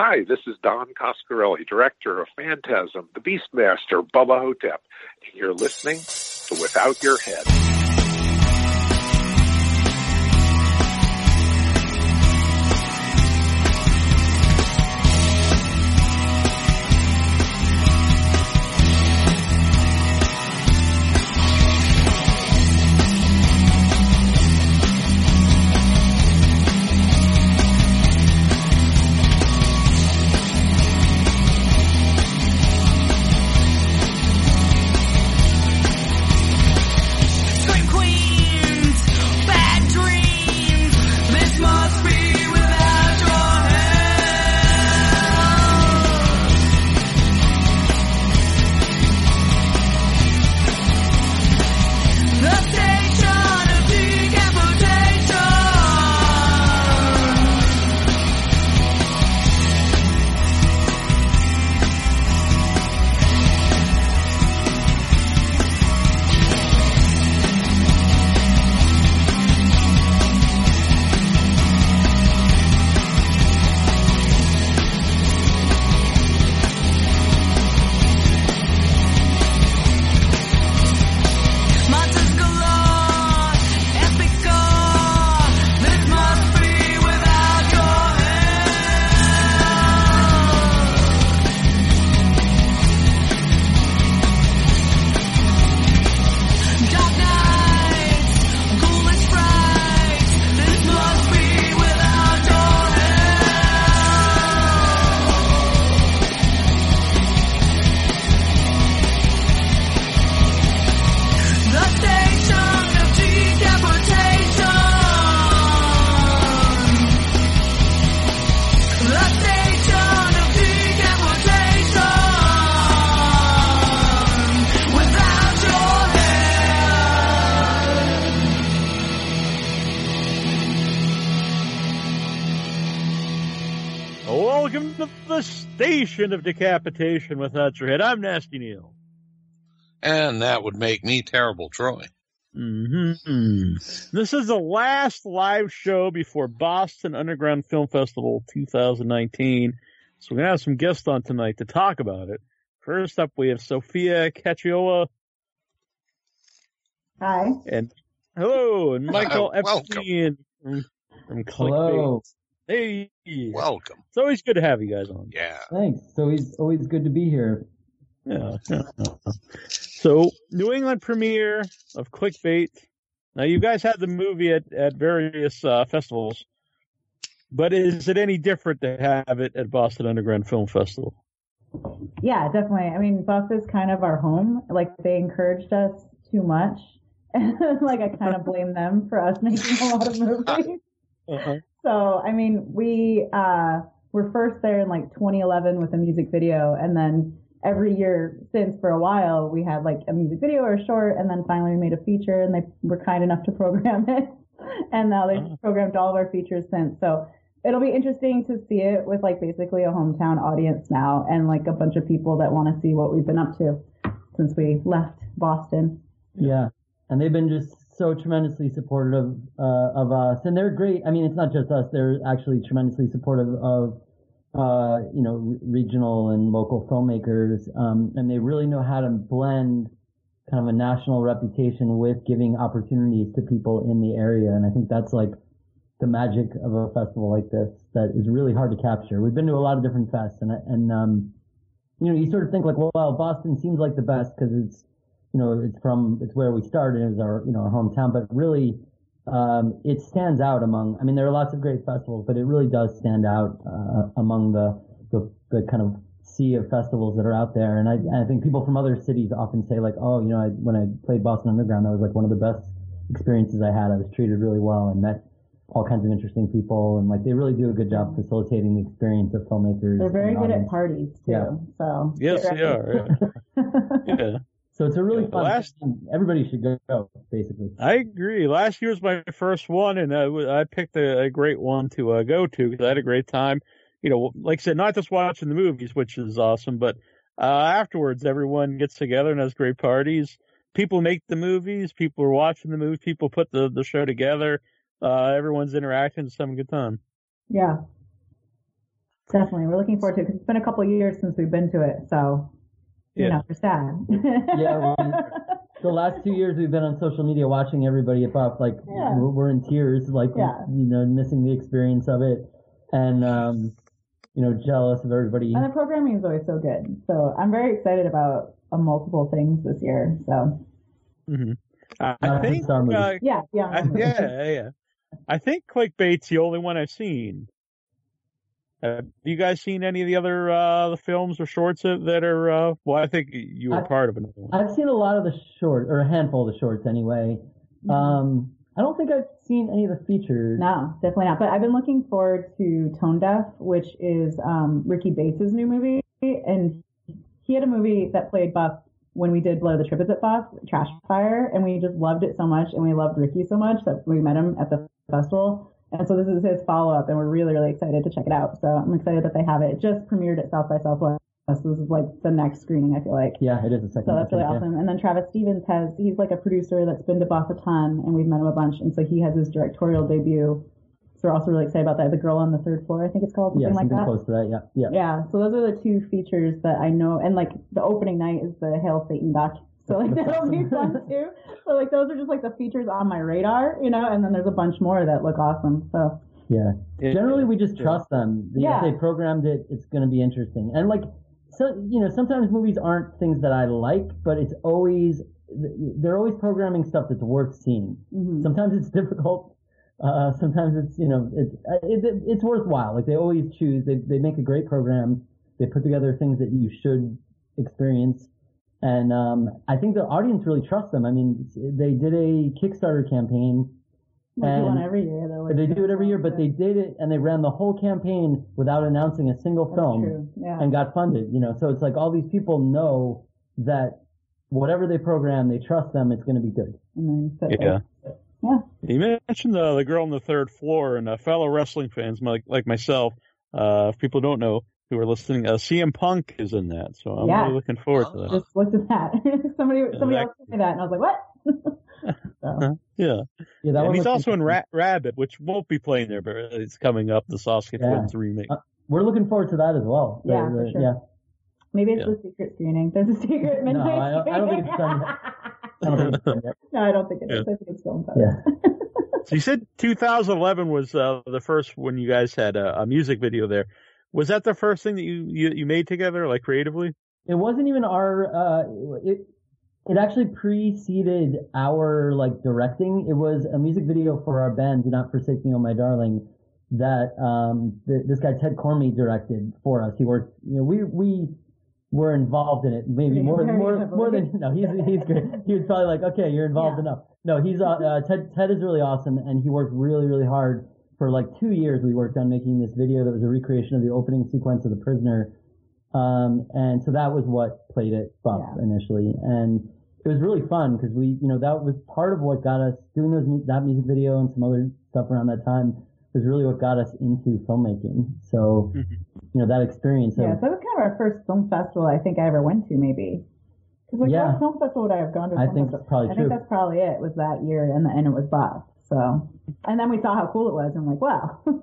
Hi, this is Don Coscarelli, director of Phantasm, The Beastmaster, Bubba Ho-Tep. You're listening to Without Your Head. Of decapitation without your head. I'm Nasty Neil. And that would make me Terrible Troy. Mm-hmm. This is the last live show before Boston Underground Film Festival 2019. So we're going to have some guests on tonight to talk about it. First up, we have Sophia Cacciola. Hi. And hello. And Michael Epstein from Clickbait. Hello. Hey. Welcome. It's always good to have you guys on. Yeah. Thanks. It's always good to be here. Yeah. So, New England premiere of Clickbait. Now, you guys had the movie at various festivals, but is it any different to have it at Boston Underground Film Festival? Yeah, definitely. I mean, Boston's kind of our home. Like, they encouraged us too much. Like, I kind of blame them for us making a lot of movies. Uh-huh. So, I mean, we were first there in, like, 2011 with a music video, and then every year since for a while, we had, like, a music video or a short, and then finally we made a feature, and they were kind enough to program it, and now they've programmed all of our features since. So it'll be interesting to see it with, like, basically a hometown audience now and, like, a bunch of people that want to see what we've been up to since we left Boston. Yeah, and they've been just so tremendously supportive of us, and they're great. I mean, it's not just us; they're actually tremendously supportive of regional and local filmmakers, and they really know how to blend kind of a national reputation with giving opportunities to people in the area. And I think that's like the magic of a festival like this that is really hard to capture. We've been to a lot of different fests, and you know, you sort of think like, well, Boston seems like the best because it's, you know, it's where we started, it was our, you know, our hometown, but really, it stands out among, I mean, there are lots of great festivals, but it really does stand out, among the kind of sea of festivals that are out there. And I think people from other cities often say like, oh, you know, when I played Boston Underground, that was like one of the best experiences I had. I was treated really well and met all kinds of interesting people, and like they really do a good job facilitating the experience of filmmakers. They're very good at parties too. Yeah. So yes, they are. Yeah. Yeah. So it's a really fun thing. Everybody should go, basically. I agree. Last year was my first one, and I picked a great one to go to because I had a great time. You know, like I said, not just watching the movies, which is awesome, but afterwards everyone gets together and has great parties. People make the movies. People are watching the movies. People put the show together. Everyone's interacting. It's having a good time. Yeah. Definitely. We're looking forward to it because it's been a couple of years since we've been to it. So, you know, we're sad. The last 2 years we've been on social media watching everybody up off. Like, we're in tears, like, you know, missing the experience of it. And, you know, jealous of everybody. And the programming is always so good. So I'm very excited about multiple things this year. So, I think Clickbait's the only one I've seen. Have you guys seen any of the other the films or shorts that are? Well, I think you were part of another one. I've seen a lot of the shorts, or a handful of the shorts anyway. I don't think I've seen any of the features. No, definitely not. But I've been looking forward to Tone Deaf, which is Ricky Bates' new movie. And he had a movie that played Buff when we did Blow the Tributes at Buff, Trash Fire. And we just loved it so much. And we loved Ricky so much that we met him at the festival. And so this is his follow-up, and we're really, really excited to check it out. So I'm excited that they have it. It just premiered at South by Southwest. So this is like the next screening, I feel like. Yeah, it is the second. So that's really awesome. And then Travis Stevens he's like a producer that's been to Buff a ton, and we've met him a bunch. And so he has his directorial debut. So we're also really excited about that. The Girl on the Third Floor, I think it's called. Something close to that, So those are the two features that I know. And like the opening night is the Hail Satan doc. So like that'll be fun too. So like those are just like the features on my radar, you know, and then there's a bunch more that look awesome. So generally we just trust them. If they programmed it, it's gonna be interesting. And like, so you know, sometimes movies aren't things that I like, but it's always they're always programming stuff that's worth seeing. Mm-hmm. Sometimes it's difficult. Sometimes it's, you know, it's worthwhile. Like they always choose. They make a great program. They put together things that you should experience. And I think the audience really trusts them. I mean, they did a Kickstarter campaign. They do one every year, though. They do it every year, but they did it, and they ran the whole campaign without announcing a single film and got funded. You know, so it's like all these people know that whatever they program, they trust them, it's going to be good. You mentioned The Girl on the Third Floor, and fellow wrestling fans like myself, if people don't know, who are listening, CM Punk is in that, so I'm really looking forward to that. Just looked at that. somebody else told me that, and I was like, what? And he's also in Rabbit, which won't be playing there, but it's coming up, the Sausage Twins remake. We're looking forward to that as well. So, sure. Maybe it's the secret screening. There's a secret midnight screening. I don't think it's done yet. No, I don't think it is. I think it's still in So you said 2011 was the first when you guys had a music video there. Was that the first thing that you made together, like creatively? It wasn't even our. It actually preceded our like directing. It was a music video for our band, "Do Not Forsake Me, Oh My Darling," that this guy Ted Cormey directed for us. He worked. You know, we were involved in it, maybe more than no. He's great. He was probably like, okay, you're involved enough. No, he's Ted is really awesome, and he worked really, really hard. For like 2 years, we worked on making this video that was a recreation of the opening sequence of The Prisoner. And so that was what played at Buff initially. And it was really fun because we, you know, that was part of what got us doing that music video and some other stuff around that time was really what got us into filmmaking. So, you know, that experience. So that was kind of our first film festival I think I ever went to, maybe. Because like, what film festival would I have gone to? I think that's probably it was that year and it was Buff. So, and then we saw how cool it was, and I'm like, wow. So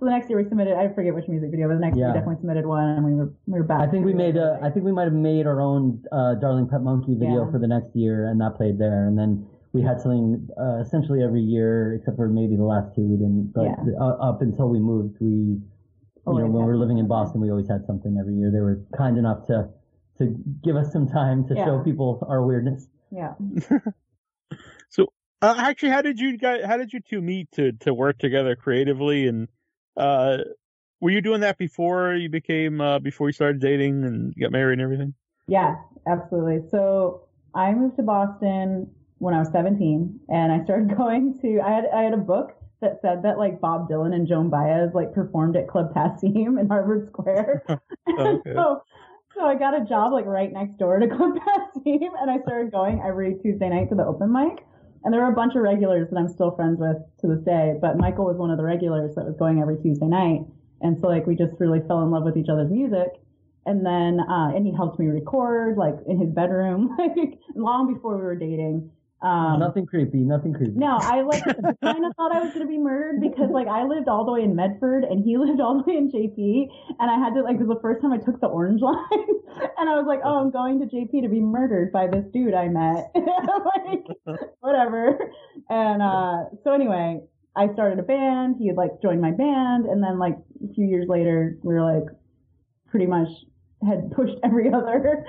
the next year we submitted, I forget which music video, but the next year we definitely submitted one, and we were back. I think we might have made our own Darling Pet Monkey video for the next year, and that played there. And then we had something essentially every year, except for maybe the last two we didn't. But up until we moved, when we were living in Boston, we always had something every year. They were kind enough to give us some time to show people our weirdness. Yeah. So. Actually, how did you two meet to work together creatively? And were you doing that before you became before you started dating and got married and everything? Yeah, absolutely. So I moved to Boston when I was 17, and I started going to. I had a book that said that like Bob Dylan and Joan Baez like performed at Club Passim in Harvard Square. Okay. So I got a job like right next door to Club Passim, and I started going every Tuesday night to the open mic. And there were a bunch of regulars that I'm still friends with to this day, but Michael was one of the regulars that was going every Tuesday night. And so like, we just really fell in love with each other's music. And then, and he helped me record like in his bedroom, like long before we were dating. Nothing creepy, nothing creepy. No, I like kind of thought I was going to be murdered because like I lived all the way in Medford and he lived all the way in JP, and I had to like, it was the first time I took the orange line and I was like, oh, I'm going to JP to be murdered by this dude I met. Like, whatever. And so anyway, I started a band. He had like joined my band, and then like a few years later, we were like pretty much had pushed every other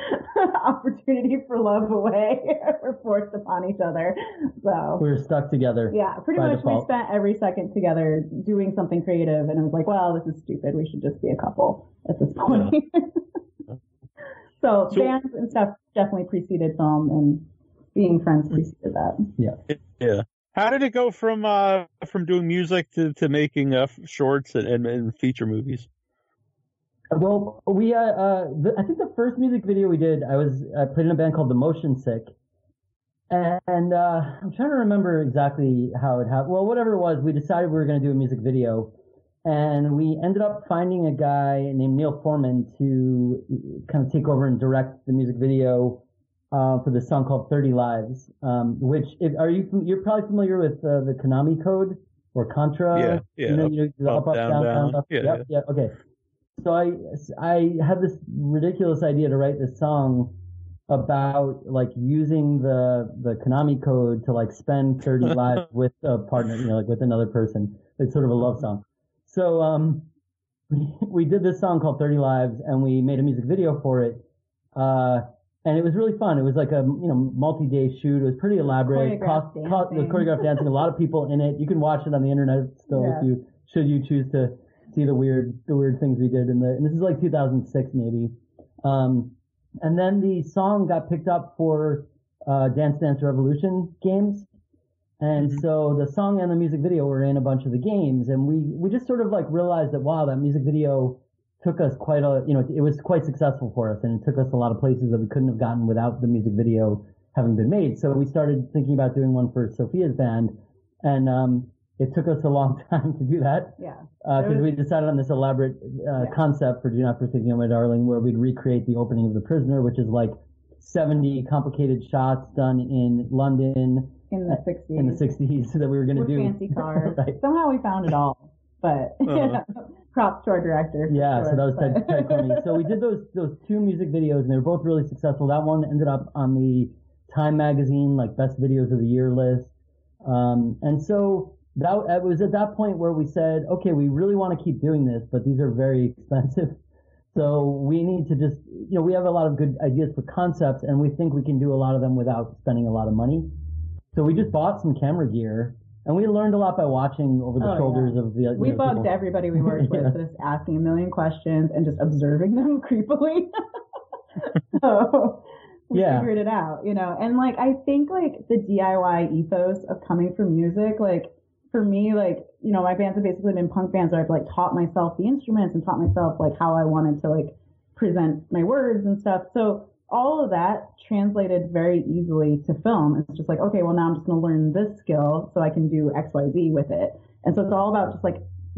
opportunity for love away. We're forced upon each other. So we're stuck together. Yeah, pretty much default. We spent every second together doing something creative, and I was like, well, this is stupid. We should just be a couple at this point. Yeah. Yeah. So bands and stuff definitely preceded film, and being friends preceded that. Yeah. Yeah. How did it go from doing music to making shorts and feature movies? Well, we I think the first music video we did, I played in a band called The Motion Sick, and I'm trying to remember exactly how it happened. Well, whatever it was, we decided we were going to do a music video, and we ended up finding a guy named Neil Foreman to kind of take over and direct the music video for this song called 30 Lives, which you're probably familiar with the Konami Code or Contra. Yeah. You know, up, down, up. Yeah. Okay. So I had this ridiculous idea to write this song about like using the Konami code to like spend 30 lives with a partner, you know, like with another person. It's sort of a love song. So we did this song called 30 Lives, and we made a music video for it. And it was really fun. It was like a multi-day shoot. It was pretty elaborate. Choreographed dancing, a lot of people in it. You can watch it on the internet still if you choose to see the weird things we did and this is like 2006 maybe. And then the song got picked up for Dance Dance Revolution games. And so the song and the music video were in a bunch of the games, and we just sort of like realized that wow, that music video took us quite it was quite successful for us, and it took us a lot of places that we couldn't have gotten without the music video having been made. So we started thinking about doing one for Sophia's band, and it took us a long time to do that. Yeah. Because we decided on this elaborate concept for Do Not Forsake Me, My Darling, where we'd recreate the opening of The Prisoner, which is like 70 complicated shots done in London in the 60s. That we were going to do. Fancy cars. Right. Somehow we found it all, but props to our director. Yeah. So that was Ted Coney. So we did those two music videos, and they were both really successful. That one ended up on the Time magazine like best videos of the year list, and so. That was at that point where we said, okay, we really want to keep doing this, but these are very expensive. So we need to just, we have a lot of good ideas for concepts, and we think we can do a lot of them without spending a lot of money. So we just bought some camera gear, and we learned a lot by watching over the shoulders of the other people. We bugged everybody we worked with, just asking a million questions and just observing them creepily. So we figured it out, And, I think, the DIY ethos of coming from music, for me, my bands have basically been punk bands where I've, taught myself the instruments and taught myself, how I wanted to, present my words and stuff. So all of that translated very easily to film. It's just okay, well, now I'm just going to learn this skill so I can do X, Y, Z with it. And so it's all about just,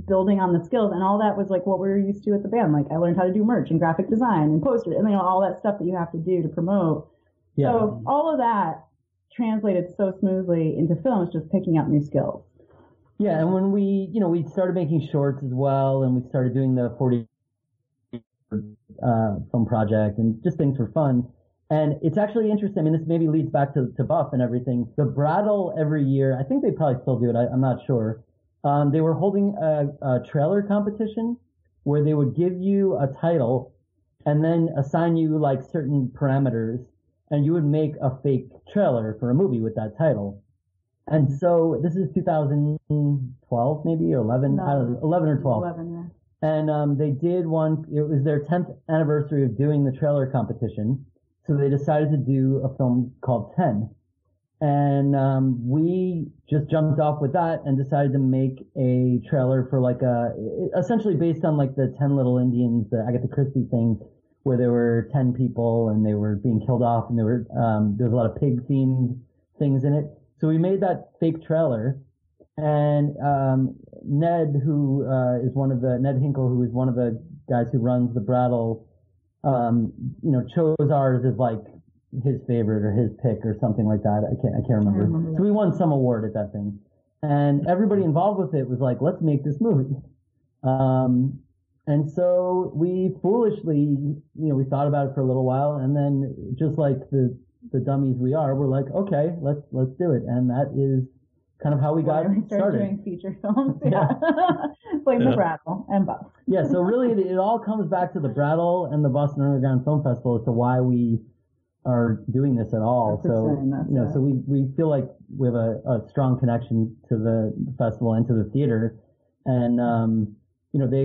building on the skills. And all that was, what we were used to at the band. I learned how to do merch and graphic design and posters and, all that stuff that you have to do to promote. Yeah. So all of that translated so smoothly into film. It's just picking up new skills. Yeah, and when we started making shorts as well, and we started doing the 40 film project and just things for fun. And it's actually interesting. I mean, this maybe leads back to Buff and everything. The Brattle every year, I think they probably still do it. I'm not sure. They were holding a trailer competition where they would give you a title and then assign you certain parameters, and you would make a fake trailer for a movie with that title. And so this is 2012 maybe, or 11, I don't know, 11 or 12. 11, yeah. And they did one, it was their 10th anniversary of doing the trailer competition. So they decided to do a film called 10. And we just jumped off with that and decided to make a trailer for essentially based on the 10 Little Indians, the Agatha Christie thing, where there were 10 people and they were being killed off, and there was a lot of pig themed things in it. So we made that fake trailer, and Ned, who is one of the Ned Hinkle, who is one of the guys who runs the Brattle, chose ours as his favorite or his pick or something like that. I can't remember. So we won some award at that thing, and everybody involved with it was like, let's make this movie. And so we foolishly, we thought about it for a little while, and then just like the dummies we are, we're like, okay, let's do it. And that is kind of how we got started. We started doing feature films. Yeah. Playing The Brattle and Boston. Yeah. So really it all comes back to The Brattle and the Boston Underground Film Festival as to why we are doing this at all. So we feel like we have a strong connection to the festival and to the theater. And, they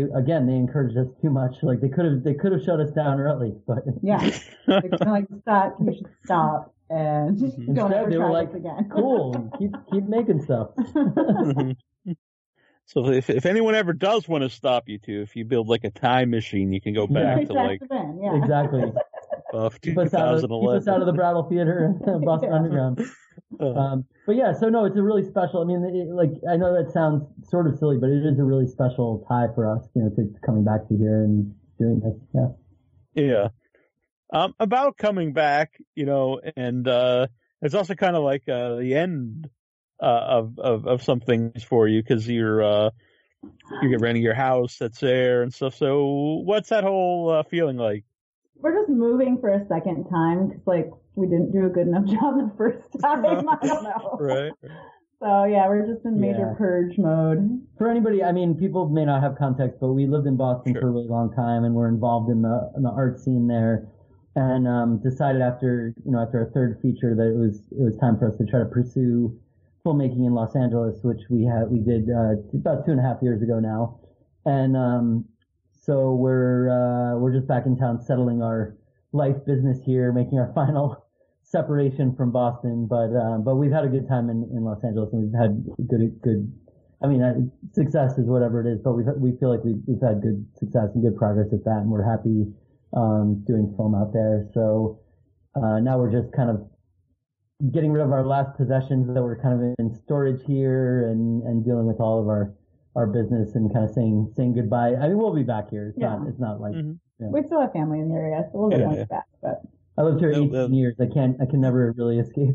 encouraged us too much. Like they could have shut us down early, but yeah, it's like stop. You should stop and just don't ever try like, this again. Cool, keep making stuff. So if anyone ever does want to stop you two, if you build like a time machine, you can go back to like then, exactly. Keep us out of the Brattle Theater, Boston Underground. It's a really special. I mean, I know that sounds sort of silly, but it is a really special tie for us, to coming back to here and doing this. Yeah. Yeah. About coming back, and it's also kind of like the end of some things for you because you're renting your house that's there and stuff. So what's that whole feeling like? We're just moving for a second time because, we didn't do a good enough job the first time. I don't know. Right. So, we're just in major purge mode. For anybody, people may not have context, but we lived in Boston for a really long time, and we're involved in the art scene there, and decided after our third feature that it was time for us to try to pursue filmmaking in Los Angeles, which we did about 2.5 years ago now, and so we're just back in town, settling our life business here, making our final separation from Boston. But we've had a good time in Los Angeles, and we've had good. Success is whatever it is, but we feel like we've had good success and good progress at that, and we're happy doing film out there. So now we're just kind of getting rid of our last possessions that were kind of in storage here, and dealing with all of our business and kind of saying goodbye. We'll be back here. It's not like we still have family in the area, so we'll get back. But I lived here 18 years. I can never really escape.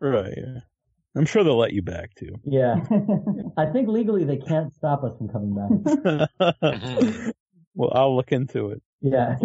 Right. Yeah. I'm sure they'll let you back too. Yeah. I think legally they can't stop us from coming back. Well, I'll look into it. Yeah.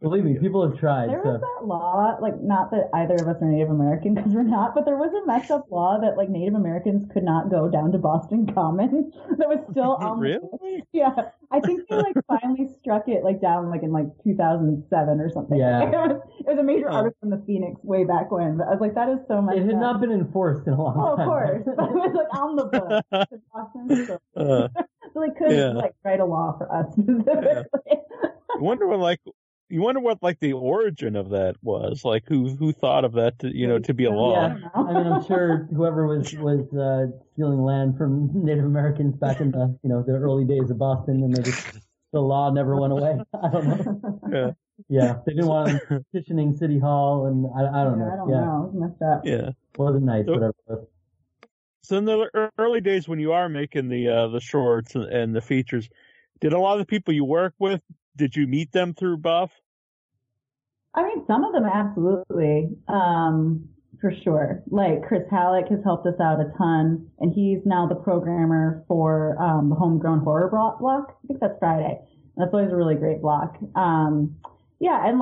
Believe me, people have tried. There was that law, not that either of us are Native American because we're not, but there was a messed up law that Native Americans could not go down to Boston Common. That was still on. Really? Yeah, I think they finally struck it down in 2007 or something. Yeah, it was a major article in the Phoenix way back when. But I was like, that is so much. It had not been enforced in a long time. Of course, but it was on the books. Boston. So they couldn't write a law for us specifically. Yeah. You wonder what the origin of that was, who thought of that to be a law. Yeah. I'm sure whoever was stealing land from Native Americans back in the the early days of Boston, and the law never went away. I don't know. Yeah, they didn't want them petitioning City Hall, and I don't know. I don't know. It was messed up. Yeah, wasn't nice. So, whatever. So in the early days when you are making the shorts and the features, did a lot of the people you work with? Did you meet them through Buff? Some of them absolutely, for sure. Chris Halleck has helped us out a ton, and he's now the programmer for the Homegrown Horror Block. I think that's Friday. That's always a really great block. People I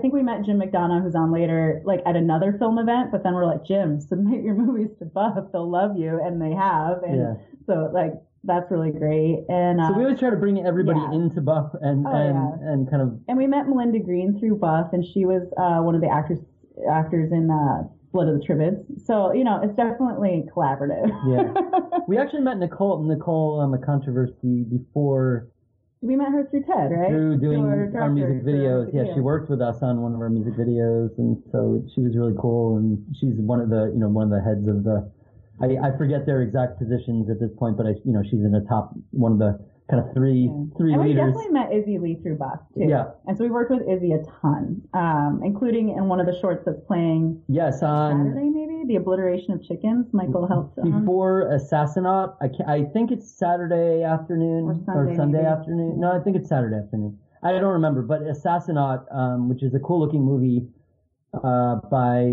think we met Jim McDonough, who's on later, at another film event, but then we're like, Jim, submit your movies to Buff. They'll love you, and they have. And so that's really great. And so we always try to bring everybody into Buff and kind of. And we met Melinda Green through Buff, and she was one of the actors in Blood of the Tributs. So, it's definitely collaborative. Yeah. We actually met Nicole on the controversy before. We met her through Ted, right? Through doing our music videos. Yeah, she worked with us on one of our music videos, and so she was really cool, and she's one of the, one of the heads of the. I forget their exact positions at this point, but she's in the top, one of the kind of three and leaders. And we definitely met Izzy Lee through Buff too. Yeah. And so we worked with Izzy a ton, including in one of the shorts that's playing. Yes, on Saturday maybe, The Obliteration of Chickens. Michael helped before Assassinaut. I think it's Saturday afternoon or Sunday afternoon. No, I think it's Saturday afternoon. I don't remember, but Assassinaut, which is a cool looking movie. by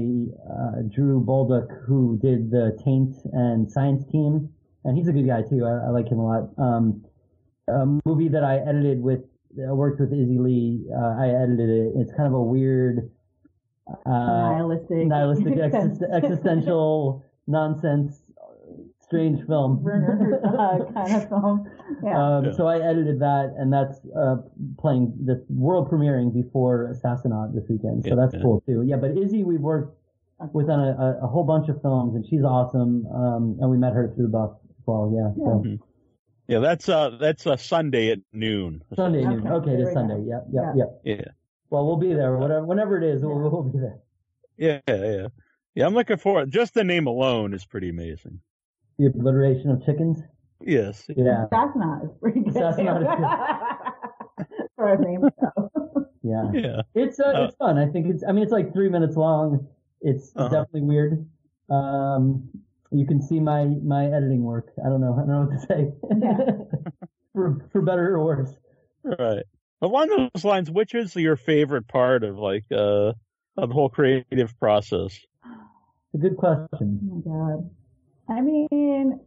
Drew Bolduc, who did the Taint and Science Team. And he's a good guy, too. I like him a lot. A movie that I edited with, I worked with Izzy Lee. I edited it. It's kind of a weird, nihilistic existential nonsense, strange film. Werner kind of film. Yeah. So I edited that, and that's playing this world premiering before Assassinaut this weekend. So that's cool too. Yeah, but Izzy, we've worked with on a whole bunch of films, and she's awesome. And we met her through Buff as well. Yeah. So. Mm-hmm. Yeah, that's a Sunday at noon. Sunday at noon. Okay, this Sunday. Yeah. Well, we'll be there. Whenever it is, we'll be there. Yeah. I'm looking forward. Just the name alone is pretty amazing. The Obliteration of Chickens. Yes. Yeah. Assassinaut is pretty good. For a name show. Yeah. It's fun. I think it's like 3 minutes long. It's definitely weird. You can see my editing work. I don't know what to say. Yeah. for better or worse. Right. Along those lines, which is your favorite part of of the whole creative process? It's a good question. Oh my God. I mean,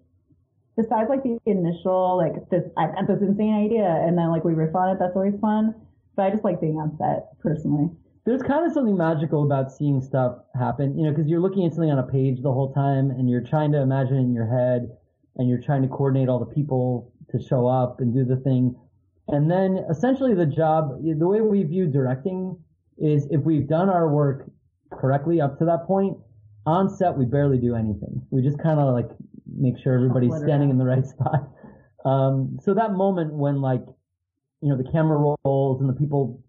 besides the initial this, I had this insane idea, and then we riff on it. That's always fun. But I just like being on set personally. There's kind of something magical about seeing stuff happen, because you're looking at something on a page the whole time, and you're trying to imagine it in your head, and you're trying to coordinate all the people to show up and do the thing. And then essentially the way we view directing is if we've done our work correctly up to that point, on set we barely do anything. We just kind of make sure everybody's standing in the right spot. So that moment when the camera rolls and the people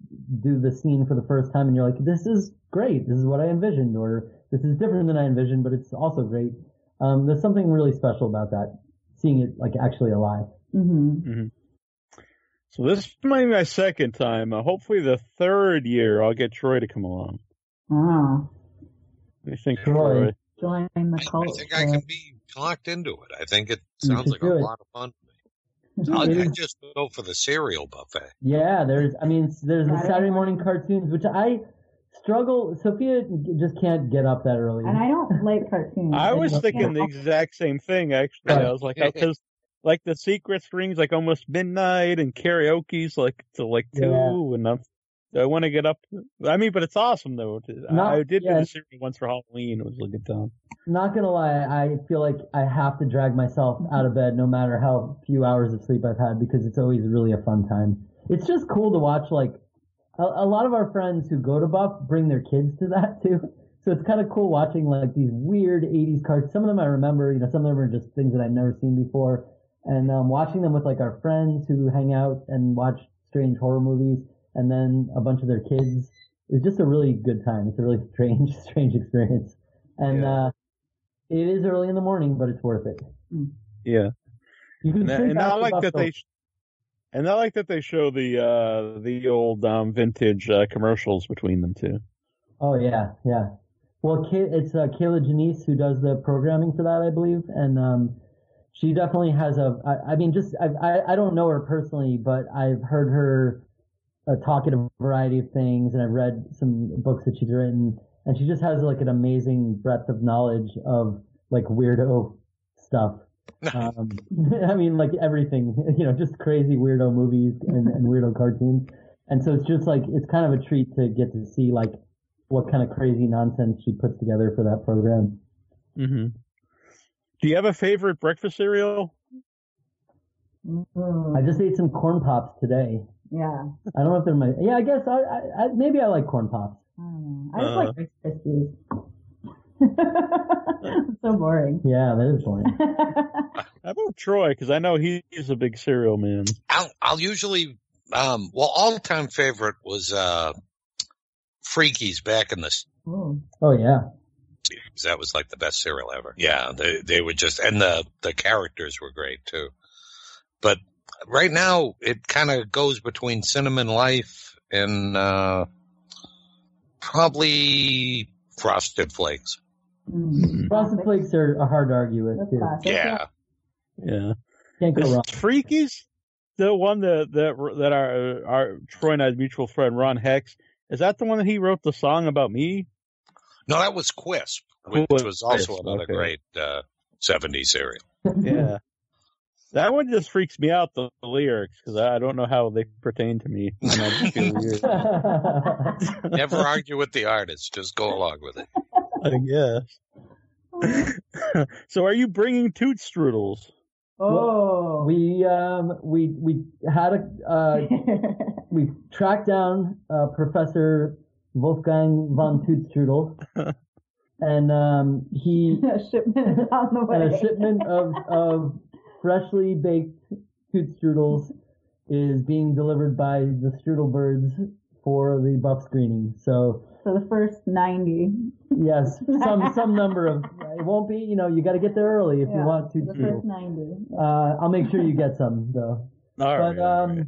do the scene for the first time and you're like, this is great. This is what I envisioned, or this is different than I envisioned, but it's also great. There's something really special about that, seeing it actually alive. Mm-hmm. Mm-hmm. So this might be my second time. Hopefully the third year I'll get Troy to come along. Oh. What do you think, Troy? Join the cult. I think I can be locked into it. I think it sounds like a lot of fun. I'll just go for the cereal buffet. Yeah, there's the Saturday morning cartoons, which I struggle. Sophia just can't get up that early. And I don't like cartoons. I was thinking the exact same thing, actually. I was because the secret rings almost midnight, and karaoke's till 2, and I want to get up. I mean, but it's awesome though. I did do the cereal once for Halloween. It was a good time. Not gonna lie, I feel like I have to drag myself out of bed, no matter how few hours of sleep I've had, because it's always really a fun time. It's just cool to watch. A lot of our friends who go to Buff bring their kids to that too. So it's kind of cool watching these weird '80s cards. Some of them I remember, some of them are just things that I've never seen before, and watching them with our friends who hang out and watch strange horror movies. And then a bunch of their kids. It's just a really good time. It's a really strange experience. And it is early in the morning, but it's worth it. Yeah. And I like that they show the old vintage commercials between them too. Oh yeah. Well, it's Kayla Janice who does the programming for that, I believe, and she definitely has I don't know her personally, but I've heard her. A talkative variety of things, and I've read some books that she's written, and she just has an amazing breadth of knowledge of weirdo stuff. I mean, everything, just crazy weirdo movies and weirdo cartoons. And so it's just it's kind of a treat to get to see what kind of crazy nonsense she puts together for that program. Mm-hmm. Do you have a favorite breakfast cereal? I just ate some corn pops today. Yeah. I don't know if they're my... Yeah, I guess I maybe I like Corn Pops. I don't know. I just like Rice Krispies. It's so boring. Yeah, that is boring. How about Troy? Because I know he's a big cereal man. I'll usually... all-time favorite was Freakies back in the... Oh, yeah. That was the best cereal ever. Yeah, they were just... And the characters were great, too. But... Right now, it kind of goes between Cinnamon Life and probably Frosted Flakes. Mm-hmm. Frosted Flakes are hard to argue with, too. Yeah. Can't go wrong. Freakies, the one that our Troy and I's mutual friend Ron Hex, is that the one that he wrote the song about me? No, that was Quisp, which was also another great 70s serial. Yeah. That one just freaks me out, the lyrics, because I don't know how they pertain to me. And I just feel weird. Never argue with the artist. Just go along with it. I guess. So are you bringing toot strudels? Oh, we tracked down Professor Wolfgang von Tootstrudel, and he a shipment of freshly baked Tootstrudels is being delivered by the Strudel Birds for the buff screening. So the first 90. Yes, some number of. It won't be, you got to get there early if you want to. The first 90. I'll make sure you get some though. All right.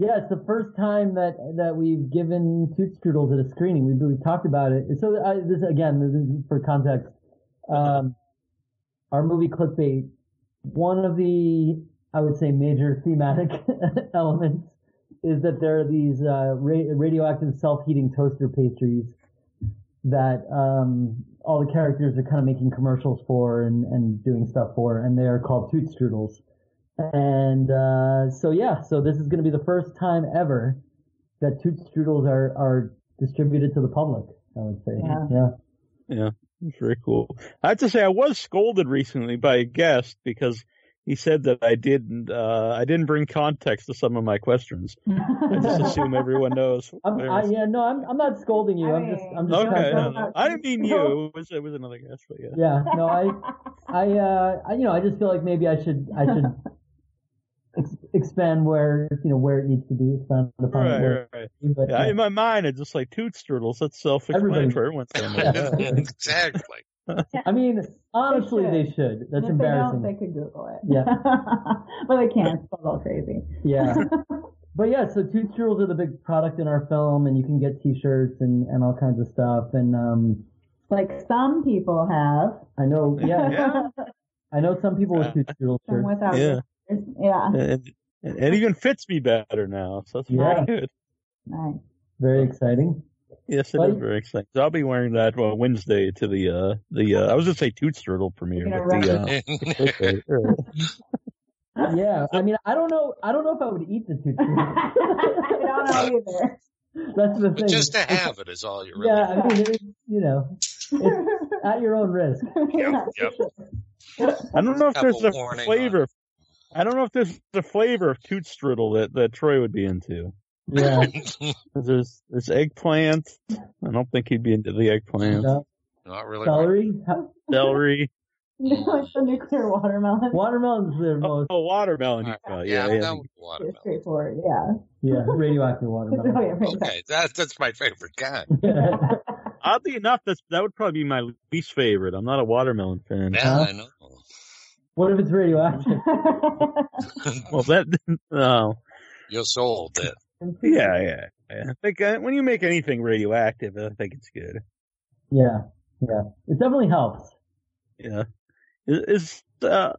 Yeah, it's the first time that we've given Tootstrudels at a screening. We've talked about it. So this is for context. Our movie Clickbait, one of the, I would say, major thematic elements is that there are these radioactive self-heating toaster pastries that all the characters are kind of making commercials for and doing stuff for, and they are called Tootstrudels. And so this is going to be the first time ever that Tootstrudels are distributed to the public, I would say. Yeah. It's very cool. I have to say, I was scolded recently by a guest because he said that I didn't bring context to some of my questions. I just assume everyone knows. I'm not scolding you. I'm just okay. No. I didn't mean you. It was another guest, but yeah. Yeah. No, I just feel like maybe I should expand where it needs to be. Expand upon right. But, yeah. In my mind, it's just like Tootstrudels. That's self-explanatory for everyone's family. Exactly. I mean, honestly, they should. That's if embarrassing. They could Google it. Yeah. But they can't. It's all crazy. Yeah. But yeah, so Tootstrudels are the big product in our film, and you can get T-shirts and all kinds of stuff. And like some people have. I know. Yeah. I know some people with Tootstrudel shirts. Without shirts. Yeah. And it even fits me better now, so that's very good. Nice. Very exciting. Yes, it is very exciting. So I'll be wearing that Wednesday to the I was going to say Tootstrudel premiere. Yeah, I mean, I don't know if I would eat the Tootstrudel. I don't know either. That's the thing. Just to have it is all you're really. Yeah, I mean, it's at your own risk. Yep. I don't know if there's a flavor. I don't know if there's the flavor of Tootstrudel that Troy would be into. Yeah, there's eggplant. I don't think he'd be into the eggplant. No. Not really. Celery. No, it's the nuclear watermelon. Watermelon's the most. Oh, watermelon. That was watermelon. It's straightforward. Yeah, radioactive watermelon. Okay, that's my favorite kind. Oddly enough, that would probably be my least favorite. I'm not a watermelon fan. Yeah, I know. What if it's radioactive? Well, no. You're sold it. Yeah. I think when you make anything radioactive, I think it's good. Yeah. It definitely helps. Yeah. It's I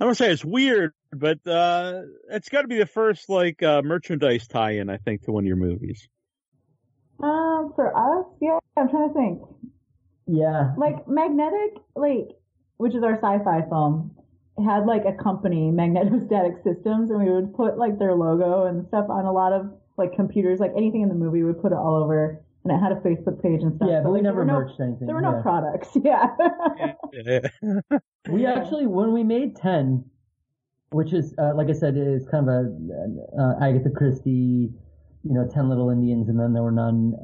don't say it's weird, but it's got to be the first merchandise tie-in, I think, to one of your movies. For us, I'm trying to think. Yeah. Like Magnetic, which is our sci-fi film. Had a company, Magnetostatic Systems, and we would put their logo and stuff on a lot of computers, anything in the movie, we would put it all over, and it had a Facebook page and stuff. Yeah, but we never merged anything. There were no products. Yeah. We actually, when we made 10, which is like I said, is kind of a Agatha Christie, 10 Little Indians, and then there were none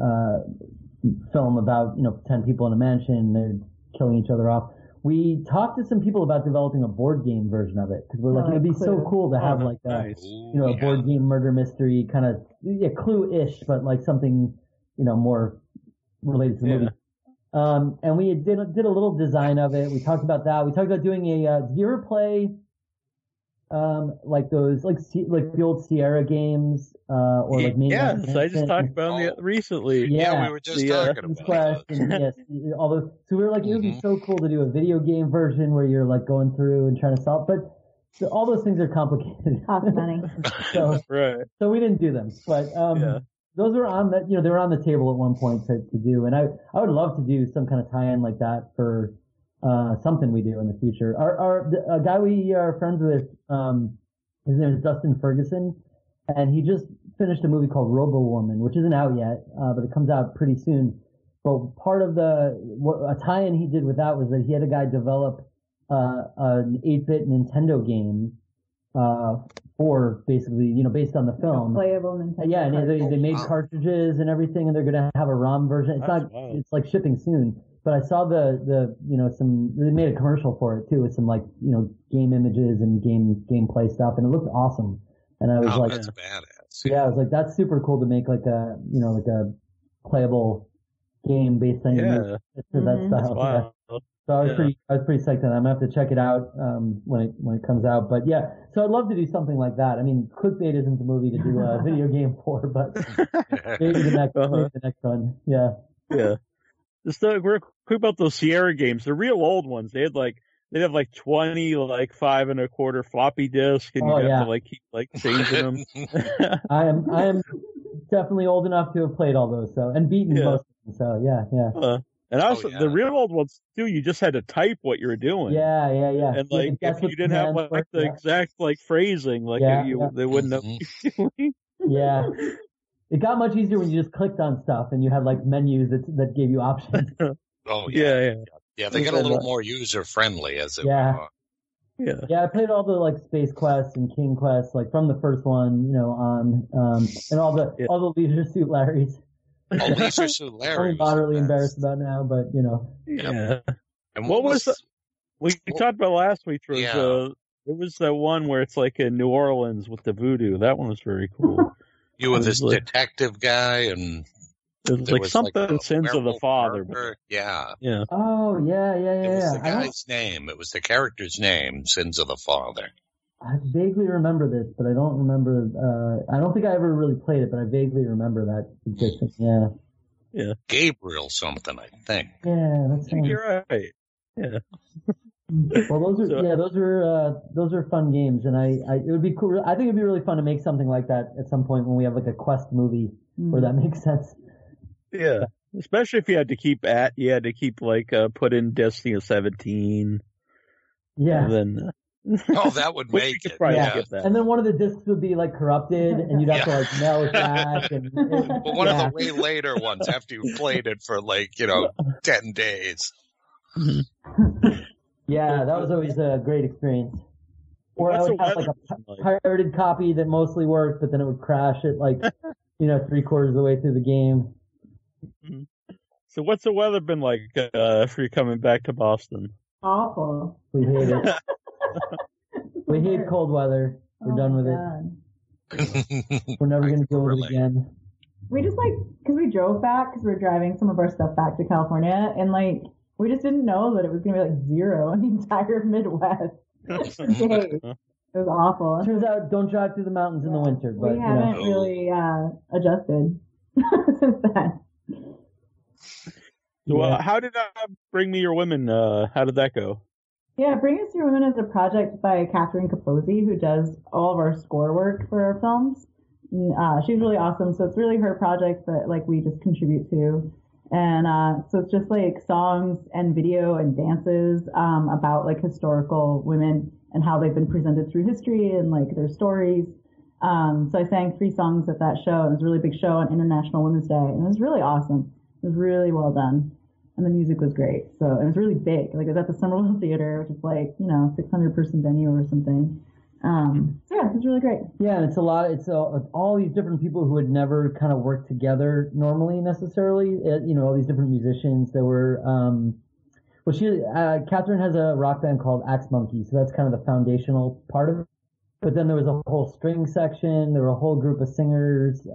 film about 10 people in a mansion, they're killing each other off. We talked to some people about developing a board game version of it because we're it would be so cool to have a board game murder mystery kind of Clue-ish, but something more related to the movie. And we did a little design of it. We talked about that. We talked about doing a did you ever play the old Sierra games or maybe I just talked about it recently. Yeah, we were just talking about it. Although, so we were it would be so cool to do a video game version where you're going through and trying to solve, but all those things are complicated. Cost money. So we didn't do them, but those were on the, you know, they were on the table at one point to do. And I would love to do some kind of tie-in like that for something we do in the future. Our guy we are friends with, his name is Dustin Ferguson, and he just finished a movie called Robo Woman, which isn't out yet, but it comes out pretty soon. But part of a tie-in he did with that was that he had a guy develop an 8-bit Nintendo game for basically, you know, based on the film. Playable Nintendo. Yeah, and they made cartridges and everything, and they're going to have a ROM version. It's wild. It's like shipping soon. But I saw they made a commercial for it too with some like, you know, game images and gameplay stuff, and it looked awesome. And I was that's badass. Yeah, I was like, that's super cool to make like a, you know, like a playable game based on that style. Wow. Yeah. So I was pretty psyched on that. I'm gonna have to check it out when it comes out. But yeah, so I'd love to do something like that. I mean, Clickbait isn't the movie to do a video game for, but maybe the next one. Yeah. Yeah. Just quick about those Sierra games. They're real old ones. They had they'd have 20 5 1/4 floppy disc, and to keep changing them. I am definitely old enough to have played all those, so, and beaten most of them. So yeah. And also, the real old ones, too, you just had to type what you were doing. Yeah. And, if you didn't have, the exact, phrasing, they wouldn't have. Yeah. It got much easier when you just clicked on stuff and you had, menus that gave you options. Oh, yeah, they got a little more user-friendly as it went on. Yeah. Yeah, I played all the, Space Quest and King Quest, from the first one, on, and all the Leisure Suit Larrys. Leisure Suit Larry. I'm moderately embarrassed about now, but you know. Yeah. And what was we talked about last week? Was it was that one where it's in New Orleans with the voodoo? That one was very cool. You were this detective guy, and it was something Sins of the Father. But... Yeah. Yeah. Oh yeah. It was the guy's name. It was the character's name, Sins of the Father. I vaguely remember this, but I don't remember. I don't think I ever really played it, but I vaguely remember that existence. Yeah. Yeah. Gabriel something, I think. Yeah, that's right. You're right. Yeah. Well, those are fun games, and I it would be cool. I think it'd be really fun to make something like that at some point when we have a Quest movie where that makes sense. Yeah, especially if you had to put in Destiny 17. Yeah. And then. Oh, that would make it. That. And then one of the discs would be corrupted, and you'd have to mail it back. But one of the way later ones after you've played it for 10 days. Yeah, that was always a great experience. Or I would have a pirated copy that mostly worked, but then it would crash at 3/4 of the way through the game. So what's the weather been like if you're coming back to Boston? Awful. We hate it. We hate cold weather. We're done with it. We're never going to deal with it again. We just because we drove back, because we were driving some of our stuff back to California, and we just didn't know that it was going to be 0 in the entire Midwest. It was awful. Turns out, don't drive through the mountains in the winter. But we haven't really adjusted since then. Well, how did Bring Me Your Women? How did that go? Yeah, Bring Us Your Women is a project by Catherine Capozzi, who does all of our score work for our films. She's really awesome, so it's really her project that we just contribute to, and so it's just songs and video and dances about historical women and how they've been presented through history and their stories. So I sang 3 songs at that show. It was a really big show on International Women's Day, and it was really awesome. It was really well done. And the music was great. So it was really big. It was at the Summerwell Theater, which is 600-person venue or something. So yeah, it was really great. Yeah, and it's a lot. It's all these different people who had never kind of worked together normally necessarily. All these different musicians that were. Catherine has a rock band called Axe Monkey, so that's kind of the foundational part of it. But then there was a whole string section. There were a whole group of singers.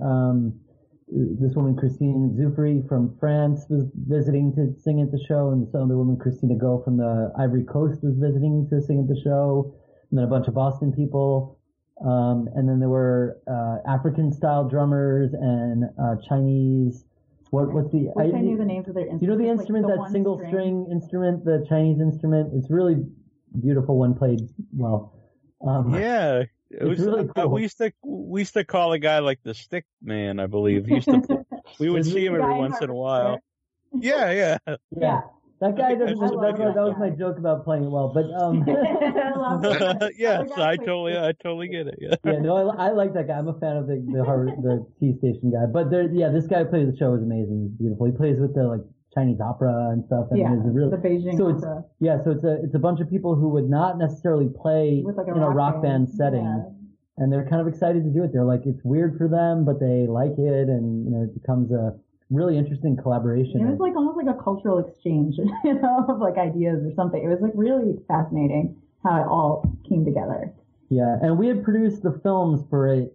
This woman, Christine Zufri from France, was visiting to sing at the show, and this other woman, Christina Go from the Ivory Coast, was visiting to sing at the show, and then a bunch of Boston people. And then there were African-style drummers and Chinese... What's I knew the names of their instruments. You know the instrument, that single-string instrument, the Chinese instrument? It's really beautiful when played well. Yeah. It was really cool. We used to call a guy like the Stick Man, I believe. We would see him every once in a while. Yeah. That guy doesn't. That was my joke about playing it well, but yes, I totally get it. Yeah, no, I like that guy. I'm a fan of the T Station guy, but this guy who plays the show is amazing. He's beautiful. He plays with the Chinese opera and stuff. And the Beijing opera. So it's a bunch of people who would not necessarily play in a rock band setting, and they're kind of excited to do it. They're like, it's weird for them, but they like it, and it becomes a really interesting collaboration. It was almost like a cultural exchange, of ideas or something. It was really fascinating how it all came together. Yeah, and we had produced the films for it.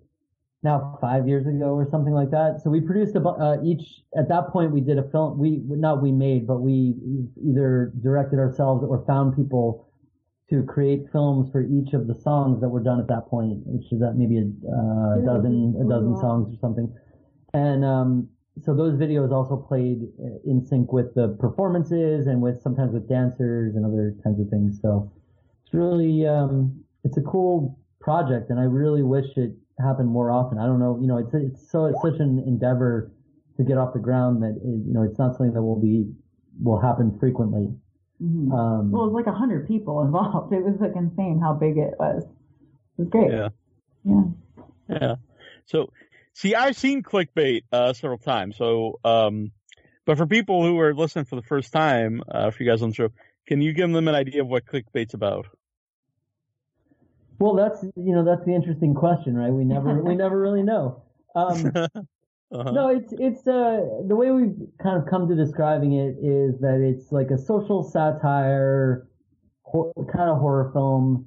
Now 5 years ago or something like that. So we produced each at that point. We did a film. We either directed ourselves or found people to create films for each of the songs that were done at that point, which is maybe a dozen songs or something. And so those videos also played in sync with the performances and sometimes with dancers and other kinds of things. So it's really it's a cool project, and I really wish it happen more often. I don't know, it's such an endeavor to get off the ground that it's not something that will happen frequently. Mm-hmm. It was 100 people involved. It was insane how big it was. It was great. Yeah. So, see, I've seen Clickbait several times. So, but for people who are listening for the first time, for you guys on the show, can you give them an idea of what Clickbait's about? Well, that's the interesting question, right? We never really know. No, it's the way we've kind of come to describing it is that it's like a social satire, kind of horror film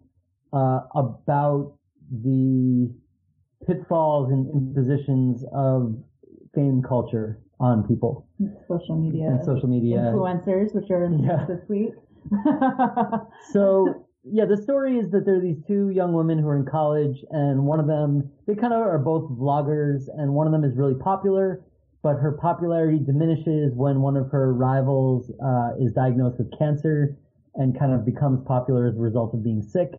about the pitfalls and impositions of fame culture on people. Social media. Influencers, which are this week. So. Yeah, the story is that there are these two young women who are in college, and one of them, they kind of are both vloggers, and one of them is really popular, but her popularity diminishes when one of her rivals is diagnosed with cancer and kind of becomes popular as a result of being sick.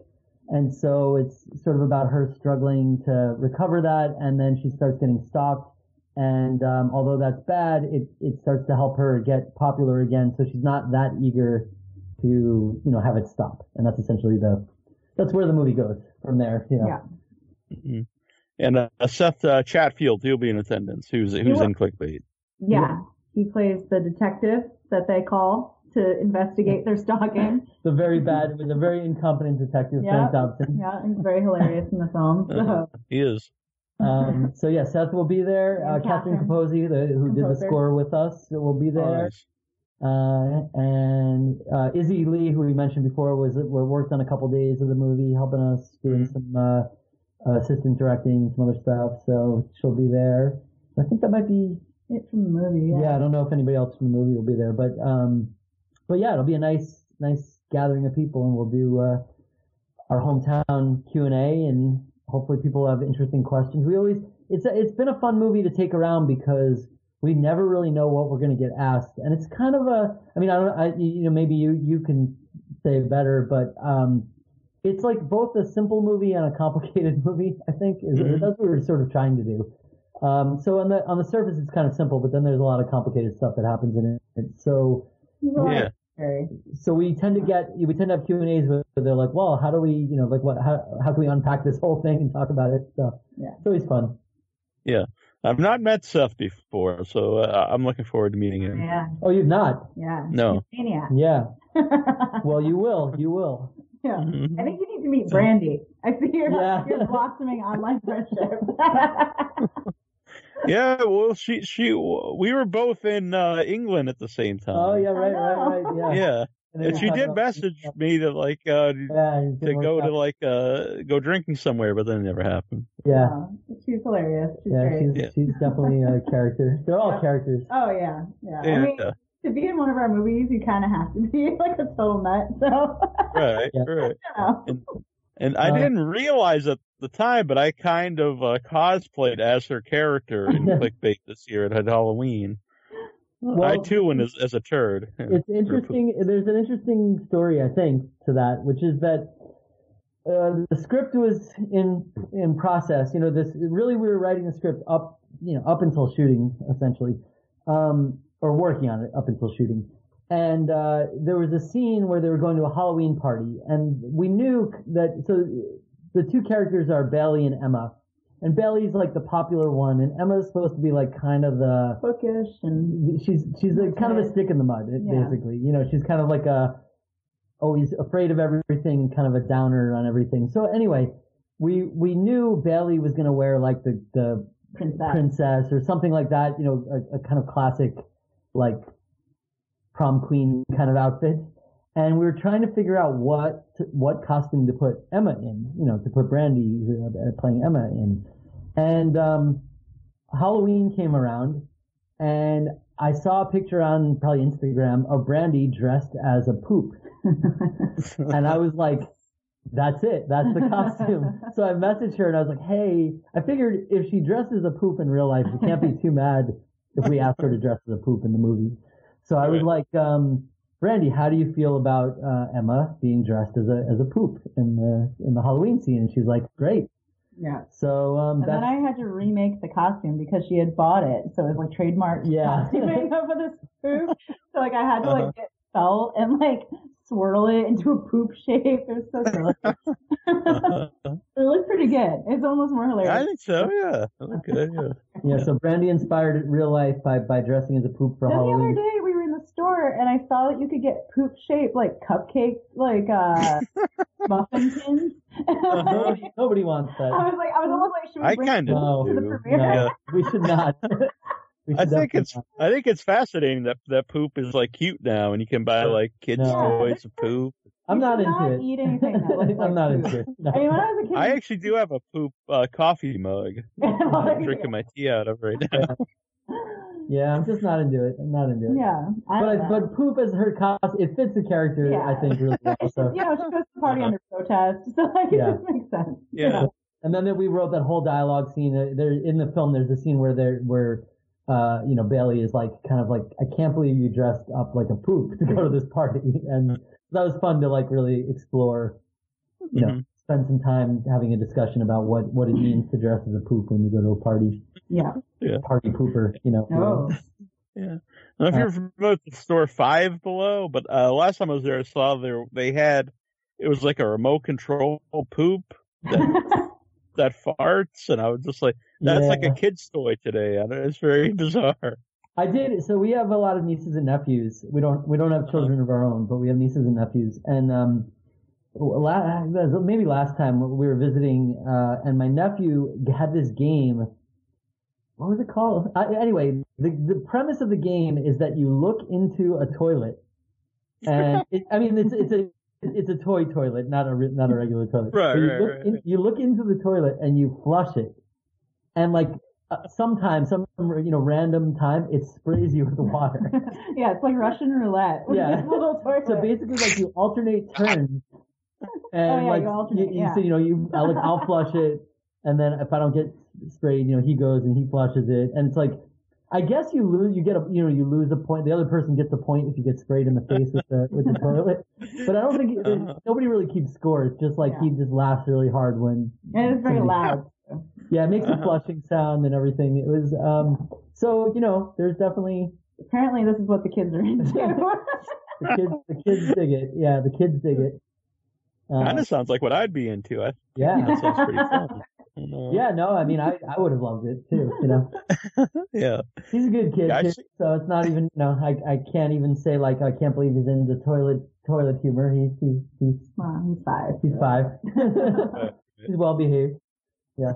And so it's sort of about her struggling to recover that, and then she starts getting stalked, and although that's bad, it starts to help her get popular again, so she's not that eager to have it stop, and that's essentially that's where the movie goes from there. Yeah. Mm-hmm. And Seth Chatfield, he'll be in attendance. Who's in Clickbait? Yeah, he plays the detective that they call to investigate their stalking. The very incompetent detective, Frank Dobson. Yeah, he's very hilarious in the film. So. He is. Seth will be there. Catherine Capozzi, who did the score with us, will be there. All right. And Izzy Lee, who we mentioned before, worked on a couple days of the movie, helping us doing some assistant directing, some other stuff. So she'll be there. I think that might be it from the movie. Yeah, I don't know if anybody else from the movie will be there, but yeah, it'll be a nice gathering of people, and we'll do our hometown Q&A, and hopefully people have interesting questions. It's been a fun movie to take around because we never really know what we're going to get asked, and it's kind of maybe you can say better, but it's both a simple movie and a complicated movie, I think, that's what we're sort of trying to do. So on the surface, it's kind of simple, but then there's a lot of complicated stuff that happens in it. And so so we tend to have Q&As where they're like, well, how do we how can we unpack this whole thing and talk about it? So it's always fun. Yeah. I've not met Seth before, so I'm looking forward to meeting him. Yeah. Oh, you've not? Yeah. No. Maniac. Yeah. Well, you will. Yeah. Mm-hmm. I think you need to meet Brandy. I see you're blossoming online friendship. Yeah. Well, we were both in England at the same time. Oh yeah, right. Yeah. And she did message me to to go to go drinking somewhere, but then it never happened. Yeah, she's hilarious. She's great. She's definitely a character. They're all characters. Oh yeah. I mean, to be in one of our movies, you kind of have to be a total nut. So right. And I didn't realize at the time, but I kind of cosplayed as her character in Clickbait this year at Halloween. Well, I too went as a turd. It's interesting. There's an interesting story, I think, to that, which is that The script was in process. You know, this really, we were writing the script up until shooting, essentially, or working on it up until shooting. And there was a scene where they were going to a Halloween party, and we knew that. So the two characters are Bailey and Emma, and Bailey's like the popular one, and Emma's supposed to be like kind of the bookish, and she's like kind of a stick in the mud, basically. You know, she's kind of like always afraid of everything, kind of a downer on everything. So anyway, we knew Bailey was gonna wear like the princess or something like that. You know, a kind of classic like prom queen kind of outfit, and we were trying to figure out what costume to put Emma in, you know, to put Brandy playing Emma in. And Halloween came around, and I saw a picture on probably Instagram of Brandy dressed as a poop, and I was like, that's it, that's the costume. So I messaged her, and I was like, hey, I figured if she dresses a poop in real life, we can't be too mad if we ask her to dress as a poop in the movie. So I was like, Brandy, how do you feel about Emma being dressed as a poop in the Halloween scene? And she's like, great. Yeah. So then I had to remake the costume because she had bought it, so it was like trademark costume makeup for this poop. So like I had to like get felt and like swirl it into a poop shape. It was so silly. It looked pretty good. It's almost more hilarious. I think so, yeah. It looked good, yeah. Yeah, so Brandy inspired real life by dressing as a poop for Halloween. The other day we were in the store and I saw that you could get poop shaped like cupcake muffin tins. Nobody wants that. I was almost like, should we bring it to the premiere? No, we should not. I think it's fascinating that poop is like cute now, and you can buy like kids toys of poop. I'm not into it. Eat anything that looks like I'm not into it. No. I mean, when I was a kid, I actually do have a poop coffee mug. I'm drinking my tea out of right now. Yeah, I'm just not into it. Yeah, but poop as her costume, it fits the character. Yeah. I think really well. So. You know, she goes to the party under protest, so like it just makes sense. Yeah, you know? And then we wrote that whole dialogue scene. There in the film, there's a scene where you know, Bailey is like, kind of like, I can't believe you dressed up like a poop to go to this party. And that was fun to like really explore, you know, spend some time having a discussion about what it means to dress as a poop when you go to a party. Yeah. Party pooper, you know. Oh. Yeah. I don't know if you're familiar with the store 5 Below, but last time I was there, I saw they had, it was like a remote control poop that farts, and I was just like, that's like a kid's toy today. I know, it's very bizarre. I did. So we have a lot of nieces and nephews. We don't have children of our own, but we have nieces and nephews. And maybe last time we were visiting, and my nephew had this game. What was it called? Anyway, the premise of the game is that you look into a toilet, and it's a toy toilet, not a regular toilet. Right, so you look into the toilet and you flush it. And like sometimes, you know, random time, it sprays you with water. Yeah, it's like Russian roulette. Yeah. So basically, like you alternate turns, and so you know, I'll flush it, and then if I don't get sprayed, you know, he goes and he flushes it, and it's like, I guess you lose a point. The other person gets a point if you get sprayed in the face with the toilet. But I don't think nobody really keeps score. It's just like he just laughs really hard when. And it's very loud. Yeah, it makes a flushing sound and everything. It was so, you know, there's definitely. Apparently, this is what the kids are into. the kids dig it. Yeah, the kids dig it. Kind of sounds like what I'd be into. That sounds pretty fun. Yeah, no, I mean, I would have loved it too, you know. Yeah. He's a good kid, so it's not even, you know, I can't even say, like, I can't believe he's into toilet humor. He's 5. He's 5. He's well behaved. Yeah.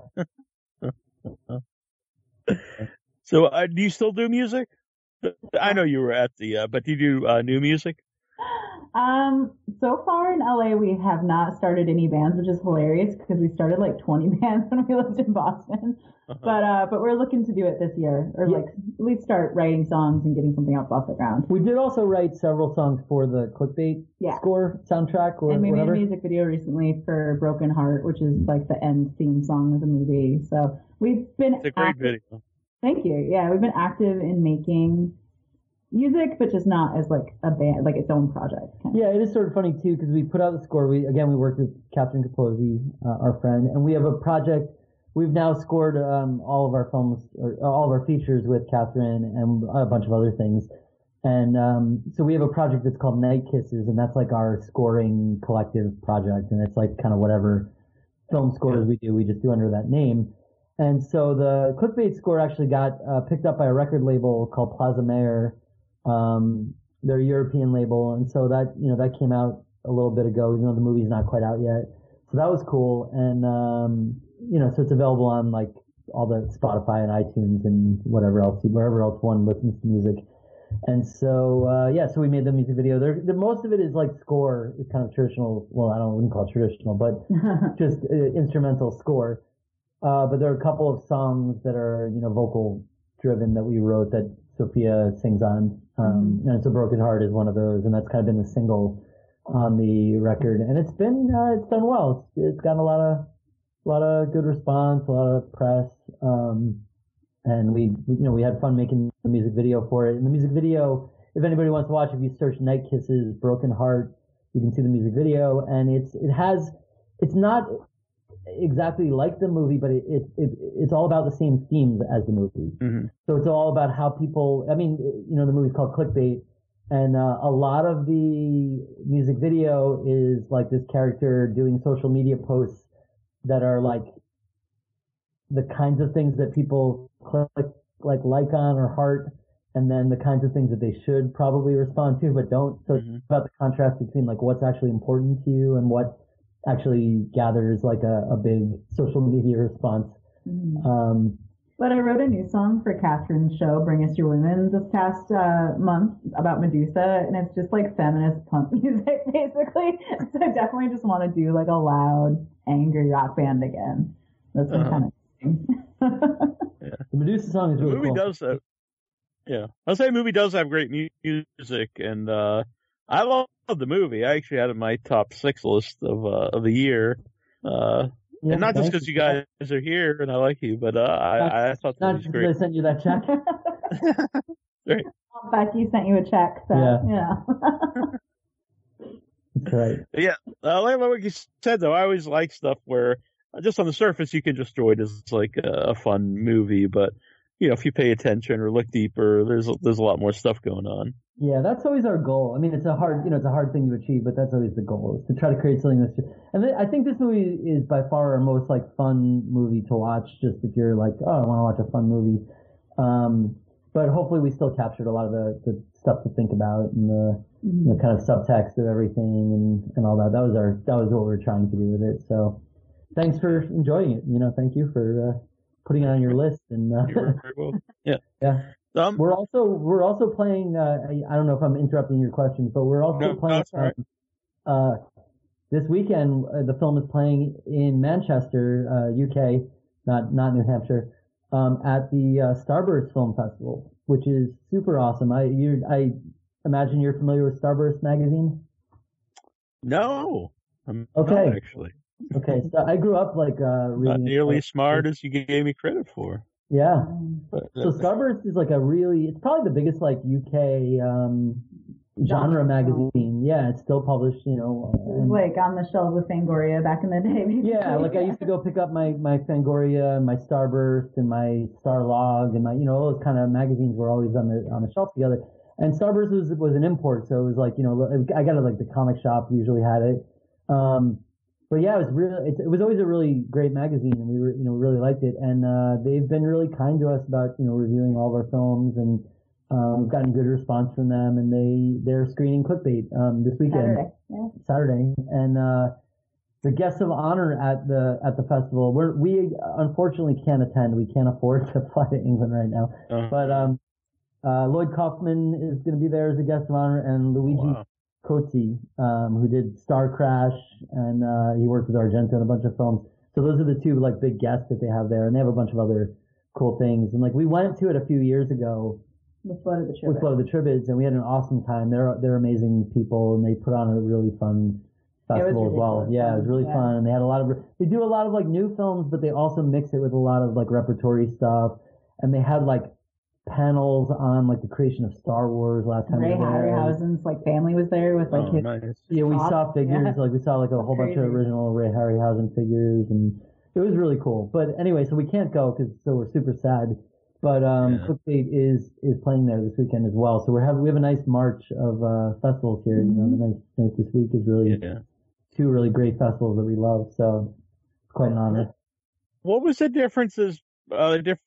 So, do you still do music? I know you were but do you do new music? So far in LA, we have not started any bands, which is hilarious because we started like 20 bands when we lived in Boston. But we're looking to do it this year, or like at least start writing songs and getting something else off the ground. We did also write several songs for the Clickbait score soundtrack, or and we made a music video recently for Broken Heart, which is like the end theme song of the movie. So we've been. It's a great video. Thank you. Yeah, we've been active in making music, but just not as like a band, like its own project. Yeah, it is sort of funny too, because we put out the score. We worked with Catherine Capozzi, our friend, and we have a project. We've now scored all of our films, or all of our features with Catherine and a bunch of other things. And so we have a project that's called Night Kisses, and that's like our scoring collective project. And it's like kind of whatever film scores we do, we just do under that name. And so the Clickbait score actually got picked up by a record label called Plaza Mayer, their European label. And so that, you know, that came out a little bit ago, even though the movie's not quite out yet. So that was cool. And, you know, so it's available on like all the Spotify and iTunes and whatever else, wherever else one listens to music. And so, yeah, so we made the music video. The most of it is like score, it's kind of traditional. Well, I wouldn't call it traditional, but just instrumental score. But there are a couple of songs that are, you know, vocal driven that we wrote that Sophia sings on. And So Broken Heart is one of those, and that's kind of been the single on the record. And it's been, it's done well. It's gotten a lot of good response, a lot of press. And we had fun making the music video for it. And the music video, if anybody wants to watch, if you search Night Kisses, Broken Heart, you can see the music video. And it's not exactly like the movie, but it's all about the same themes as the movie. Mm-hmm. So it's all about how people, I mean, you know, the movie's called Clickbait. And a lot of the music video is like this character doing social media posts that are like the kinds of things that people click on or heart, and then the kinds of things that they should probably respond to but don't. So it's about the contrast between like what's actually important to you and what actually gathers like a big social media response. But I wrote a new song for Catherine's show, Bring Us Your Women, this past month about Medusa, and it's just like feminist punk music basically. So I definitely just want to do like a loud, angry rock band again. That's what kind of yeah. The Medusa song is really cool. Movie does have great music, and I love the movie. I actually had it in my top 6 list of the year, and not just because you guys are here and I like you, but I thought that was great. I sent you that check. Right. Becky sent you a check, so yeah. That's right. Yeah, like what you said though, I always like stuff where, just on the surface, you can just enjoy it as like a fun movie, but you know, if you pay attention or look deeper, there's a lot more stuff going on. Yeah, that's always our goal. I mean, it's a hard thing to achieve, but that's always the goal, is to try to create something that's just, and I think this movie is by far our most like fun movie to watch. Just if you're like, oh, I want to watch a fun movie, but hopefully we still captured a lot of the stuff to think about and the you know, kind of subtext of everything and all that. That was what we were trying to do with it. So. Thanks for enjoying it. You know, thank you for putting it on your list. And you're very well. Yeah, yeah. We're also playing. I don't know if I'm interrupting your question, but we're also playing. Right. This weekend, the film is playing in Manchester, UK, not New Hampshire, at the Starburst Film Festival, which is super awesome. I imagine you're familiar with Starburst magazine. No, I'm not actually. Okay, so I grew up like reading. Not nearly smart as you gave me credit for. Yeah. So Starburst is like it's probably the biggest like UK genre magazine. Yeah, it's still published, you know. And, like on the shelves with Fangoria back in the day. Basically. Yeah, like I used to go pick up my Fangoria and my Starburst and my Starlog and my, you know, all those kind of magazines were always on the shelf together. And Starburst was an import, so it was like, you know, I got it like the comic shop usually had it. But yeah, it was always a really great magazine, and we really liked it. And they've been really kind to us about, you know, reviewing all of our films, and we've gotten good response from them. And they're screening Clickbait this weekend, Saturday. And the guests of honor at the festival, we unfortunately can't attend. We can't afford to fly to England right now. But Lloyd Kaufman is going to be there as a guest of honor, and Luigi. Wow. Cozzi, who did Star Crash, and he worked with Argento on a bunch of films. So those are the two like big guests that they have there, and they have a bunch of other cool things. And like we went to it a few years ago with Flood of the Tribbids, and we had an awesome time. They're amazing people, and they put on a really fun festival as well. Yeah, it was really fun. And they had they do a lot of like new films, but they also mix it with a lot of like repertory stuff. And they had like panels on like the creation of Star Wars last time. Ray Harryhausen's like family was there with like his. Yeah, we saw figures. Yeah. Like we saw like a whole bunch of original Ray Harryhausen figures, and it was really cool. But anyway, so we can't go so we're super sad. But Clickbait is playing there this weekend as well. So we have a nice march of festivals here. Mm-hmm. You know, the night this week is really two really great festivals that we love. So it's quite an honor. What was the difference between Blood of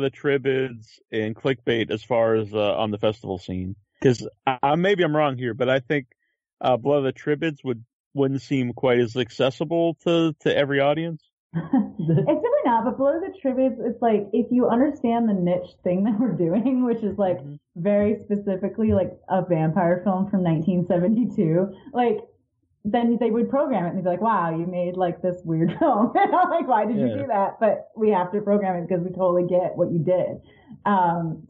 the Tribids and Clickbait as far as on the festival scene? Because maybe I'm wrong here, but I think Blood of the Tribids wouldn't seem quite as accessible to every audience. It's definitely not, but Blood of the Tribids, it's like if you understand the niche thing that we're doing, which is like very specifically like a vampire film from 1972, like then they would program it and they'd be like, wow, you made like this weird film. Like, why did you do that? But we have to program it because we totally get what you did.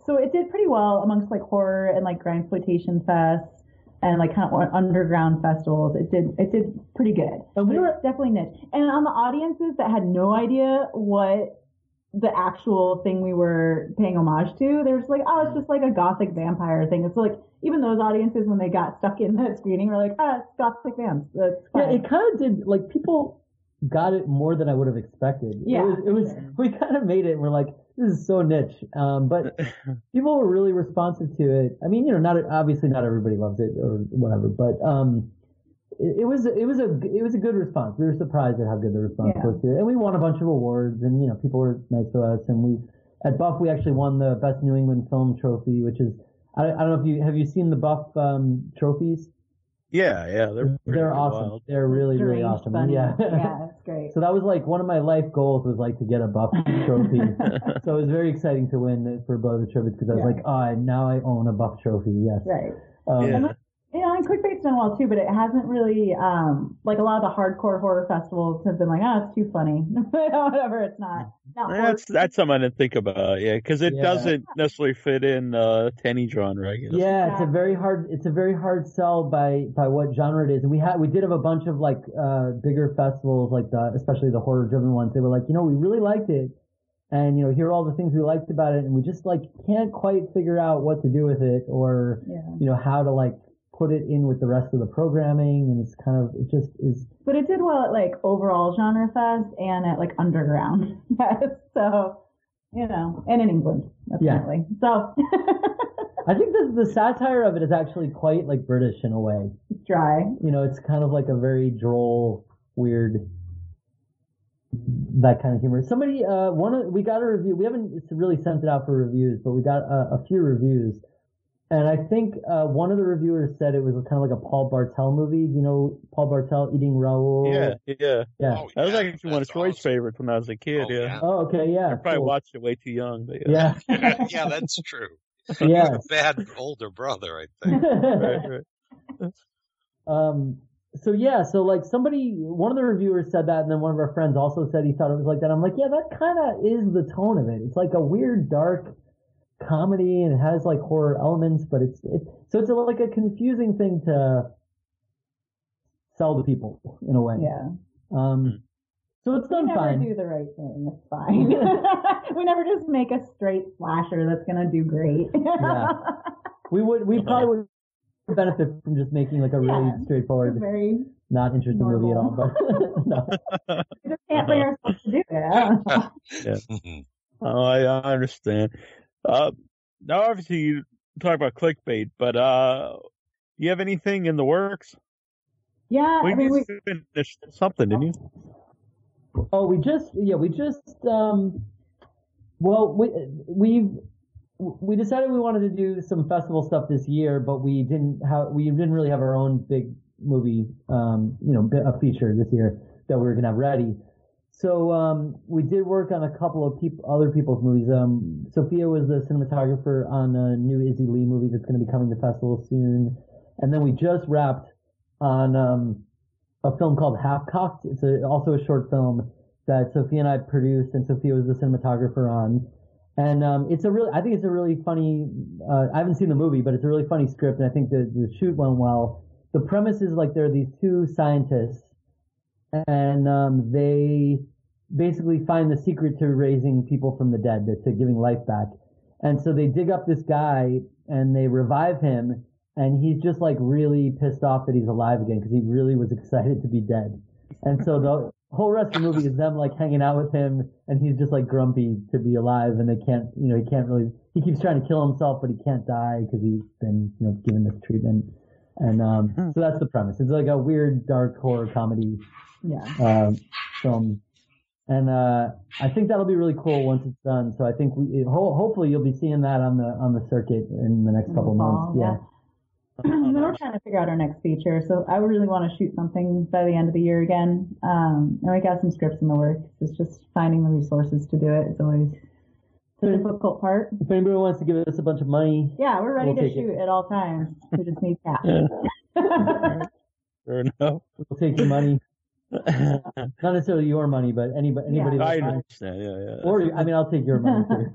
So it did pretty well amongst like horror and like grindsploitation fests and like kind of underground festivals. It did pretty good. So we were definitely niche. And on the audiences that had no idea what the actual thing we were paying homage to, they were just like, oh, it's just like a gothic vampire thing. It's like, even those audiences when they got stuck in that screening were like, ah, it's gothic vamps. Yeah, it kind of did, like people got it more than I would have expected. Yeah. It was we kind of made it and we're like, this is so niche, but people were really responsive to it. I mean, you know, obviously not everybody loves it or whatever, but it was a good response. We were surprised at how good the response was to it, and we won a bunch of awards, and you know, people were nice to us, and at Buff we actually won the Best New England Film Trophy, which is I don't know if you have seen the Buff trophies. Yeah, they're awesome. Wild. They're really, really awesome. Funny. Yeah, that's great. So that was like one of my life goals was like to get a Buff trophy. So it was very exciting to win for Blood of the Tribids because I was like, oh, now I own a Buff trophy. Yes. Right. And Clickbait's done well too, but it hasn't really like a lot of the hardcore horror festivals have been like, oh, it's too funny. Whatever, it's not. That's something to think about, yeah, because it doesn't necessarily fit in to any genre. I guess. Yeah, it's a very hard sell by what genre it is. And we did have a bunch of like bigger festivals, like especially the horror driven ones. They were like, you know, we really liked it, and you know, here are all the things we liked about it, and we just like can't quite figure out what to do with it, or you know, how to like put it in with the rest of the programming, and it's kind of, it just is. But it did well at like overall genre fest and at like underground fest. So, you know, and in England, definitely. Yeah. So I think the satire of it is actually quite like British in a way. It's dry. You know, it's kind of like a very droll, weird, that kind of humor. Somebody, we got a review. We haven't really sent it out for reviews, but we got a few reviews. And I think one of the reviewers said it was kind of like a Paul Bartel movie. You know, Paul Bartel eating Raoul. Yeah. Oh, that was actually one of Troy's favorites when I was a kid. Oh, yeah. Oh, okay, yeah. I probably watched it way too young, but yeah, that's true. Yeah, he's a bad older brother, I think. Right. So like one of the reviewers said that, and then one of our friends also said he thought it was like that. I'm like, yeah, that kind of is the tone of it. It's like a weird, dark comedy, and it has like horror elements, but it's like a confusing thing to sell to people in a way. Yeah. So it's done fine. We never do the right thing. It's fine. We never just make a straight slasher that's gonna do great. Yeah. We probably would benefit from just making like a really straightforward, very not interesting movie at all. But no. We just can't bring ourselves to do it. Yeah. Oh, I understand. Now obviously you talk about Clickbait, but do you have anything in the works? Yeah, finished something, didn't you? Oh, we decided we wanted to do some festival stuff this year, but we didn't really have our own big movie, a feature this year that we were gonna have ready. So we did work on a couple of other people's movies. Sophia was the cinematographer on a new Izzy Lee movie that's going to be coming to festival soon. And then we just wrapped on a film called Half Cocked. It's also a short film that Sophia and I produced, and Sophia was the cinematographer on. And I think it's a really funny. I haven't seen the movie, but it's a really funny script, and I think the shoot went well. The premise is like there are these two scientists. And they basically find the secret to raising people from the dead, to giving life back. And so they dig up this guy and they revive him. And he's just like really pissed off that he's alive again because he really was excited to be dead. And so the whole rest of the movie is them like hanging out with him, and he's just like grumpy to be alive. And they can't, you know, he can't really. He keeps trying to kill himself, but he can't die because he's been, you know, given this treatment. And so that's the premise. It's like a weird dark horror comedy, film. And I think that'll be really cool once it's done. So I think hopefully you'll be seeing that on the circuit in the next couple months. Yeah. We're trying to figure out our next feature, so I really want to shoot something by the end of the year again. And we got some scripts in the works. It's just finding the resources to do it. It's always the difficult part. If anybody wants to give us a bunch of money, yeah, we're ready to shoot at all times. We just need cash. Yeah. Fair enough. We'll take your money. Not necessarily your money, but anybody. Yeah. Yeah. Or I mean, I'll take your money too.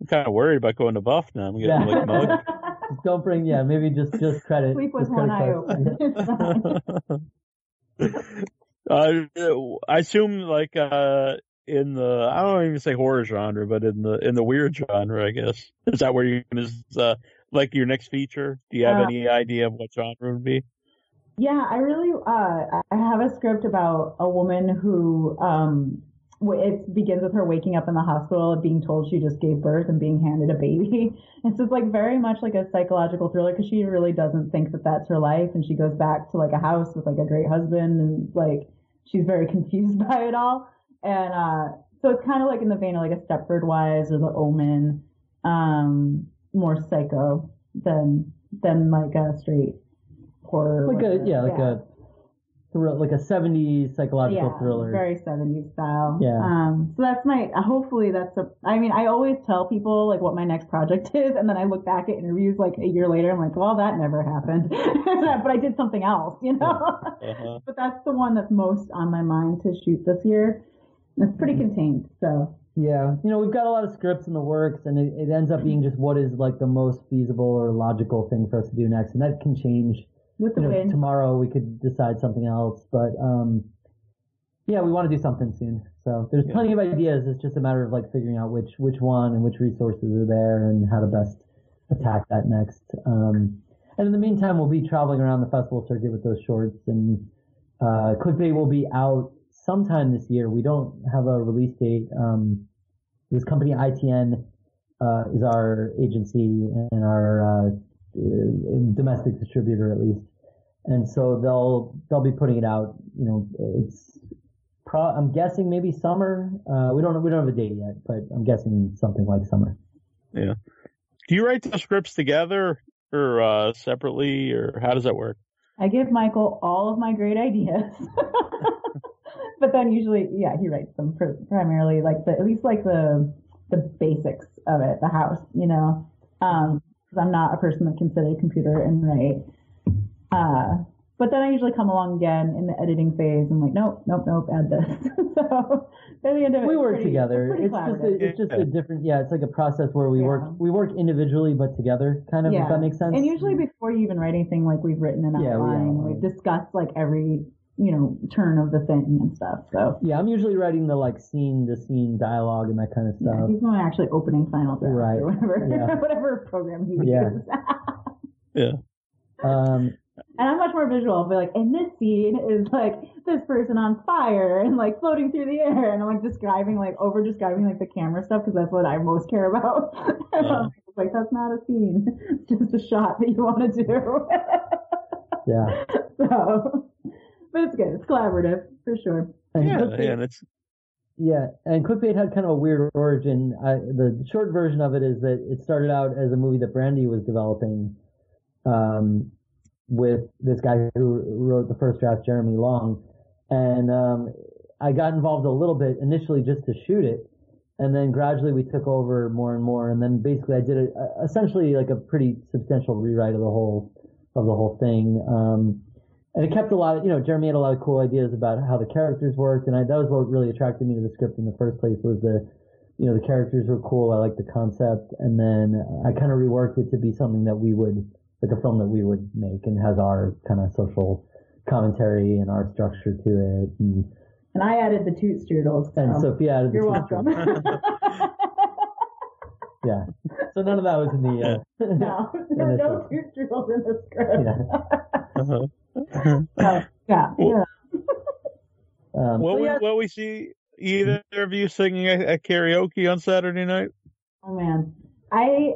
I'm kind of worried about going to Buff now. I'm getting like mugged. Don't bring, maybe just credit. Sleep with one eye open. I assume like in the, I don't even say horror genre, but in the weird genre, I guess. Is that where you're going to, like your next feature? Do you have any idea of what genre it would be? Yeah, I really, I have a script about a woman who, it begins with her waking up in the hospital and being told she just gave birth and being handed a baby. It's just like very much like a psychological thriller because she really doesn't think that that's her life. And she goes back to like a house with like a great husband and like she's very confused by it all. And so it's kind of like in the vein of like a Stepford Wives or The Omen, more psycho than like a straight horror. Like a 70s psychological thriller. Very 70s style. Yeah. So that's I mean, I always tell people like what my next project is, and then I look back at interviews like a year later, I'm like, well, that never happened. But I did something else, you know? Uh-huh. But that's the one that's most on my mind to shoot this year. It's pretty contained, so. Yeah. You know, we've got a lot of scripts in the works, and it ends up being just what is like the most feasible or logical thing for us to do next, and that can change. Tomorrow we could decide something else, but we want to do something soon. So there's plenty of ideas. It's just a matter of like figuring out which one and which resources are there and how to best attack that next. And in the meantime, we'll be traveling around the festival circuit with those shorts, and Clickbait will be out sometime this year. We don't have a release date. This company ITN is our agency and our domestic distributor at least, and so they'll be putting it out. You know, it's I'm guessing maybe summer. We don't have a date yet, but I'm guessing something like summer. Yeah. Do you write the scripts together or separately, or how does that work? I give Michael all of my great ideas, but then usually, he writes them primarily, like the basics of it, the house, you know. I'm not a person that can sit at a computer and write. But then I usually come along again in the editing phase. I'm like, nope, add this. So by the end of it, we work together. It's just a different. Yeah, it's like a process where we work individually but together, kind of. Yeah. If that makes sense. And usually before you even write anything, like we've written an outline, we've discussed like every turn of the thing and stuff. So I'm usually writing the like scene to scene dialogue and that kind of stuff. Yeah, he's not actually opening Final Draft or whatever, whatever program he uses. And I'm much more visual. I'll be like, and this scene is like this person on fire and like floating through the air, and I'm like over describing like the camera stuff because that's what I most care about. Like that's not a scene, it's just a shot that you want to do. But it's good. It's collaborative, for sure. And and Clickbait had kind of a weird origin. The short version of it is that it started out as a movie that Brandy was developing with this guy who wrote the first draft, Jeremy Long. And I got involved a little bit initially just to shoot it. And then gradually we took over more and more. And then basically I did essentially like a pretty substantial rewrite of the whole thing. And it kept a lot of, Jeremy had a lot of cool ideas about how the characters worked, and that was what really attracted me to the script in the first place was the characters were cool, I liked the concept, and then I kind of reworked it to be something that we would, like a film that we would make and has our kind of social commentary and our structure to it. And I added the toot strudels. And Sophia added the toot strudels. You're welcome. Yeah. So none of that was in the... No. There no two drills in the script. Yeah. Will we see either of you singing at karaoke on Saturday night? Oh, man. I,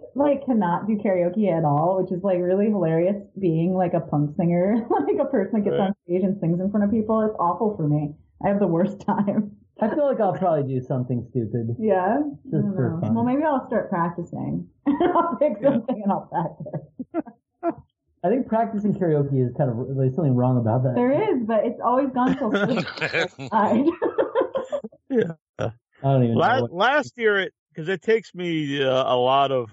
cannot do karaoke at all, which is, really hilarious being, a punk singer. A person that gets on stage and sings in front of people. It's awful for me. I have the worst time. I feel like I'll probably do something stupid. Yeah? Just for fun. Well, maybe I'll start practicing. I'll pick something and I'll practice. I think practicing karaoke is kind of... There's something wrong about that. There is, but it's always gone so fast. Yeah. I don't even know. Last year, because it takes me a lot of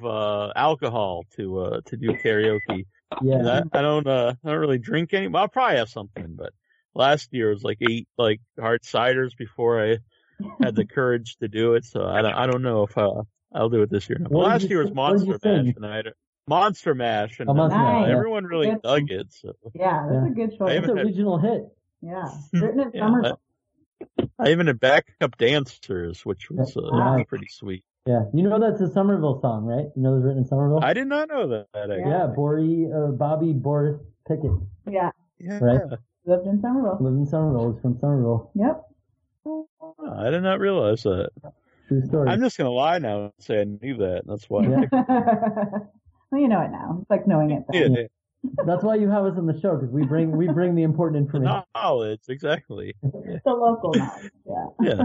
alcohol to do karaoke. Yeah. I don't really drink anymore. I'll probably have something, but... Last year was 8 hard ciders before I had the courage to do it, so I don't know if I'll do it this year. Well, last year was Monster Mash, and everyone really dug it. So. Yeah, that's a good choice. It's a regional hit. Yeah, written at Somerset. I even had backup dancers, which was pretty sweet. Yeah, you know that's a Somerville song, right? You know it was written in Somerville. I did not know that. Yeah, Bobby Boris Pickett. Yeah. Yeah. Right. Lived in Somerville. Was from Somerville. Yep. Oh, I did not realize that. True story. I'm just going to lie now and say I knew that. That's why. Yeah. Well, you know it now. It's like knowing it. Yeah. That's why you have us on the show, because we bring the important information. The knowledge, exactly. Yeah. The local knowledge, yeah.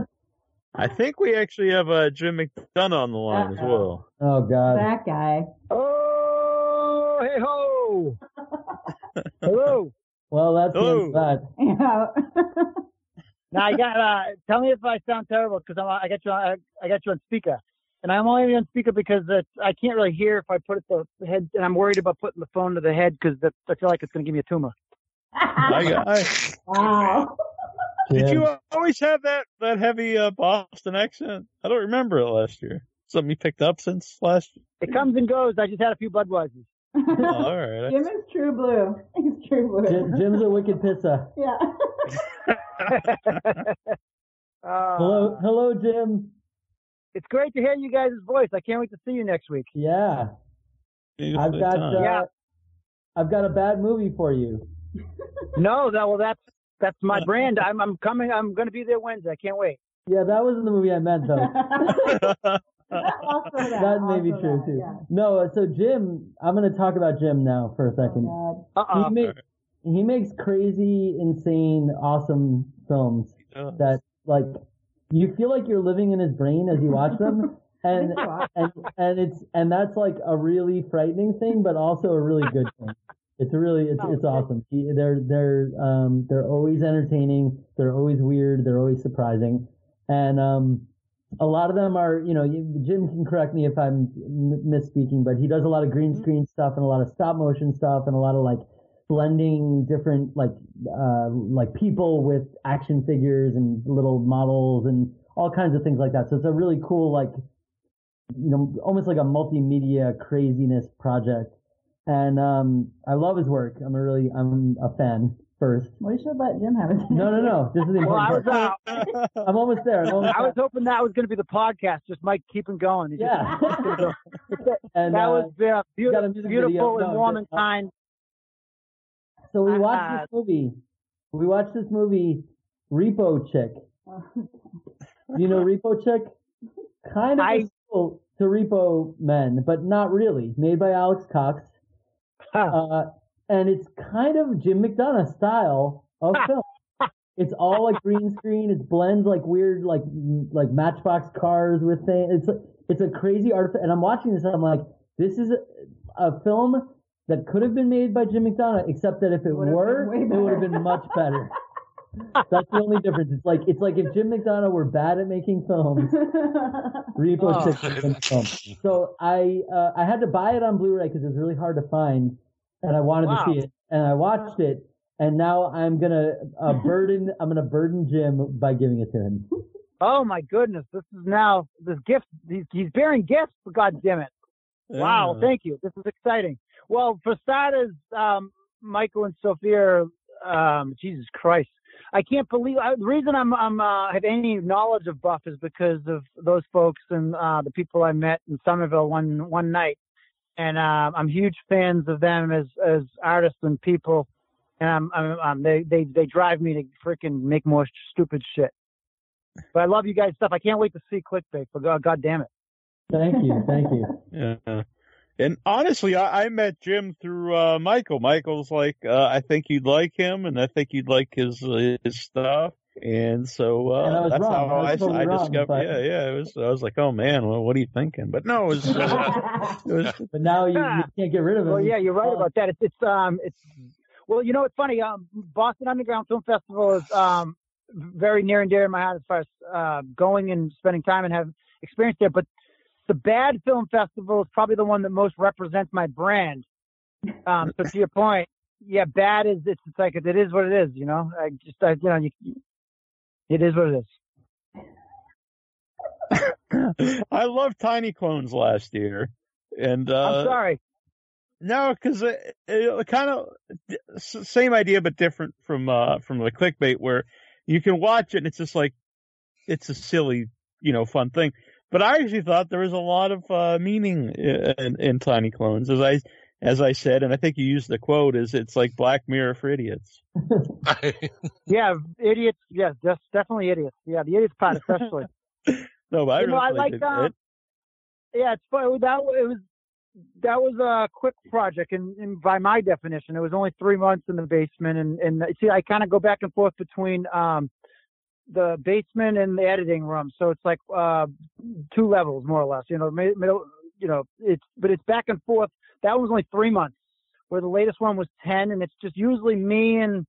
I think we actually have Jim McDonough on the line as well. Oh, God. That guy. Oh, hey ho! Hello. Well, that's bad. Yeah. Now I got. Tell me if I sound terrible, because I got you on speaker, and I'm only on speaker because I can't really hear if I put it to the head, and I'm worried about putting the phone to the head because I feel like it's going to give me a tumor. Wow. Did you always have that heavy Boston accent? I don't remember it last year. Something you picked up since last year? It comes and goes. I just had a few Budweisers. Oh, all right. Jim is true blue. He's true blue. Jim's a wicked pizza. Yeah. Hello, Jim. It's great to hear you guys' voice. I can't wait to see you next week. Yeah. I've got a bad movie for you. No, that's my brand. I'm coming. I'm going to be there Wednesday. I can't wait. Yeah, that wasn't the movie I meant though. That may be true, too. Yeah. No, so Jim, I'm going to talk about Jim now for a second. He makes crazy, insane, awesome films that, you feel like you're living in his brain as you watch them. and that's, a really frightening thing, but also a really good thing. It's awesome. They're always entertaining. They're always weird. They're always surprising. And, a lot of them are, Jim can correct me if I'm misspeaking, but he does a lot of green screen stuff and a lot of stop motion stuff and a lot of blending different people with action figures and little models and all kinds of things like that. So it's a really cool almost like a multimedia craziness project. And I love his work. I'm a fan. First, we should let Jim have it. No. This is the important part. I'm almost there. I was hoping that was going to be the podcast. Just Mike keeping going. And that was beautiful and warm and kind. So we watched this movie. Repo Chick. You know Repo Chick? Kind of equal to Repo Men, but not really. Made by Alex Cox. And it's kind of Jim McDonough style of film. It's all green screen. It blends weird Matchbox cars with things. It's a crazy artifact. And I'm watching this and I'm like, this is a film that could have been made by Jim McDonough, except that if it were, it would have been much better. That's the only difference. It's like if Jim McDonough were bad at making films, Repo Chick would film. So I had to buy it on Blu-ray because it's really hard to find. And I wanted to see it, and I watched it, and now I'm gonna burden Jim by giving it to him. Oh my goodness! This is now this gift. He's bearing gifts. God damn it! Wow! Thank you. This is exciting. Well, for starters, Michael and Sophia, Jesus Christ, I can't believe the reason I'm have any knowledge of Buff is because of those folks and the people I met in Somerville one night, and I'm huge fans of them as artists and people, and they drive me to freaking make more stupid shit. But I love you guys' stuff. I can't wait to see Clickbait. For God damn it! Thank you. Yeah. And honestly, I met Jim through Michael. Michael's like, I think you'd like him, and I think you'd like his stuff. And so and that's wrong. How I discovered. But... Yeah. I was like, oh man, well, what are you thinking? But no, it was. But now you can't get rid of it. Well, yeah, you're right about that. It's well, you know, it's funny. Boston Underground Film Festival is very near and dear to my heart as far as going and spending time and have experience there, but. The Bad Film Festival is probably the one that most represents my brand. So to your point, yeah, bad is it's like it is what it is, you know. It is what it is. I loved Tiny Clones last year, and I'm sorry. No, because it kind of same idea but different from the Clickbait, where you can watch it and it's just like it's a silly, you know, fun thing. But I actually thought there was a lot of meaning in Tiny Clones, as I said, and I think you used the quote, is it's like Black Mirror for idiots. Yeah, idiots. Yeah, just definitely idiots. Yeah, the idiots part especially. No, but I like it. Yeah, it's funny. That was a quick project, and by my definition, it was only 3 months in the basement, and see, I kind of go back and forth between. The basement and the editing room, so it's like 2 levels more or less, you know, middle, you know, it's back and forth. That one was only 3 months, where the latest one was 10, and it's just usually me and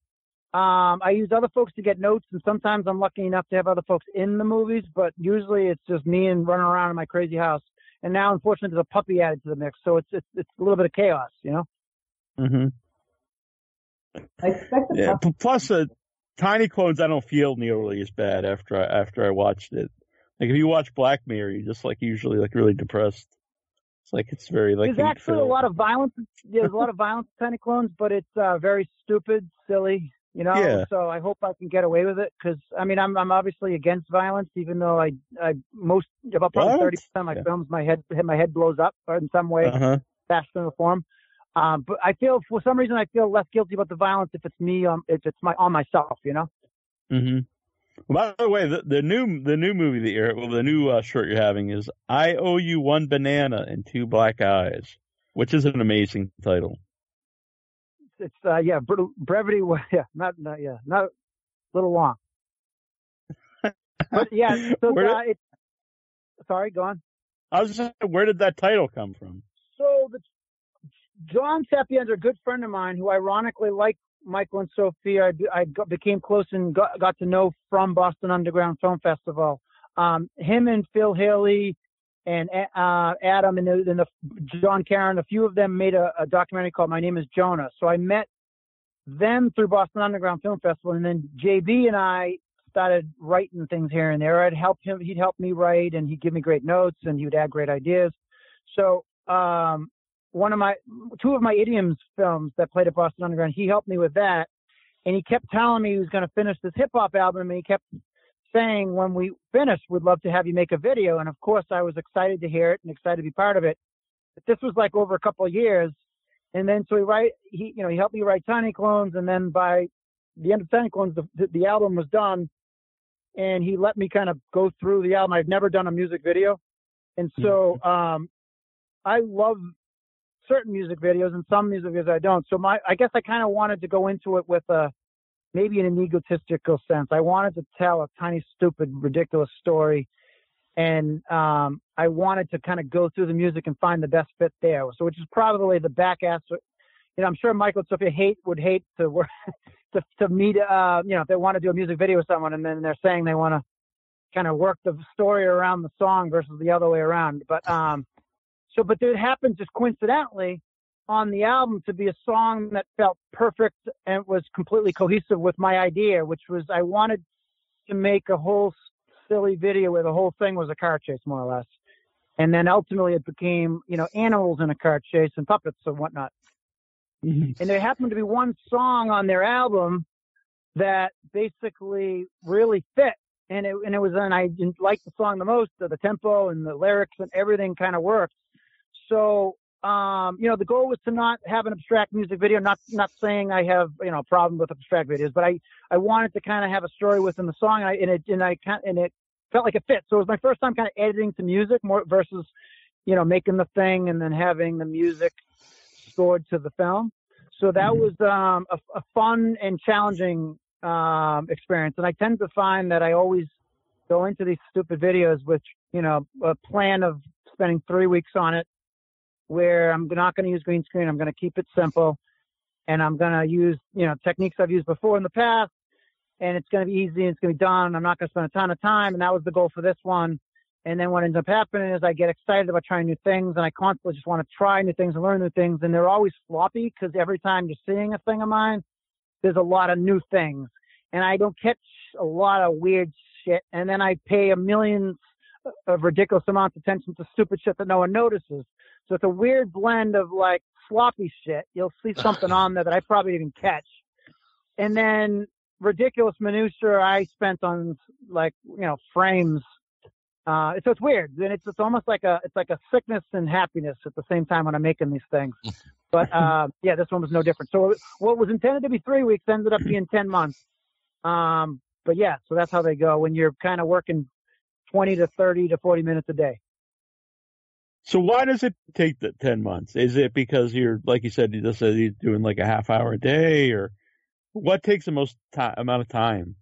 I use other folks to get notes, and sometimes I'm lucky enough to have other folks in the movies, but usually it's just me and running around in my crazy house. And now, unfortunately, there's a puppy added to the mix, so it's a little bit of chaos, you know. Mm-hmm. I expect the puppy. Plus Tiny Clones, I don't feel nearly as bad after I watched it. Like if you watch Black Mirror, you're just like usually like really depressed. It's like it's very like there's actually a lot of violence. Yeah, there's a lot of violence in Tiny Clones, but it's very stupid, silly, you know. Yeah. So I hope I can get away with it, because I mean I'm obviously against violence, even though I most about probably 30% of my films my head blows up or in some way, fashion or form. But I feel for some reason I feel less guilty about the violence if it's me on myself, you know. Mm-hmm. Well, by the way, the new movie that the new short you're having is I Owe You One Banana and Two Black Eyes, which is an amazing title. It's brevity, not a little long. But yeah, so sorry, go on. I was just saying, where did that title come from? So the John Sapien's a good friend of mine who ironically, like Michael and Sophia, I became close and got to know from Boston Underground Film Festival. Him and Phil Haley and Adam and John Caron, a few of them made a documentary called My Name is Jonah. So I met them through Boston Underground Film Festival, and then JB and I started writing things here and there. I'd help him. He'd help me write, and he'd give me great notes, and he would add great ideas. So two of my idioms films that played at Boston Underground, he helped me with that, and he kept telling me he was going to finish this hip hop album, and he kept saying, when we finish, we'd love to have you make a video. And of course, I was excited to hear it and excited to be part of it. But this was like over a couple of years, and then so he helped me write Tiny Clones, and then by the end of Tiny Clones, the album was done, and he let me kind of go through the album. I've never done a music video, and so I love certain music videos and some music videos I don't. So I guess I kind of wanted to go into it with maybe in an egotistical sense. I wanted to tell a tiny, stupid, ridiculous story. And I wanted to kind of go through the music and find the best fit there. So which is probably the back ass. You know, I'm sure Michael and Sophia would hate to work to meet, you know, if they want to do a music video with someone and then they're saying they want to kind of work the story around the song versus the other way around. But, but it happened just coincidentally on the album to be a song that felt perfect and was completely cohesive with my idea, which was I wanted to make a whole silly video where the whole thing was a car chase, more or less. And then ultimately it became, you know, animals in a car chase and puppets and whatnot. And there happened to be one song on their album that basically really fit. And it was, and I liked the song the most, the tempo and the lyrics and everything kind of worked. So, you know, the goal was to not have an abstract music video, not saying I have, you know, a problem with abstract videos, but I wanted to kind of have a story within the song, and it felt like it fit. So it was my first time kind of editing to music more versus, you know, making the thing and then having the music scored to the film. So that was a fun and challenging experience. And I tend to find that I always go into these stupid videos with, you know, a plan of spending 3 weeks on it, where I'm not going to use green screen. I'm going to keep it simple, and I'm going to use, you know, techniques I've used before in the past, and it's going to be easy and it's going to be done, and I'm not going to spend a ton of time. And that was the goal for this one. And then what ends up happening is I get excited about trying new things, and I constantly just want to try new things and learn new things. And they're always floppy, because every time you're seeing a thing of mine, there's a lot of new things, and I don't catch a lot of weird shit. And then I pay a million of ridiculous amounts of attention to stupid shit that no one notices. So it's a weird blend of like sloppy shit. You'll see something on there that I probably didn't catch. And then ridiculous minutia I spent on, like, you know, frames. So it's weird. And it's almost like a sickness and happiness at the same time when I'm making these things. But yeah, this one was no different. So what was intended to be 3 weeks ended up being 10 months. But yeah, so that's how they go when you're kind of working 20 to 30 to 40 minutes a day. So why does it take the 10 months? Is it because you're, like you said, you just said you're doing like a half hour a day, or what takes the most amount of time?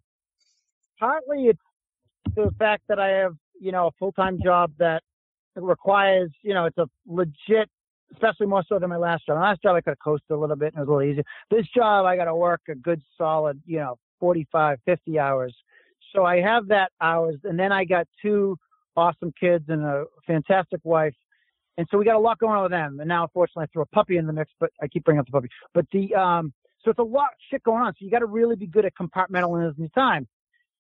Partly it's the fact that I have, you know, a full-time job that requires, you know, it's a legit, especially more so than my last job. My last job I could have coasted a little bit and it was a little easier. This job I got to work a good solid, you know, 45, 50 hours. So I have that hours, and then I got two awesome kids and a fantastic wife. And so we got a lot going on with them. And now, unfortunately, I throw a puppy in the mix, but I keep bringing up the puppy. But so it's a lot of shit going on. So you got to really be good at compartmentalizing your time.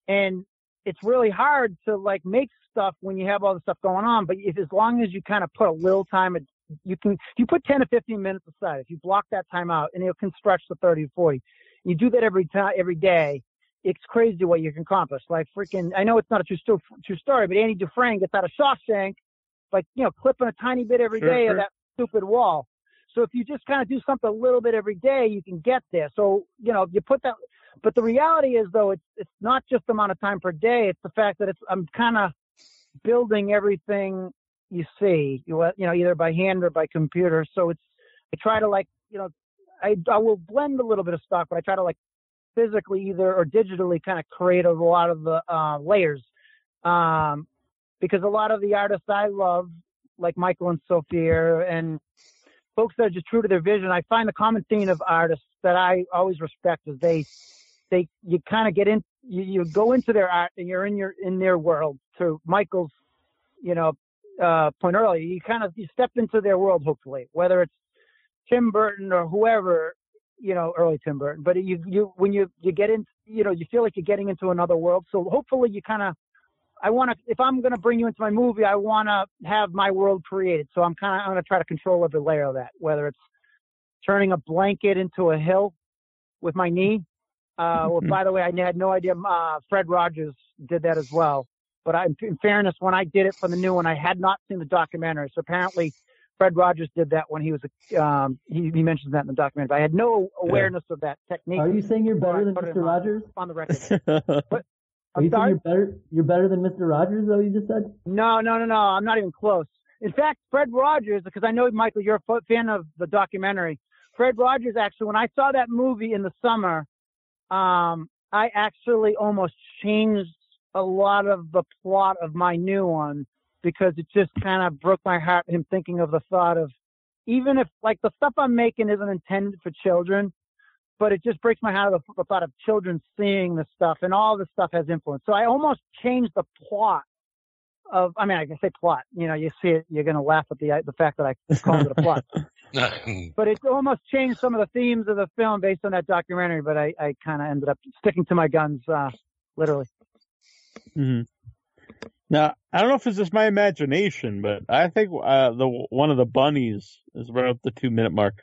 And it's really hard to, like, make stuff when you have all this stuff going on. But if, as long as you kind of put a little time, you can, if you put 10 to 15 minutes aside, if you block that time out, and it can stretch to 30 to 40. You do that every day. It's crazy what you can accomplish. Like, freaking, I know it's not a true story, but Andy Dufresne gets out of Shawshank, like, you know, clipping a tiny bit every day of that stupid wall. So if you just kind of do something a little bit every day, you can get there. So, you know, you put that, but the reality is, though, it's not just the amount of time per day. It's the fact that I'm kind of building everything you see, you know, either by hand or by computer. So I try to, like, you know, I will blend a little bit of stock, but I try to, like, physically either or digitally kind of create a lot of the layers, because a lot of the artists I love, like Michael and Sophia and folks that are just true to their vision, I find the common theme of artists that I always respect is you kind of get in, you go into their art and you're in their world. To Michael's, you know, point earlier, you step into their world, hopefully, whether it's Tim Burton or whoever, you know, early Tim Burton, but when you get in, you know, you feel like you're getting into another world. So hopefully you kind of, if I'm going to bring you into my movie, I want to have my world created. So I'm going to try to control every layer of that, whether it's turning a blanket into a hill with my knee. Well, by the way, I had no idea. Fred Rogers did that as well. But in fairness, when I did it for the new one, I had not seen the documentary. So apparently Fred Rogers did that when he was he mentions that in the documentary. But I had no awareness of that technique. Are you saying you're better than Mr. Rogers? On the record. But, saying you're better than Mr. Rogers, though, you just said? No. I'm not even close. In fact, Fred Rogers, because I know, Michael, you're a fan of the documentary. Fred Rogers, actually, when I saw that movie in the summer, I actually almost changed a lot of the plot of my new one, because it just kind of broke my heart, him thinking of the thought of, even if, like, the stuff I'm making isn't intended for children, but it just breaks my heart of the thought of children seeing this stuff, and all this stuff has influence. So I almost changed the plot of, I mean, I can say plot, you know, you see it, you're going to laugh at the fact that I called it a plot. But it almost changed some of the themes of the film based on that documentary, but I kind of ended up sticking to my guns, literally. Mm-hmm. Now, I don't know if it's just my imagination, but I think one of the bunnies is right at the 2-minute mark.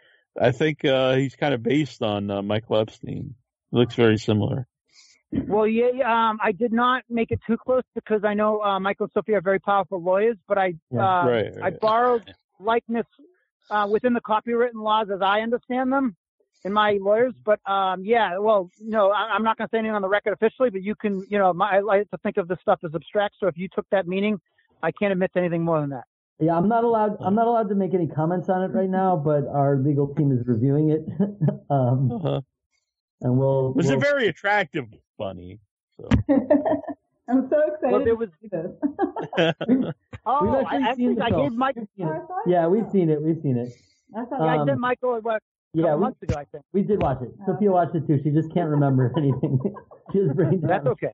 I think he's kind of based on Michael Epstein. Looks very similar. Well, yeah, I did not make it too close because I know Michael and Sophia are very powerful lawyers, but I borrowed likeness within the copywritten laws as I understand them in my lawyers. But I'm not going to say anything on the record officially, but you can, I like to think of this stuff as abstract. So if you took that meaning, I can't admit to anything more than that. Yeah, I'm not allowed to make any comments on it right now, but our legal team is reviewing it. And it was a very attractive bunny. So. I'm so excited. Well, there was we've seen it. We've seen it. I sent Michael months ago, I think. We did watch it. Sophia watched it too. She just can't remember anything. She was brain dead. That's okay.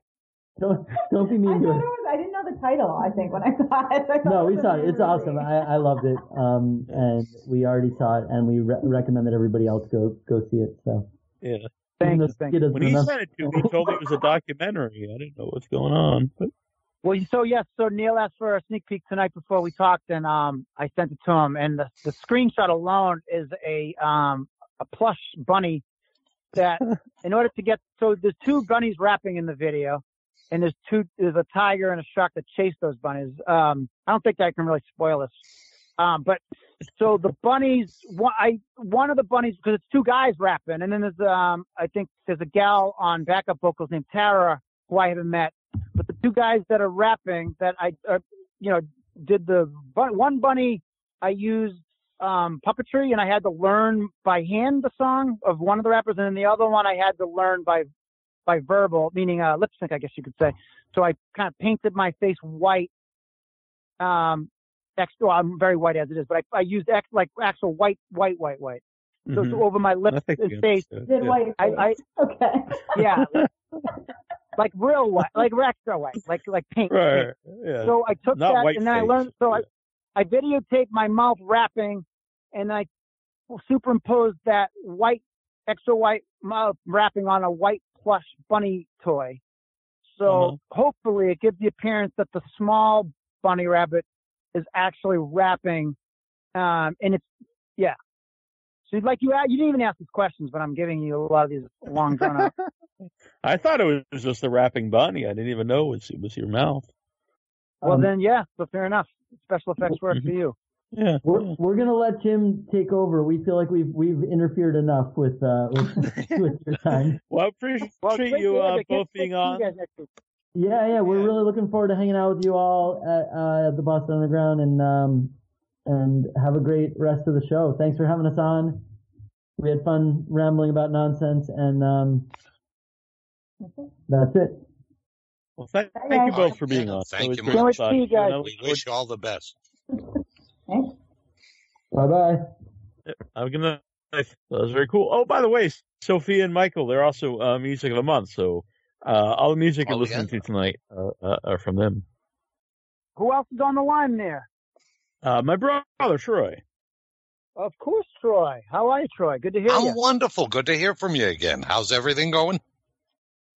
Don't be mean to her. I didn't know the title, I think, when I saw it. We saw it. It's awesome. I loved it. And we already saw it, and we recommend that everybody else go see it. So. Yeah. Thanks. When he sent it to me, he told me it was a documentary. I didn't know what's going on. But... Well, so Neil asked for a sneak peek tonight before we talked, and I sent it to him. And the screenshot alone is a plush bunny that, in order to get, so there's two bunnies rapping in the video, and there's a tiger and a shark that chase those bunnies. I don't think that I can really spoil this. But so the bunnies, one of the bunnies, because it's two guys rapping, and then there's I think there's a gal on backup vocals named Tara who I haven't met. But the two guys that are rapping that one bunny I used puppetry, and I had to learn by hand the song of one of the rappers, and then the other one I had to learn by verbal, meaning lip sync, I guess you could say. So I kind of painted my face white. I'm very white as it is, but I used actual white. So it's over my lips and face. Okay. Yeah. Like real white, like extra white, like pink. Right. Pink. Yeah. So I took that and then face. I learned. So yeah. I videotaped my mouth rapping, and I superimposed that white, extra white mouth rapping on a white plush bunny toy. So hopefully it gives the appearance that the small bunny rabbit is actually rapping, and it's so you didn't even ask these questions, but I'm giving you a lot of these long drawn out. I thought it was just the rapping bunny. I didn't even know it was your mouth. Well, then so fair enough, special effects work for you. Yeah, we're gonna let Jim take over. We feel like we've interfered enough with your time. Well, I appreciate you both being on. Yeah, we're really looking forward to hanging out with you all at the Boston Underground, and have a great rest of the show. Thanks for having us on. We had fun rambling about nonsense, and that's it. Well, thank you both for being on. Thank you much. We wish you all the best. Bye-bye. Have a good night. That was very cool. Oh, by the way, Sophia and Michael, they're also Music of the Month, so... all the music you're listening to tonight are from them. Who else is on the line there? My brother, Troy. Of course, Troy. How are you, Troy? Good to hear you. How wonderful. Good to hear from you again. How's everything going?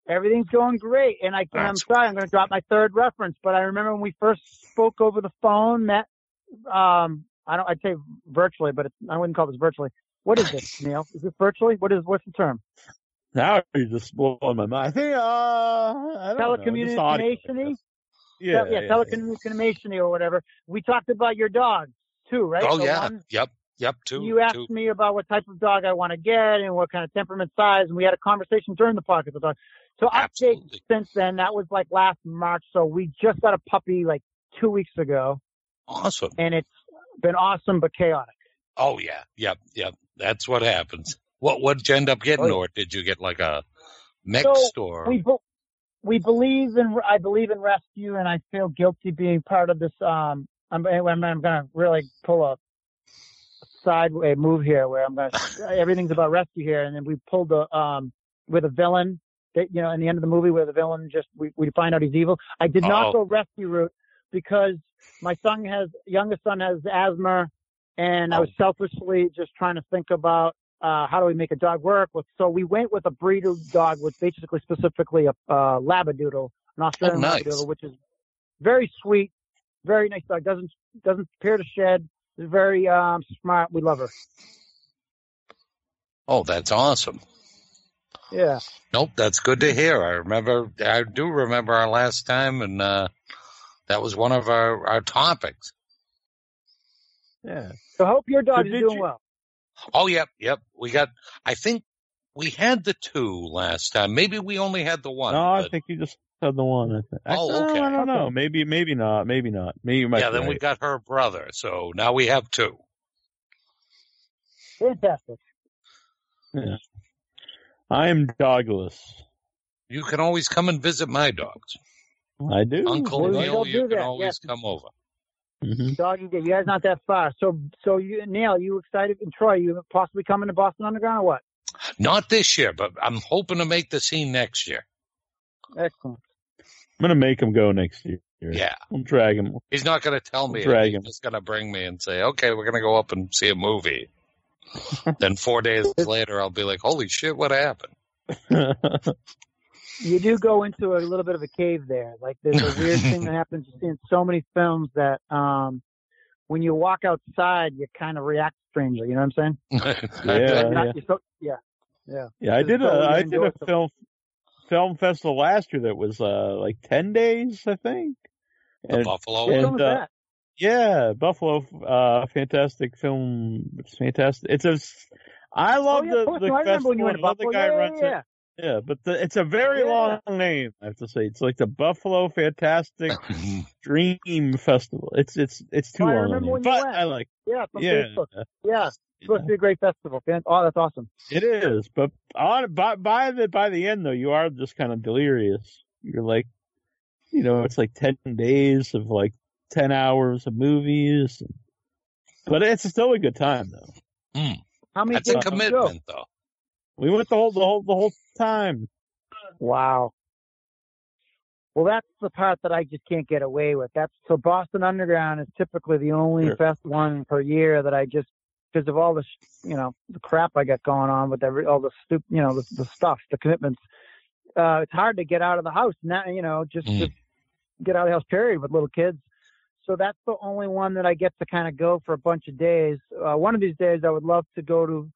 Everything's going great. And I'm sorry, I'm going to drop my third reference, but I remember when we first spoke over the phone, met, I'd say virtually, but I wouldn't call this virtually. What is this, Neil? Is this virtually? What's the term? Now you're just blowing my mind. I think I don't know. Telecommunication-y? Yeah, telecommunication-y or whatever. We talked about your dogs too, right? Oh, Yep, two. You asked me about what type of dog I want to get and what kind of temperament size, and we had a conversation during the podcast about. So updates since then, that was like last March, so we just got a puppy like 2 weeks ago. Awesome. And it's been awesome but chaotic. Oh, yeah. Yep. That's what happens. What did you end up getting, or did you get like a mixed or? We believe in. I believe in rescue, and I feel guilty being part of this. I'm gonna really pull a sideway move here, where I'm gonna everything's about rescue here, and then we pulled the with a villain. That, in the end of the movie, where the villain just we find out he's evil. I did not go rescue route because my youngest son has asthma, and I was selfishly just trying to think about. How do we make a dog work? So we went with a breed of dog, which basically specifically a Labradoodle, an Australian Labradoodle, which is very sweet, very nice dog. Doesn't appear to shed. Is very smart. We love her. Oh, that's awesome. Yeah. Nope, that's good to hear. I do remember our last time, and that was one of our topics. Yeah. So hope your dog is doing well. Oh, yep. I think we had the two last time. Maybe we only had the one. No, I think you just had the one. I think. Oh, okay. I don't know. Maybe not. Then we got her brother, so now we have two. Fantastic. Yeah. I am dogless. You can always come and visit my dogs. I do. Uncle Neil, you can always come over. Mm-hmm. Doggy day. You guys not that far. So you, Neil, you excited? And Troy, you possibly coming to Boston Underground or what? Not this year, but I'm hoping to make the scene next year. Excellent. I'm going to make him go next year. Yeah. I'll drag him. He's not going to tell me. He's just going to bring me and say, okay, we're going to go up and see a movie. Then 4 days later, I'll be like, holy shit, what happened? You do go into a little bit of a cave there. Like, there's a weird thing that happens in so many films that when you walk outside, you kind of react strangely. You know what I'm saying? Yeah. I did a film festival last year that was like 10 days, I think. The Buffalo one. Yeah, Buffalo, fantastic film. It's fantastic. I love the festival. The guy runs it. Yeah, but it's a very long name, I have to say. It's like the Buffalo Fantastic Dream Festival. It's too long. But I like it. Yeah, from Facebook. Yeah, it's supposed to be a great festival. Oh, that's awesome. It is, but by the end, though, you are just kind of delirious. You're like, it's like 10 days of like 10 hours of movies. But it's still a good time, though. Mm. How many? That's a commitment, though. We went the whole time. Wow. Well, that's the part that I just can't get away with. So Boston Underground is typically the only best one per year that I just, because of all the the crap I got going on with all the stupid, the stuff, the commitments. It's hard to get out of the house now. Just get out of the house. Period. With little kids. So that's the only one that I get to kind of go for a bunch of days. One of these days, I would love to go to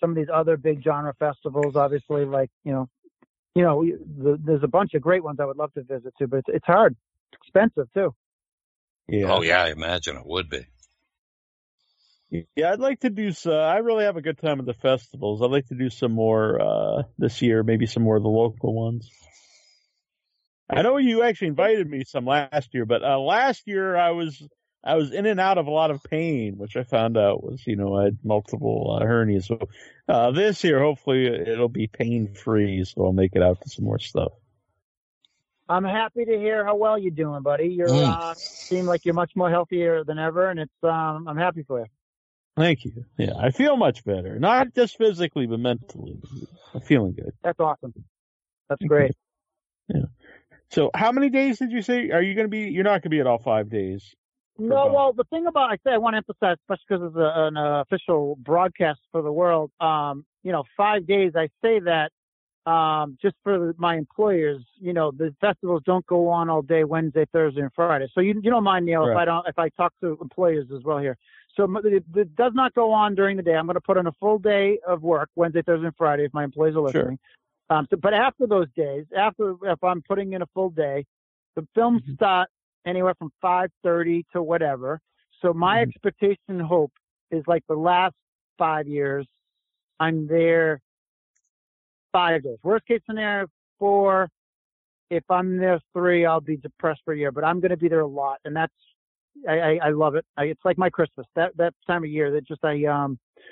some of these other big genre festivals, obviously, like, there's a bunch of great ones I would love to visit too, but it's hard. It's expensive too. Yeah. Oh yeah. I imagine it would be. Yeah. I'd like to do I really have a good time at the festivals. I'd like to do some more, this year, maybe some more of the local ones. I know you actually invited me some last year, but last year I was in and out of a lot of pain, which I found out was, I had multiple hernias. So this year, hopefully, it'll be pain-free, so I'll make it out to some more stuff. I'm happy to hear how well you're doing, buddy. You seem like you're much more healthier than ever, and it's I'm happy for you. Thank you. Yeah, I feel much better. Not just physically, but mentally. I'm feeling good. That's awesome. That's great. Yeah. So how many days did you say are you going to be? You're not going to be at all 5 days. No, well, the thing about I want to emphasize, especially because it's an official broadcast for the world. 5 days. I say that just for my employers. The festivals don't go on all day Wednesday, Thursday, and Friday. So you don't mind, Neil, right. If I talk to employers as well here. So it does not go on during the day. I'm going to put in a full day of work Wednesday, Thursday, and Friday if my employees are listening. Sure. But after those days, if I'm putting in a full day, the films start anywhere from 5:30 to whatever. So my expectation and hope is like the last 5 years, I'm there 5 days. Worst case scenario, 4. If I'm there 3, I'll be depressed for a year, but I'm going to be there a lot. And that's, I love it. It's like my Christmas, that time of year that just,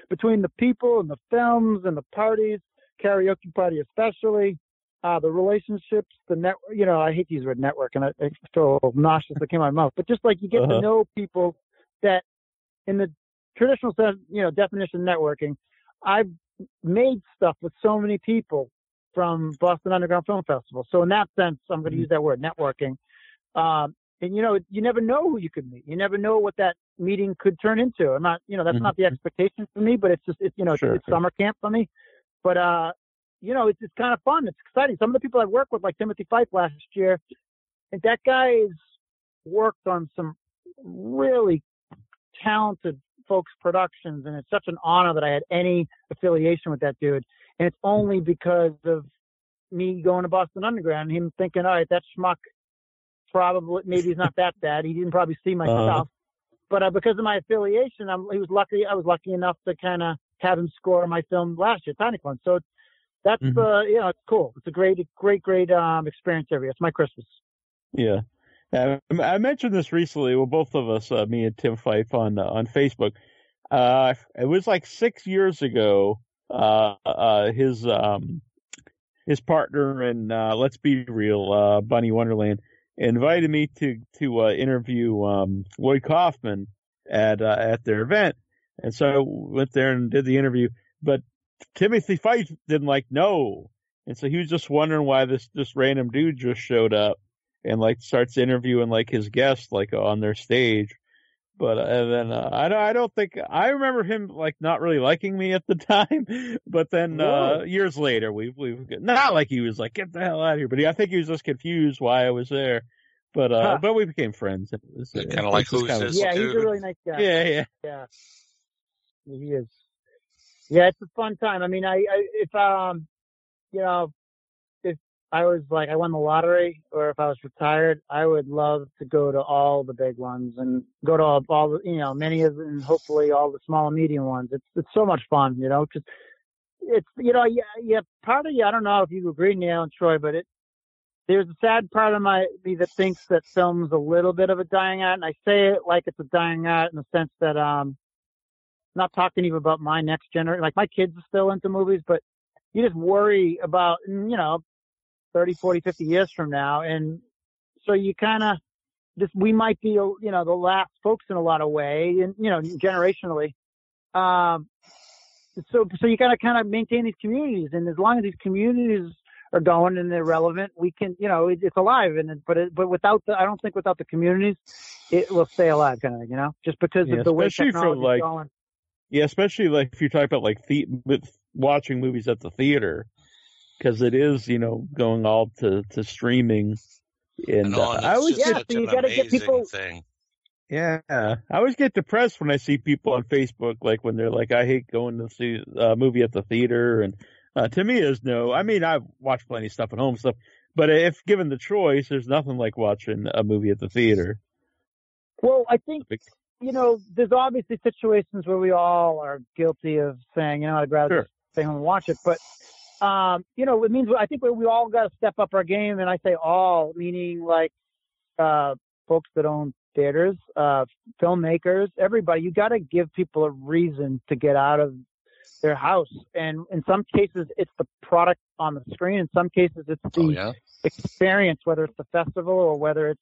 between the people and the films and the parties, karaoke party, especially, the relationships, the network, I hate to use the word network, and I feel nauseous that came out of my mouth, but just like you get to know people that in the traditional sense, definition of networking, I've made stuff with so many people from Boston Underground Film Festival. So in that sense, I'm going to use that word, networking. You never know who you could meet. You never know what that meeting could turn into. I'm not, that's not the expectation for me, but it's just, it's summer camp for me. But, it's kind of fun. It's exciting. Some of the people I work with, like Timothy Fife last year, and that guy's worked on some really talented folks' productions, and it's such an honor that I had any affiliation with that dude. And it's only because of me going to Boston Underground and him thinking, all right, that schmuck probably, maybe he's not that bad. He didn't probably see my stuff. But because of my affiliation, I was lucky enough to kind of have him score my film last year, Tiny Clone. So that's, you know, it's cool. It's a great experience every year. It's my Christmas. Yeah. I mentioned this recently. Well, both of us, me and Tim Fife on Facebook. It was like 6 years ago. His partner in Let's Be Real, Bunny Wonderland, invited me to interview Lloyd Kaufman at their event, and so I went there and did the interview. But Timothy Fife didn't like no, and so he was just wondering why this random dude just showed up and like starts interviewing like his guest like on their stage. But and then I don't think I remember him like not really liking me at the time. But then years later, we've not like he was like get the hell out of here. But I think he was just confused why I was there. But but we became friends. It was kind of like who's this? Yeah, dude? He's a really nice guy. Yeah. He is. Yeah, it's a fun time. I mean, if I was like I won the lottery, or if I was retired, I would love to go to all the big ones and go to all you know many of them, and hopefully all the small and medium ones. It's so much fun, you know. Just it's you know yeah. Part of you, I don't know if you agree, Neil and Troy, but there's a sad part of me that thinks that film's a little bit of a dying art, and I say it like it's a dying art in the sense that not talking even about my next generation. Like my kids are still into movies, but you just worry about 30, 40, 50 years from now. And so you kind of just, we might be, the last folks in a lot of way and, generationally. So you gotta kind of maintain these communities. And as long as these communities are going and they're relevant, we can, it's alive. And, but I don't think without the communities, it will stay alive kind of, just because of the way technology is going. Yeah. Especially like if you talk about like watching movies at the theater. Because it is, going all to streaming, you got to get people. Thing. Yeah, I always get depressed when I see people on Facebook, like when they're like, "I hate going to see a movie at the theater." And to me, is no. I mean, I've watched plenty of stuff at home stuff, but if given the choice, there's nothing like watching a movie at the theater. Well, I think there's obviously situations where we all are guilty of saying, I'd rather stay home and watch it, but. It means I think we all got to step up our game, and I say all, meaning like folks that own theaters, filmmakers, everybody. You got to give people a reason to get out of their house, and in some cases it's the product on the screen. In some cases it's the experience, whether it's the festival or whether it's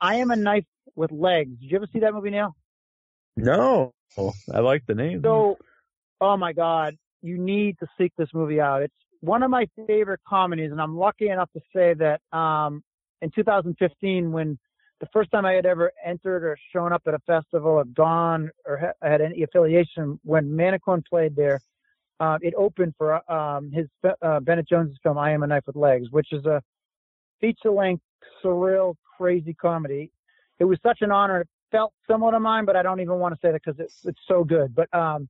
I Am a Knife with Legs. Did you ever see that movie, Neil? No, I like the name. So, oh my God. You need to seek this movie out. It's one of my favorite comedies, and I'm lucky enough to say that in 2015, when the first time I had ever entered or shown up at a festival or gone or had any affiliation, when Manicone played there, it opened for his Bennett Jones's film, I Am a Knife with Legs, which is a feature-length, surreal, crazy comedy. It was such an honor. It felt similar to mine, but I don't even want to say that because it's so good. But a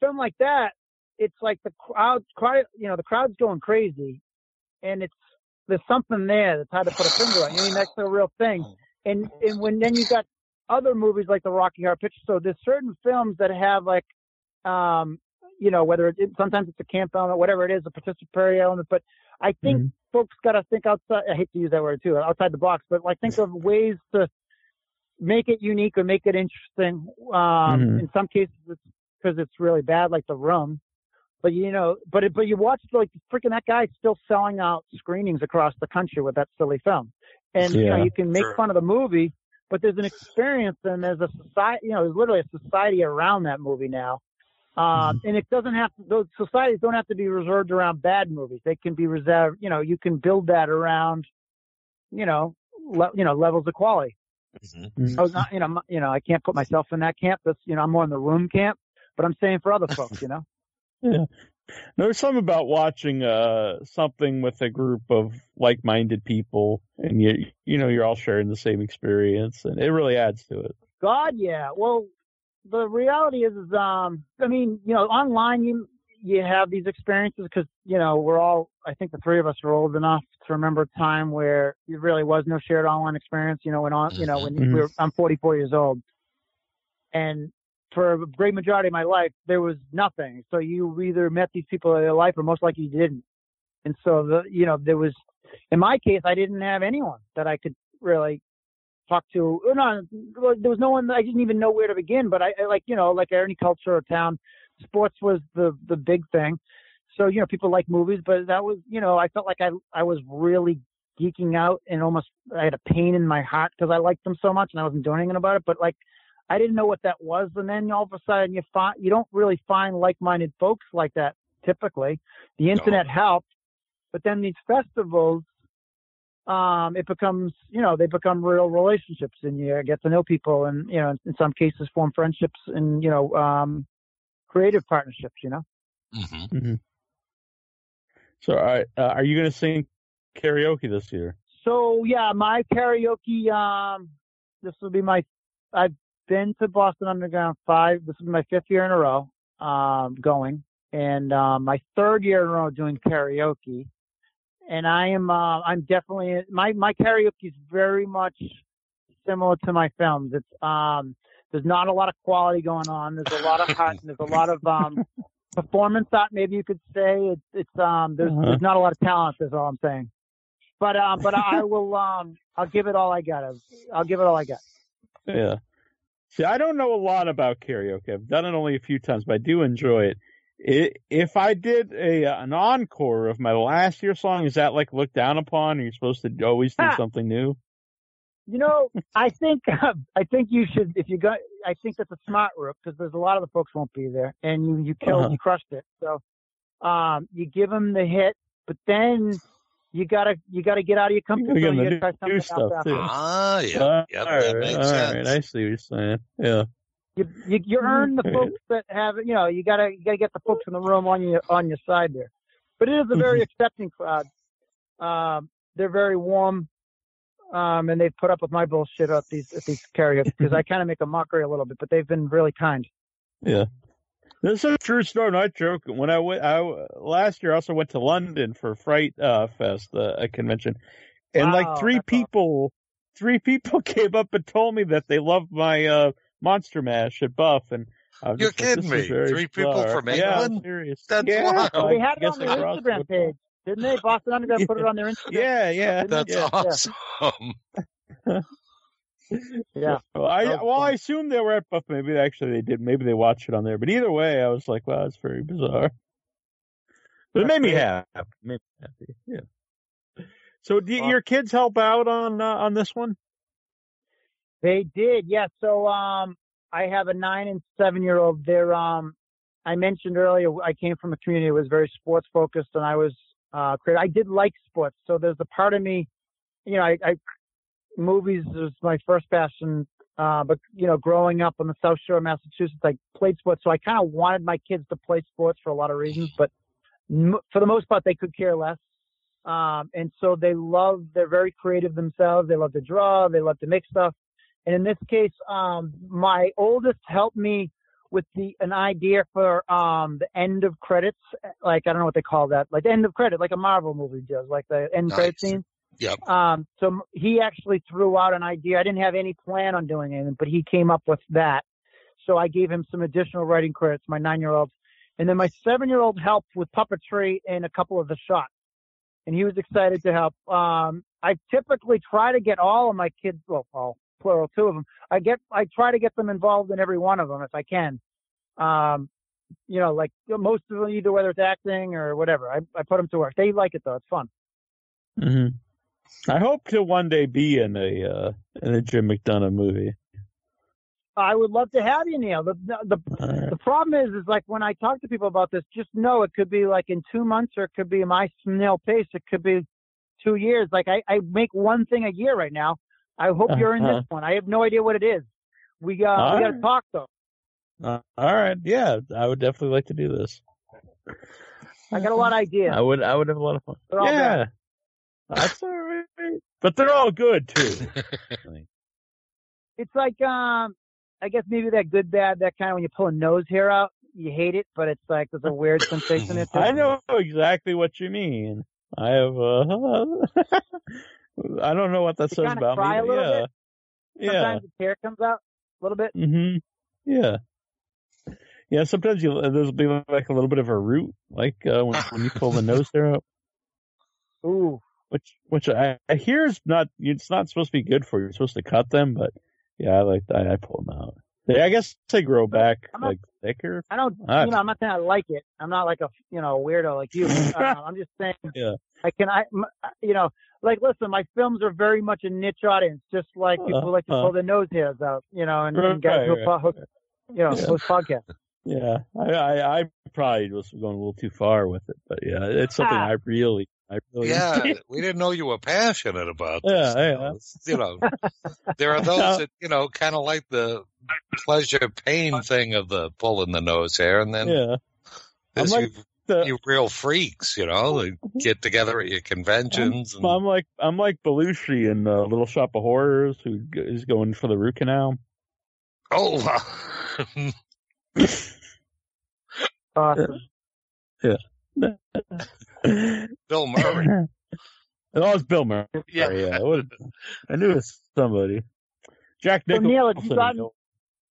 film like that, it's like the crowd's going crazy, and there's something there that's hard to put a finger on. That's the real thing. And when then you got other movies like the Rocky Horror Picture Show, there's certain films that have like, whether sometimes it's a camp element, whatever it is, a participatory element. But I think folks got to think outside. I hate to use that word too, outside the box. But like think of ways to make it unique or make it interesting. In some cases, it's because it's really bad, like The Room. But, but you watch, like, freaking that guy's still selling out screenings across the country with that silly film. And, you can make fun of the movie, but there's an experience and there's a society, there's literally a society around that movie now. And it doesn't have to, those societies don't have to be reserved around bad movies. They can be reserved, you can build that around, levels of quality. I was not, I can't put myself in that camp. That's, I'm more in the Room camp. But I'm saying for other folks, Yeah. There's something about watching something with a group of like-minded people, and you're all sharing the same experience, and it really adds to it. God, yeah. Well, the reality is online, you have these experiences because, you know, we're all, I think the three of us are old enough to remember a time where there really was no shared online experience, you know, I'm 44 years old. And for a great majority of my life, there was nothing. So you either met these people in your life or most likely you didn't. And so, in my case, I didn't have anyone that I could really talk to. There was no one. I didn't even know where to begin. But I any culture or town, sports was the big thing. So, you know, people like movies, but that was, you know, I felt like I was really geeking out and almost I had a pain in my heart because I liked them so much and I wasn't doing anything about it. But like, I didn't know what that was. And then all of a sudden you don't really find like-minded folks like that. Typically the internet helped, but then these festivals, it becomes, you know, they become real relationships and you get to know people and, you know, in some cases form friendships and, you know, creative partnerships, you know? Mm-hmm. Mm-hmm. So are you going to sing karaoke this year? So yeah, my karaoke, this will be I've been to Boston Underground 5. This is my fifth year in a row, going. And my third year in a row doing karaoke, and I'm definitely my karaoke is very much similar to my films. It's there's not a lot of quality going on. There's a lot of heart. And there's a lot of performance art. Maybe you could say there's not a lot of talent. Is all I'm saying. But I will I'll give it all I got. I'll give it all I got. Yeah. See, I don't know a lot about karaoke. I've done it only a few times, but I do enjoy it. If I did an encore of my last year's song, is that like looked down upon? Are you supposed to always do something new? You know, I think you should. I think that's a smart route because there's a lot of the folks won't be there, and you killed and crushed it. So, you give them the hit, but then you gotta get out of your comfort zone. You gotta try something else. All right, I see what you're saying. Yeah. You earn the folks that have, you know, you gotta get the folks in the room on your side there, but it is a very accepting crowd. They're very warm, and they've put up with my bullshit at these karaoke because I kind of make a mockery a little bit, but they've been really kind. Yeah, this is a true story, not joke. When last year, I also went to London for Fright Fest, a convention, and three people came up and told me that they loved my Monster Mash at Buff, and you're kidding me. Three people from England. Yeah, that's wild. They had it on their Instagram page, didn't they? Boston Underground put it on their Instagram. Yeah. That's awesome. Yeah. I assumed they were at Buff. Maybe actually they did. Maybe they watched it on there. But either way, I was like, wow, that's very bizarre. But it made me happy. Yeah. So, do your kids help out on this one? They did, yeah. So I have a 9 and 7 year old. They're I mentioned earlier I came from a community that was very sports focused, and I was creative. I did like sports, so there's a part of me, you know, I movies was my first passion. But you know, growing up on the South Shore of Massachusetts, I played sports, so I kind of wanted my kids to play sports for a lot of reasons. But for the most part, they could care less. And so they're very creative themselves. They love to draw. They love to make stuff. And in this case, my oldest helped me with an idea for the end of credits. Like, I don't know what they call that. Like the end of credit, like a Marvel movie does, like the end credit scene. Yep. So he actually threw out an idea. I didn't have any plan on doing anything, but he came up with that. So I gave him some additional writing credits, my 9-year-old. And then my 7-year-old helped with puppetry and a couple of the shots. And he was excited to help. I typically try to get all of my kids, plural, two of them. I try to get them involved in every one of them if I can. You know, like most of them, either whether it's acting or whatever, I put them to work. They like it though; it's fun. Mm-hmm. I hope to one day be in a Jim McDonough movie. I would love to have you, Neil. The problem is like when I talk to people about this, just know it could be like in 2 months, or it could be my snail pace. It could be 2 years. Like I make one thing a year right now. I hope you're in this one. I have no idea what it is. We got to talk though. All right, yeah, I would definitely like to do this. I got a lot of ideas. I would have a lot of fun. Yeah, bad. That's all right, but they're all good too. It's like I guess maybe that good bad that kind of when you pull a nose hair out, you hate it, but it's like there's a weird sensation. I know exactly what you mean. I have I don't know what that says about cry me. A yeah. Bit. Sometimes the tear comes out a little bit. Mm-hmm. Yeah. Yeah, sometimes there'll be like a little bit of a root, like when you pull the nose hair up. Ooh. Which I hear is not, it's not supposed to be good for you. You're supposed to cut them, but yeah, I pull them out. I guess they grow back thicker. I'm not saying I like it. I'm not like a weirdo like you. I'm just saying. Yeah. Listen, my films are very much a niche audience, just like people like to pull their nose hairs out, and guys who host podcasts. Yeah, I probably was going a little too far with it, but yeah, it's something I really. Yeah, we didn't know you were passionate about this. Yeah. There are those that kind of like the pleasure pain thing of the pulling the nose hair, and then you real freaks, they get together at your conventions. I'm like Belushi in Little Shop of Horrors, who is going for the root canal. Oh, wow. Awesome. Yeah. Bill Murray. Oh, it's Bill Murray. Yeah. I knew it was somebody. Jack Nicholson. Neil, have you gotten...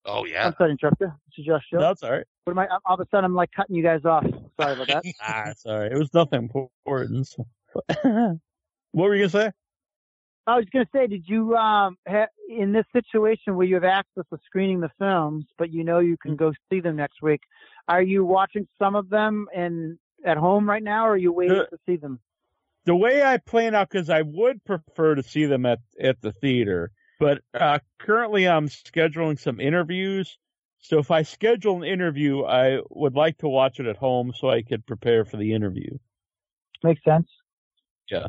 Oh, yeah. I'm sorry to interrupt you. This is Josh Schill. No, it's all right. What am I... All of a sudden, I'm like cutting you guys off. Sorry about that. It's all right. It was nothing important. What were you going to say? I was going to say, did you, in this situation where you have access to screening the films, but you can go see them next week, are you watching some of them at home right now, or are you waiting to see them? The way I plan out, because I would prefer to see them at the theater, but currently I'm scheduling some interviews. So if I schedule an interview, I would like to watch it at home so I could prepare for the interview. Makes sense. Yeah.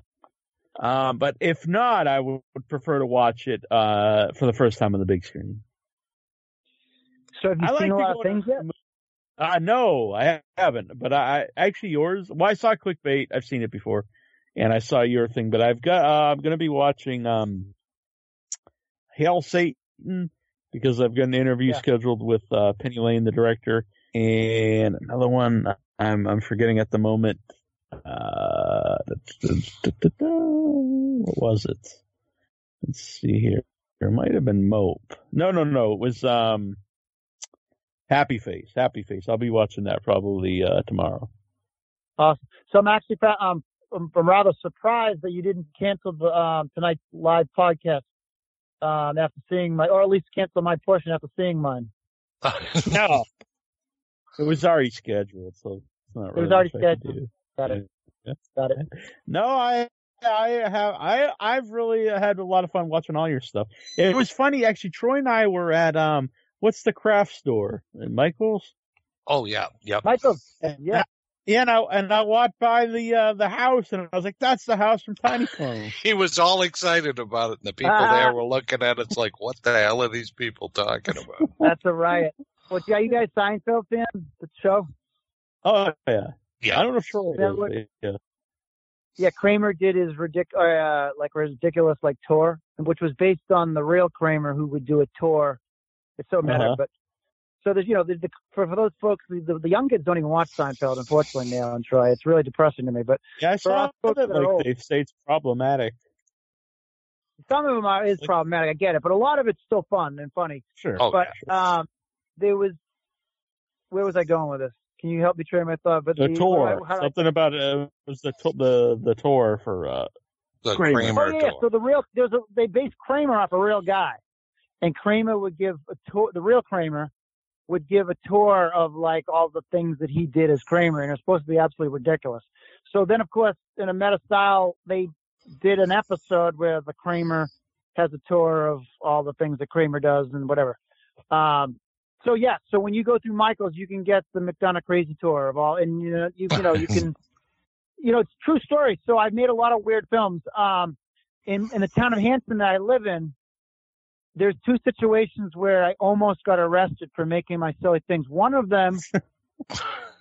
But if not, I would prefer to watch it for the first time on the big screen. So have you seen a lot of things yet? No, I haven't. But I actually yours. Well, I saw Clickbait. I've seen it before, and I saw your thing. But I've got. I'm going to be watching Hail Satan, because I've got an interview scheduled with Penny Lane, the director, and another one I'm forgetting at the moment. What was it? Let's see here. There might have been Mope. No. It was Happy Face. I'll be watching that probably tomorrow. Awesome. So I'm actually I'm rather surprised that you didn't cancel the tonight's live podcast after seeing my, or at least cancel my portion after seeing mine. No, it was already scheduled, so it's not really. It was already scheduled. Got it. No, I've really had a lot of fun watching all your stuff. It was funny, actually. Troy and I were at what's the craft store in Michael's? Oh yeah. Michael's, yeah. Yeah, and I walked by the house, and I was like, "That's the house from Tiny Clone." He was all excited about it, and the people there were looking at it's like, "What the hell are these people talking about?" That's a riot. Well, are you guys Seinfeld fans? The show? Oh yeah. Yeah, I don't know if Kramer did his ridiculous tour, which was based on the real Kramer, who would do a tour. It's so meta, but so there's for those folks, the young kids don't even watch Seinfeld, unfortunately, now and Troy. It's really depressing to me, but yeah, I saw that they say it's problematic. Some of them is problematic, I get it, but a lot of it's still fun and funny. Sure, there was. Where was I going with this? Can you help me train my thought? But the tour, was the tour for the Kramer tour. So they based Kramer off a real guy, and Kramer would give a tour. The real Kramer would give a tour of like all the things that he did as Kramer, and it's supposed to be absolutely ridiculous. So then, of course, in a meta style, they did an episode where the Kramer has a tour of all the things that Kramer does and whatever. So when you go through Michael's, you can get the McDonough Crazy Tour of all, and it's a true story. So I've made a lot of weird films. In the town of Hanson that I live in, there's two situations where I almost got arrested for making my silly things. One of them,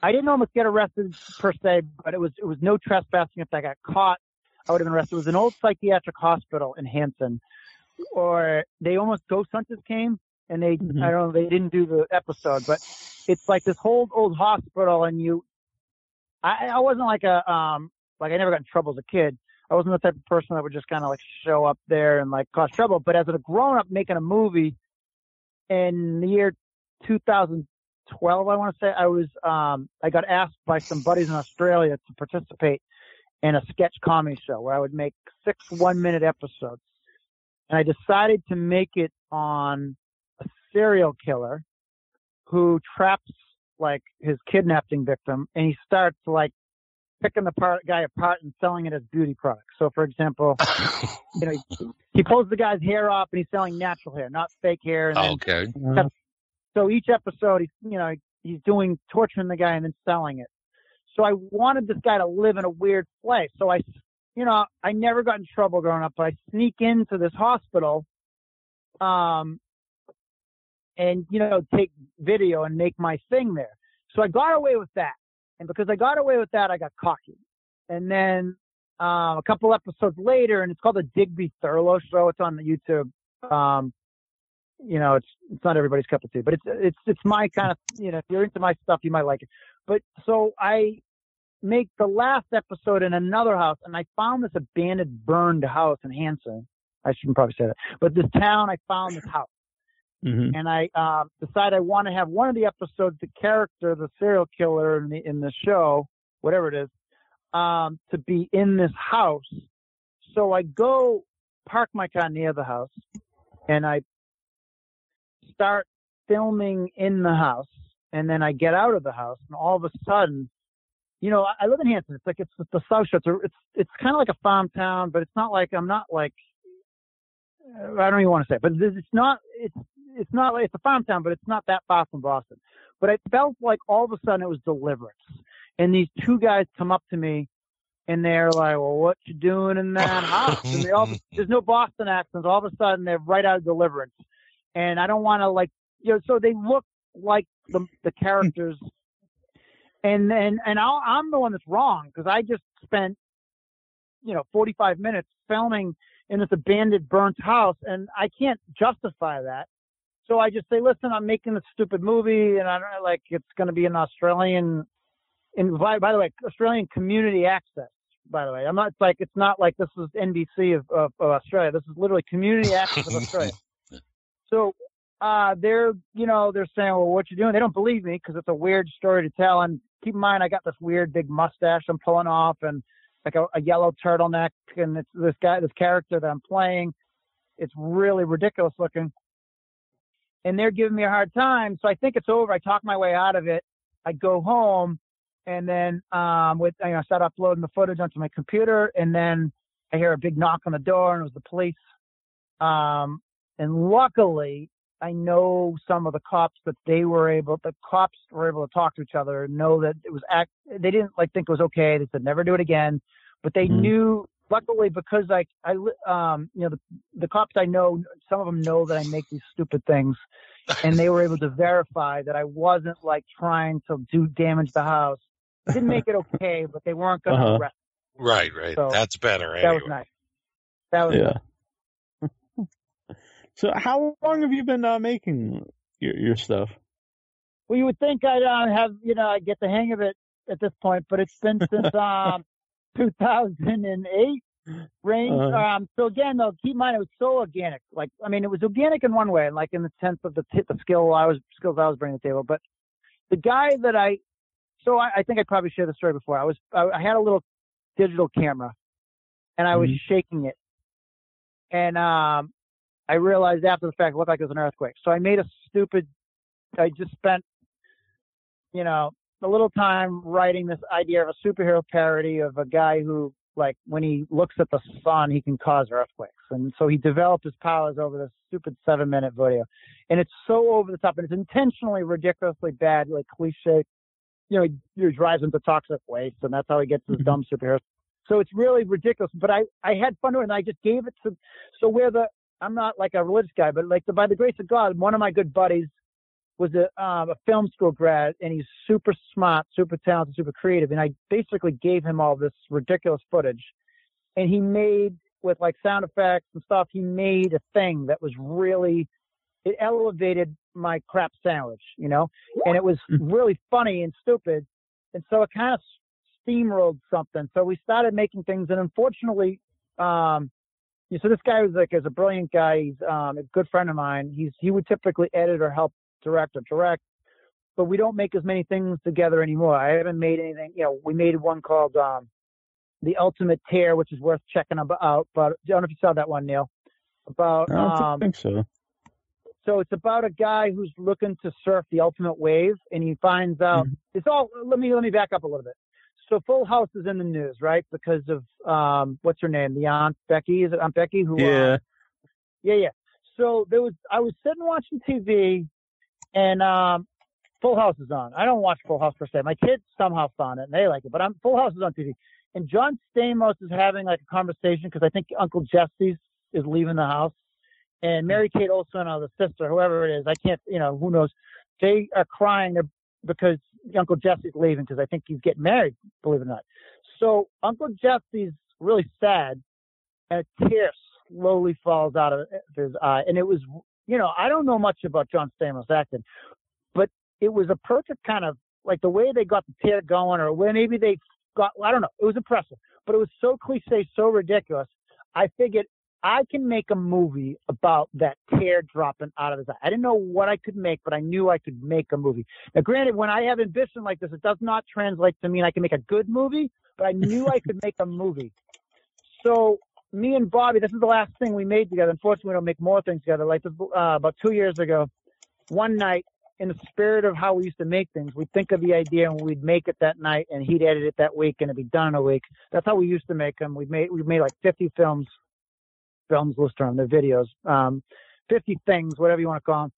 I didn't almost get arrested per se, but it was no trespassing. If I got caught, I would have been arrested. It was an old psychiatric hospital in Hanson, or they almost ghost hunters came. and they I don't know, they didn't do the episode, but it's like this whole old hospital, and I wasn't like a like I never got in trouble as a kid. I wasn't the type of person that would just kind of like show up there and like cause trouble. But as a grown up making a movie in the year 2012, I want to say, I was I got asked by some buddies in Australia to participate in a sketch comedy show where I would make 6 one-minute episodes. And I decided to make it on a serial killer who traps like his kidnapping victim, and he starts like picking the guy apart and selling it as beauty products. So, for example, you know, he pulls the guy's hair off, and he's selling natural hair, not fake hair. And okay. Then, so each episode, he's torturing the guy and then selling it. So I wanted this guy to live in a weird place. So I never got in trouble growing up, but I sneak into this hospital, and take video and make my thing there. So I got away with that. And because I got away with that, I got cocky. And then a couple episodes later, and it's called the Digby Thurlow Show. It's on YouTube. It's not everybody's cup of tea, but it's my kind of, if you're into my stuff, you might like it. But so I make the last episode in another house, and I found this abandoned, burned house in Hanson. I shouldn't probably say that, but this town, I found this house. Mm-hmm. And I decide I want to have one of the episodes, the character, the serial killer in the show, whatever it is, to be in this house. So I go park my car near the house, and I start filming in the house. And then I get out of the house, and all of a sudden, I live in Hanson. It's like it's the South Shore. It's kind of like a farm town, but it's not like I'm not like I don't even want to say it, but it's not like it's a farm town, but it's not that far from Boston. But it felt like all of a sudden it was deliverance. And these two guys come up to me, and they're like, well, what you doing in that house? And there's no Boston accents. All of a sudden they're right out of Deliverance. And I don't want to so they look like the characters. And I'm the one that's wrong, because I just spent, 45 minutes filming in this abandoned, burnt house, and I can't justify that. So I just say, listen, I'm making this stupid movie, and I don't know, like, it's going to be an Australian, and by the way, Australian community access, by the way. I'm not, it's not like this is NBC of Australia. This is literally community access of Australia. So they're saying, well, what you doing? They don't believe me, because it's a weird story to tell. And keep in mind, I got this weird big mustache I'm pulling off, and like a yellow turtleneck, and it's this character that I'm playing. It's really ridiculous looking. And they're giving me a hard time, so I think it's over. I talk my way out of it. I go home, and then I start uploading the footage onto my computer, and then I hear a big knock on the door, and it was the police. And luckily, I know some of the cops that the cops were able to talk to each other and know that it was they didn't think it was okay. They said, never do it again, but they knew, luckily, because the cops I know, some of them know that I make these stupid things, and they were able to verify that I wasn't trying to do damage the house. It didn't make it okay, but they weren't going to arrest me. Right. So that's better. Anyway. That was nice. Nice. So how long have you been making your stuff? Well, you would think I'd have, I get the hang of it at this point, but it's been since 2008 range. So again, though, keep in mind it was so organic. It was organic in one way, in the sense of the skills I was bringing to the table. But the guy that I think I probably shared the story before. I had a little digital camera, and I was shaking it, and I realized after the fact it looked like it was an earthquake. So I made I just spent, a little time writing this idea of a superhero parody of a guy who, when he looks at the sun, he can cause earthquakes. And so he developed his powers over this stupid 7-minute video. And it's so over the top, and it's intentionally ridiculously bad, cliche. He drives into toxic waste, and that's how he gets his dumb superheroes. So it's really ridiculous. But I had fun with it, and I just gave it to – so where the – I'm not a religious guy, but by the grace of God, one of my good buddies was a film school grad, and he's super smart, super talented, super creative. And I basically gave him all this ridiculous footage, and he made with sound effects and stuff. He made a thing that was really it elevated my crap sandwich, you know, and it was really funny and stupid. And so it kind of steamrolled something. So we started making things. And unfortunately, so this guy was like, is a brilliant guy. He's a good friend of mine. He would typically edit or help direct, but we don't make as many things together anymore. I haven't made anything. You know, we made one called The Ultimate Tear, which is worth checking out. But I don't know if you saw that one, Neil. About I don't think so. So it's about a guy who's looking to surf the ultimate wave, and he finds out it's all. Let me back up a little bit. So Full House is in the news, right, because of what's her name, the Aunt Becky? Is it Aunt Becky? Who? Yeah. Yeah. So I was sitting watching TV, and Full House is on. I don't watch Full House per se. My kids somehow found it and they like it, but Full House is on TV. And John Stamos is having like a conversation because I think Uncle Jesse is leaving the house, and Mary Kate Olsen or the sister, whoever it is, I can't, you know, who knows? They are crying because Uncle Jesse's leaving because I think he's getting married, believe it or not. So Uncle Jesse's really sad, and a tear slowly falls out of his eye. And it was, you know, I don't know much about John Stamos acting, but it was a perfect kind of, like the way they got the tear going, or where maybe they got, I don't know, it was impressive. But it was so cliche, so ridiculous, I figured I can make a movie about that tear dropping out of his eye. I didn't know what I could make, but I knew I could make a movie. Now, granted, when I have ambition like this, it does not translate to mean I can make a good movie, but I knew I could make a movie. So me and Bobby, this is the last thing we made together. Unfortunately, we don't make more things together. Like about 2 years ago, one night, in the spirit of how we used to make things, we'd think of the idea and we'd make it that night, and he'd edit it that week, and it'd be done in a week. That's how we used to make them. We've made like 50 films listed on their videos, 50 things, whatever you want to call them.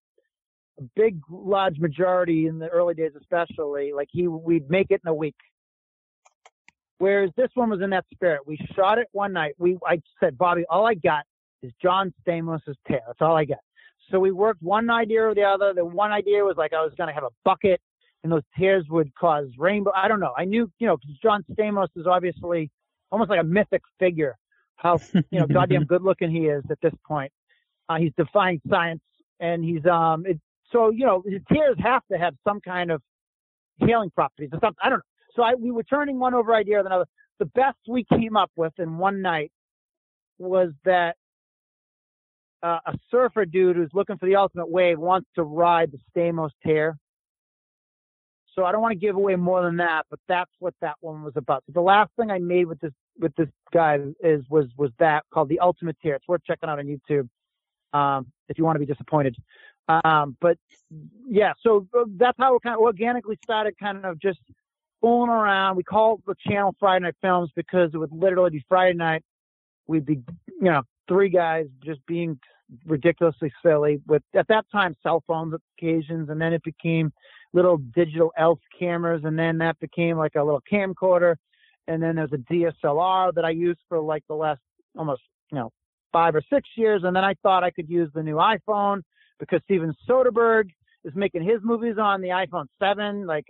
A big, large majority in the early days, especially, like we'd make it in a week. Whereas this one was in that spirit. We shot it one night. I said, Bobby, all I got is John Stamos' tear. That's all I got. So we worked one idea or the other. The one idea was like I was going to have a bucket, and those tears would cause rainbow. I don't know. I knew, you know, because John Stamos is obviously almost like a mythic figure. How, you know, goddamn good looking he is at this point. He's defying science, and he's so, you know, his tears have to have some kind of healing properties or something. I don't know. So we were turning one over idea or another. The best we came up with in one night was that a surfer dude who's looking for the ultimate wave wants to ride the Stamos tear. So I don't want to give away more than that, but that's what that one was about. So the last thing I made with this guy was that called The Ultimate Tear. It's worth checking out on YouTube if you want to be disappointed. But yeah, so that's how we kind of organically started, kind of just fooling around. We called the channel Friday Night Films because it would literally be Friday night. We'd be, you know, three guys just being ridiculously silly with, at that time, cell phones at occasions, and then it became little digital elf cameras, and then that became like a little camcorder, and then there's a DSLR that I used for like the last almost, you know, 5 or 6 years, and then I thought I could use the new iPhone because Steven Soderbergh is making his movies on the iPhone 7, like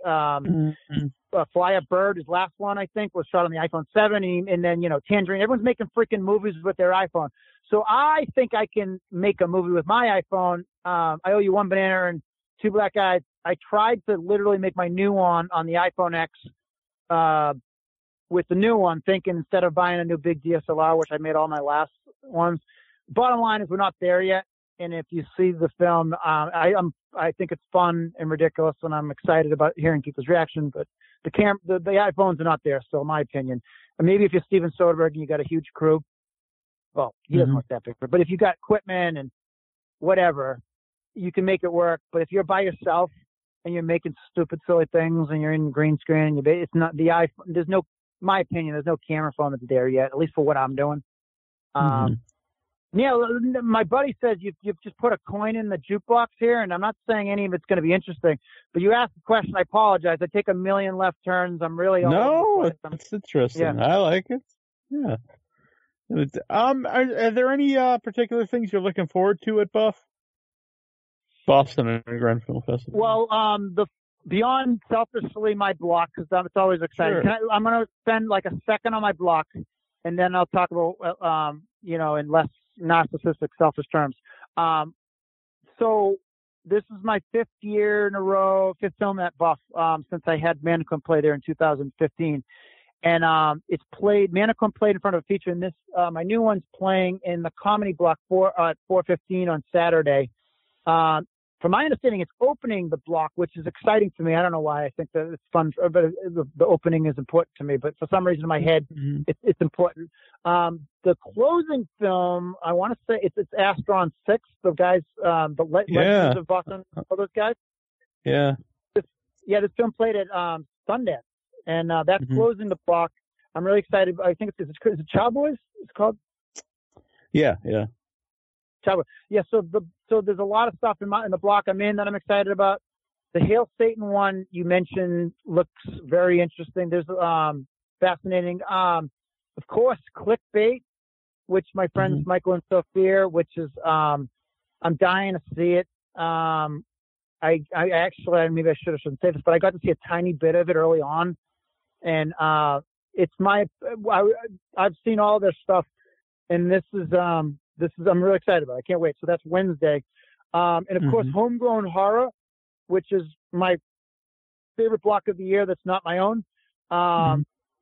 Fly Up Bird, his last one, I think, was shot on the iPhone 7, and then, you know, Tangerine. Everyone's making freaking movies with their iPhone. So I think I can make a movie with my iPhone. I Owe You One Banana and Two Black Eyes. I tried to literally make my new one on the iPhone X with the new one, thinking instead of buying a new big DSLR, which I made all my last ones. Bottom line is we're not there yet. And if you see the film, I think it's fun and ridiculous, and I'm excited about hearing people's reaction. But the iPhones are not there, so in my opinion. And maybe if you're Steven Soderbergh and you got a huge crew, well, he doesn't want that big crew. But if you got equipment and whatever, you can make it work. But if you're by yourself and you're making stupid, silly things, and you're in green screen, and it's not the iPhone. There's no, my opinion, there's no camera phone that's there yet, at least for what I'm doing. Yeah, my buddy says you've just put a coin in the jukebox here, and I'm not saying any of it's going to be interesting, but you asked the question. I apologize. I take a million left turns. I'm really no. It's interesting. Yeah. I like it. Yeah. Are there any particular things you're looking forward to at Boston Underground Film Festival? Well, the beyond selfishly my block, because it's always exciting. Sure. I'm going to spend like a second on my block, and then I'll talk about in less narcissistic, selfish terms. So this is my fifth year in a row, fifth film at Buff, since I had Manicum play there in 2015. And it's played, Manicum played in front of a feature, and this, my new one's playing in the Comedy Block 4:15 on Saturday. From my understanding, it's opening the block, which is exciting to me. I don't know why. I think that it's fun, but the opening is important to me. But for some reason in my head, it's important. The closing film, I want to say it's Astron 6, the guys, the Legends of Boston, all those guys. Yeah. This film played at Sundance, and that's closing the block. I'm really excited. I think it's Chow Boys it's called? Yeah. Yeah, so there's a lot of stuff in the block I'm in that I'm excited about. The Hail Satan one you mentioned looks very interesting. There's fascinating. Of course, Clickbait, which my friends Michael and Sophia, which is I'm dying to see it. I actually maybe I should or shouldn't say this, but I got to see a tiny bit of it early on, and it's I've seen all their stuff, and this is. I'm really excited about it. I can't wait. So that's Wednesday. And of course, Homegrown Horror, which is my favorite block of the year that's not my own.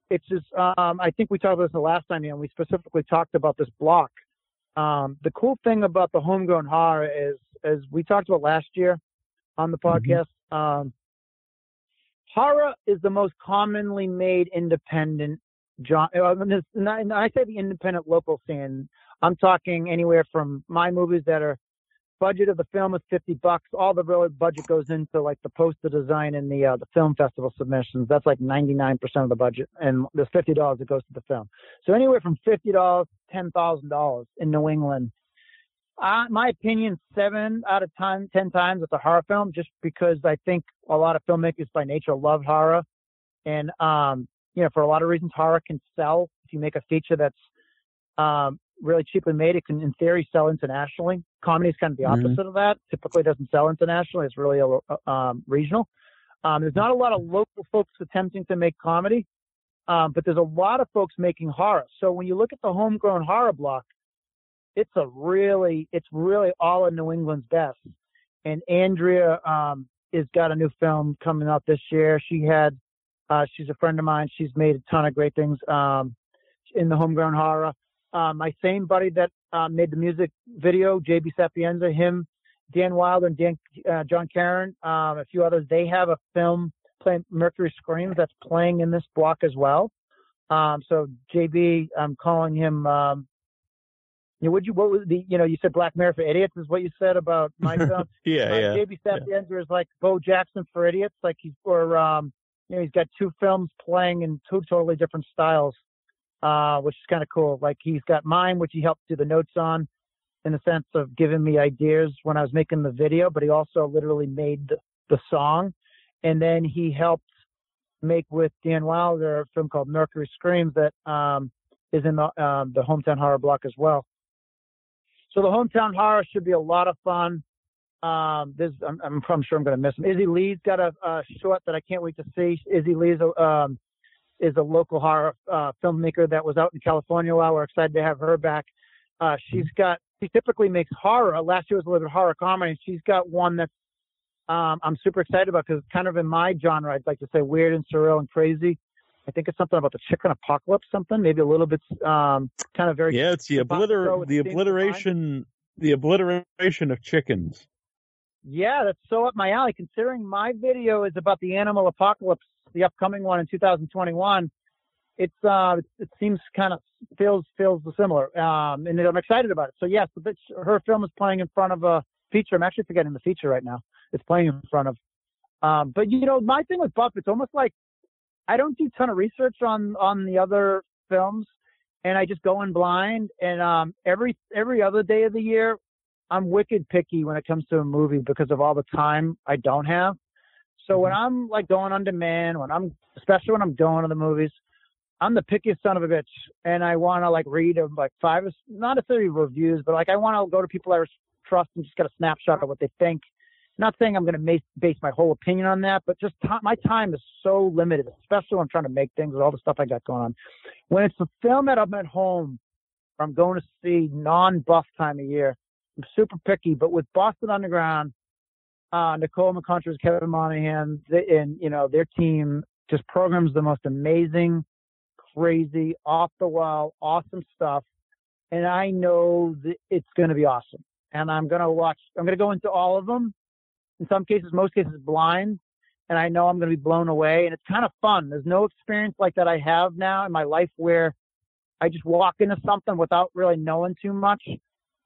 It's just, I think we talked about this the last time, and we specifically talked about this block. The cool thing about the Homegrown Horror is, as we talked about last year on the podcast, horror is the most commonly made independent genre. And I say the independent local scene. I'm talking anywhere from my movies that are budget of the film is $50. All the real budget goes into like the poster design and the film festival submissions. That's like 99% of the budget, and there's $50 that goes to the film. So anywhere from $50 to $10,000 in New England. My opinion, 7 out of 10 times it's a horror film, just because I think a lot of filmmakers by nature love horror, and for a lot of reasons horror can sell. If you make a feature that's really cheaply made, it can in theory sell internationally. Comedy is kind of the opposite of that. Typically doesn't sell internationally. It's really regional. There's not a lot of local folks attempting to make comedy, but there's a lot of folks making horror. So when you look at the Homegrown Horror block, it's really all of New England's best. And Andrea has got a new film coming out this year. She's a friend of mine. She's made a ton of great things in the Homegrown Horror. My same buddy that made the music video, JB Sapienza, him, Dan Wilder, and John Caron, a few others, they have a film playing Mercury Screams that's playing in this block as well. So JB, I'm calling him. You said Black Mirror for idiots is what you said about my film. JB Sapienza is like Bo Jackson for idiots, like he's got two films playing in two totally different styles. Which is kind of cool. Like he's got mine, which he helped do the notes on, in the sense of giving me ideas when I was making the video, but he also literally made the song. And then he helped make with Dan Wilder a film called Mercury Screams that is in the Hometown Horror block as well. So the Hometown Horror should be a lot of fun. I'm sure I'm going to miss him. Izzy Lee's got a short that I can't wait to see. Izzy Lee's is a local horror filmmaker that was out in California a while. We're excited to have her back. She typically makes horror. Last year was a little bit horror comedy. She's got one that I'm super excited about because it's kind of in my genre. I'd like to say weird and surreal and crazy. I think it's something about the chicken apocalypse, something, maybe a little bit kind of very. Yeah, it's the obliteration of chickens. Yeah, that's so up my alley, considering my video is about the animal apocalypse, the upcoming one in 2021. It seems kind of feels similar, and I'm excited about it. So yes, her film is playing in front of a feature. I'm actually forgetting the feature right now. It's playing in front of. But my thing with Buff, it's almost like I don't do a ton of research on the other films, and I just go in blind. And every other day of the year, I'm wicked picky when it comes to a movie because of all the time I don't have. So when I'm like going on demand, especially when I'm going to the movies, I'm the pickiest son of a bitch, and I want to like read like five, not necessarily reviews, but like I want to go to people I trust and just get a snapshot of what they think. Not saying I'm going to base my whole opinion on that, but just my time is so limited, especially when I'm trying to make things with all the stuff I got going on. When it's a film that I'm at home, or I'm going to see non-Buff time of year, I'm super picky, but with Boston Underground, Nicole McContra's, Kevin Monahan, and, you know, their team just programs the most amazing, crazy, off the wall, awesome stuff. And I know that it's going to be awesome. And I'm going to go into all of them. In some cases, most cases blind. And I know I'm going to be blown away. And it's kind of fun. There's no experience like that I have now in my life where I just walk into something without really knowing too much.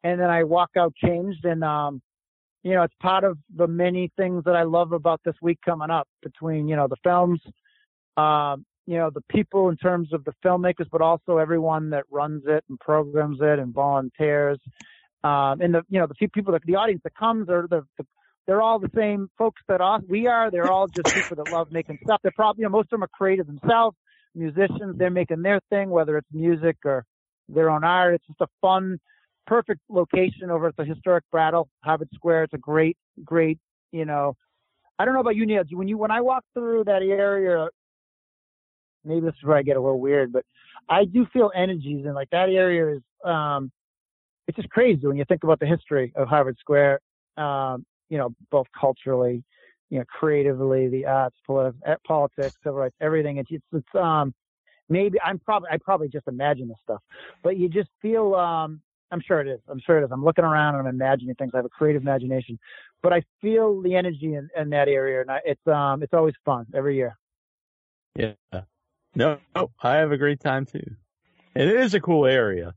And then I walk out changed. And, you know, it's part of the many things that I love about this week coming up between, you know, the films, you know, the people in terms of the filmmakers, but also everyone that runs it and programs it and volunteers. And the, you know, the few people that the audience that comes are they're all the same folks that we are. They're all just people that love making stuff. They're probably, you know, most of them are creative themselves, musicians. They're making their thing, whether it's music or their own art. It's just a fun, perfect location over at the historic Brattle, Harvard Square. It's a great, great, you know, I don't know about you, Neil. When I walk through that area, maybe this is where I get a little weird, but I do feel energies, and like that area is, it's just crazy when you think about the history of Harvard Square, you know, both culturally, you know, creatively, the arts, politics, civil rights, everything. It's maybe I probably just imagine this stuff, but you just feel, I'm sure it is. I'm looking around and I'm imagining things. I have a creative imagination, but I feel the energy in that area, and it's always fun every year. Yeah. No, I have a great time too. And it is a cool area.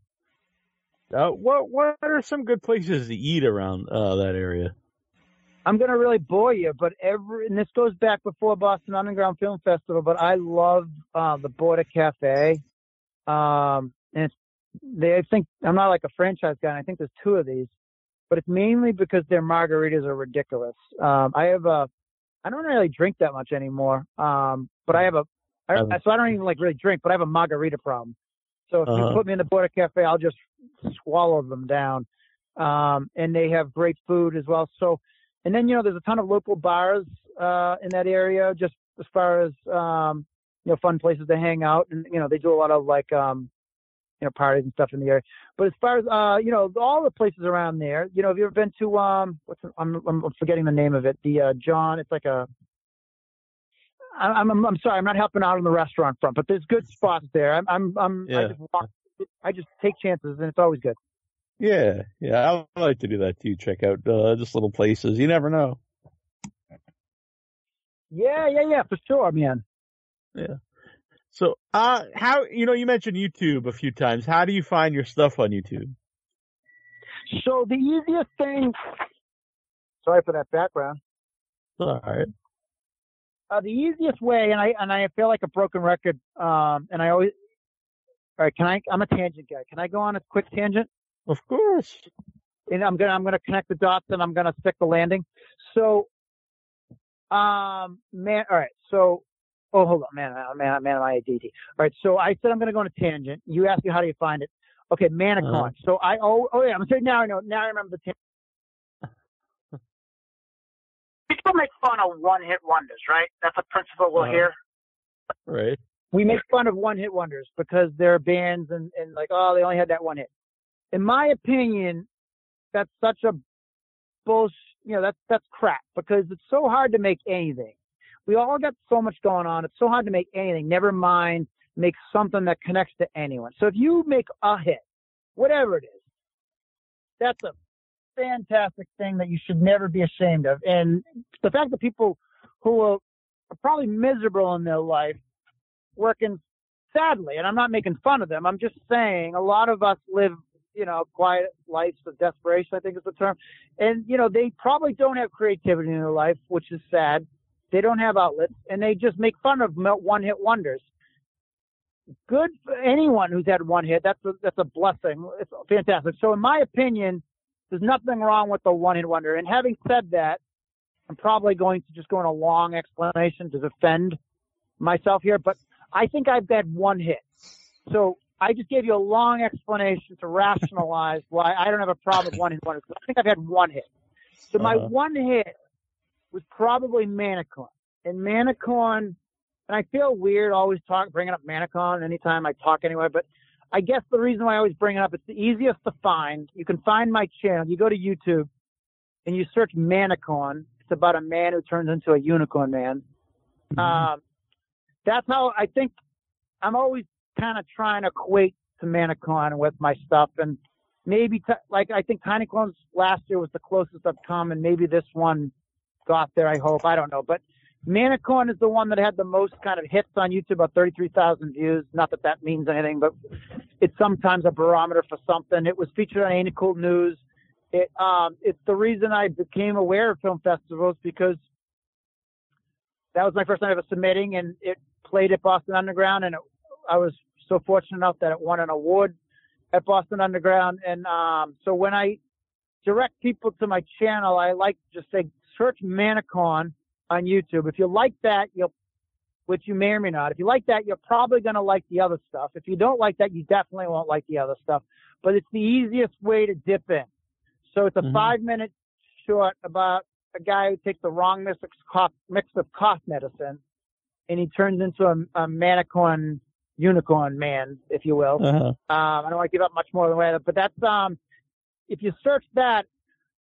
What are some good places to eat around that area? I'm going to really bore you, but and this goes back before Boston Underground Film Festival, but I love the Border Cafe. And I'm not like a franchise guy, and I think there's two of these, but it's mainly because their margaritas are ridiculous. I don't really drink that much anymore, but so I don't even like really drink, but I have a margarita problem. So if you put me in the Border Cafe, I'll just swallow them down. And they have great food as well. So, and then, you know, there's a ton of local bars in that area, just as far as, you know, fun places to hang out. And, you know, they do a lot of like, you know, parties and stuff in the area. But as far as, you know, all the places around there, you know, have you ever been to, I'm forgetting the name of it. The John, it's like a, I'm sorry, I'm not helping out on the restaurant front, but there's good spots there. Yeah. I just take chances, and it's always good. Yeah, I like to do that too. Check out just little places. You never know. Yeah, for sure, man. Yeah. So, how you mentioned YouTube a few times. How do you find your stuff on YouTube? So the easiest thing. Sorry for that background. All right. The easiest way, and I feel like a broken record, and I always, all right, I'm a tangent guy. Can I go on a quick tangent? Of course. And I'm gonna connect the dots, and I'm gonna stick the landing. So, all right. So, hold on, man, my ADD. All right. So I said I'm gonna go on a tangent. You asked me how do you find it? Okay, Manicon. So yeah, I'm saying now I know. Now I remember the tangent. People make fun of one-hit wonders, right? That's a principle we'll hear. Right. We make fun of one-hit wonders because there are bands and like, oh, they only had that one hit. In my opinion, that's such a bullshit. You know, that's crap because it's so hard to make anything. We all got so much going on. It's so hard to make anything. Never mind make something that connects to anyone. So if you make a hit, whatever it is, that's a fantastic thing that you should never be ashamed of. And the fact that people who are probably miserable in their life working sadly, and I'm not making fun of them, I'm just saying a lot of us live, you know, quiet lives of desperation, I think is the term. And, you know, they probably don't have creativity in their life, which is sad. They don't have outlets, and they just make fun of one-hit wonders. Good for anyone who's had one hit. That's a blessing. It's fantastic. So in my opinion, there's nothing wrong with the one-hit wonder. And having said that, I'm probably going to just go on a long explanation to defend myself here, but I think I've had one hit. So I just gave you a long explanation to rationalize why I don't have a problem with one-hit wonders. I think I've had one hit. So my one hit was probably Manicon. And Manicon, and I feel weird always bringing up Manicon anytime I talk anywhere, but I guess the reason why I always bring it up, it's the easiest to find. You can find my channel. You go to YouTube and you search Manicorn. It's about a man who turns into a unicorn man. Mm-hmm. That's how I think I'm always kind of trying to equate to Manicorn with my stuff. And maybe I think Tiny Clones last year was the closest I've come, and maybe this one got there, I hope. I don't know. But Manicorn is the one that had the most kind of hits on YouTube, about 33,000 views. Not that that means anything, but it's sometimes a barometer for something. It was featured on Ain't It Cool News. It's the reason I became aware of film festivals, because that was my first time ever submitting, and it played at Boston Underground, and I was so fortunate enough that it won an award at Boston Underground. And so when I direct people to my channel, I like to just say, search Manicorn on YouTube. If you like that, which you may or may not, if you like that, you're probably going to like the other stuff. If you don't like that, you definitely won't like the other stuff. But it's the easiest way to dip in. So it's a 5-minute short about a guy who takes the wrong mix of cough medicine, and he turns into a Manicorn unicorn man, if you will. I don't want to give up much more than that, but that's if you search that,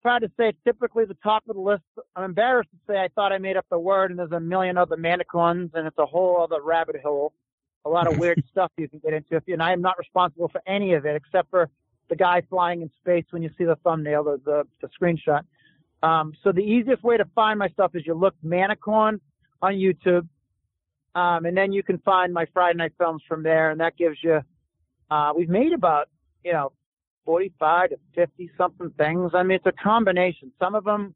try to say it's typically the top of the list. I'm embarrassed to say I thought I made up the word, and there's a million other Manicorns, and it's a whole other rabbit hole. A lot of weird stuff you can get into, and I am not responsible for any of it except for the guy flying in space when you see the thumbnail, the screenshot. So the easiest way to find my stuff is you look Manicorn on YouTube. And then you can find my Friday night films from there, and that gives you we've made about 45 to 50 something things. I mean, it's a combination. Some of them,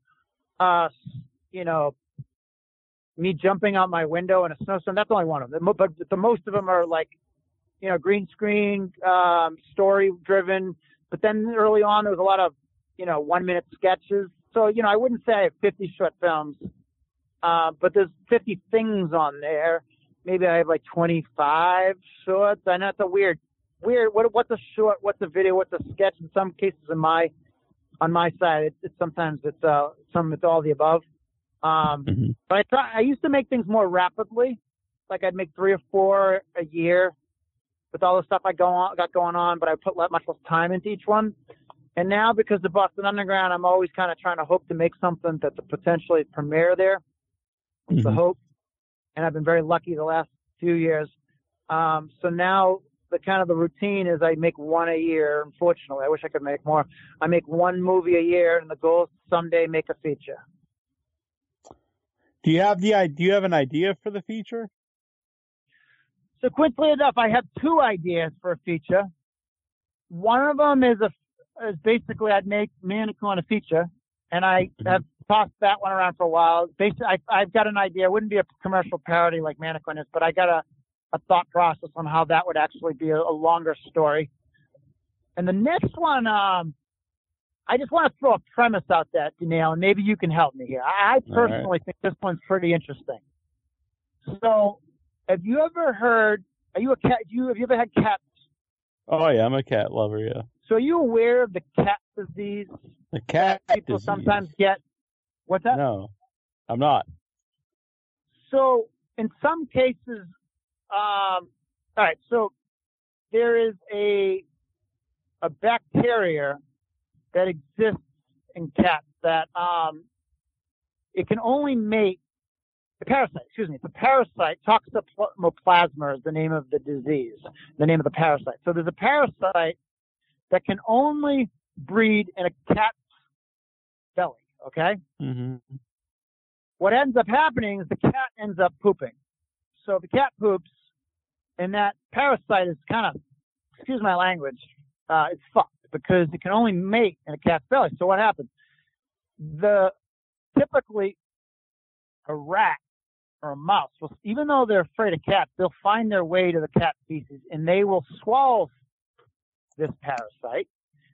me jumping out my window in a snowstorm. That's only one of them. But the most of them are like, green screen, story driven. But then early on, there was a lot of 1-minute sketches. So I wouldn't say I have 50 short films. But there's 50 things on there. Maybe I have like 25 shorts. I know it's a weird. What's a short? What's a video? What's a sketch? In some cases, on my side, it's all the above. But I used to make things more rapidly. Like I'd make 3 or 4 a year with all the stuff got going on. But I put much less time into each one. And now, because the Boston Underground, I'm always kind of trying to hope to make something that's a potentially premiere there. It's the hope. And I've been very lucky the last few years. So now the routine is I make one a year. Unfortunately, I wish I could make more. I make one movie a year, and the goal is to someday make a feature. Do you have an idea for the feature? So quickly enough, I have 2 ideas for a feature. One of them is basically I'd make Manicorn a feature, and I have tossed that one around for a while. Basically, I've got an idea. It wouldn't be a commercial parody like Manicorn is, but I got a thought process on how that would actually be a longer story. And the next one, I just want to throw a premise out there, Danielle, and maybe you can help me here. I personally think this one's pretty interesting. So have you ever heard, have you ever had cats? Oh yeah, I'm a cat lover, yeah. So are you aware of the cat disease? The cat people disease. Sometimes get. What's that? No, I'm not. So in some cases, all right. So there is a bacteria that exists in cats that it can only mate. The parasite, excuse me, it's a parasite. Toxoplasma is the name of the disease. The name of the parasite. So there's a parasite that can only breed in a cat's belly, okay? What ends up happening is the cat ends up pooping. So the cat poops, and that parasite is kind of, excuse my language, it's fucked because it can only mate in a cat's belly. So what happens? Typically, a rat or a mouse, even though they're afraid of cats, they'll find their way to the cat feces, and they will swallow this parasite.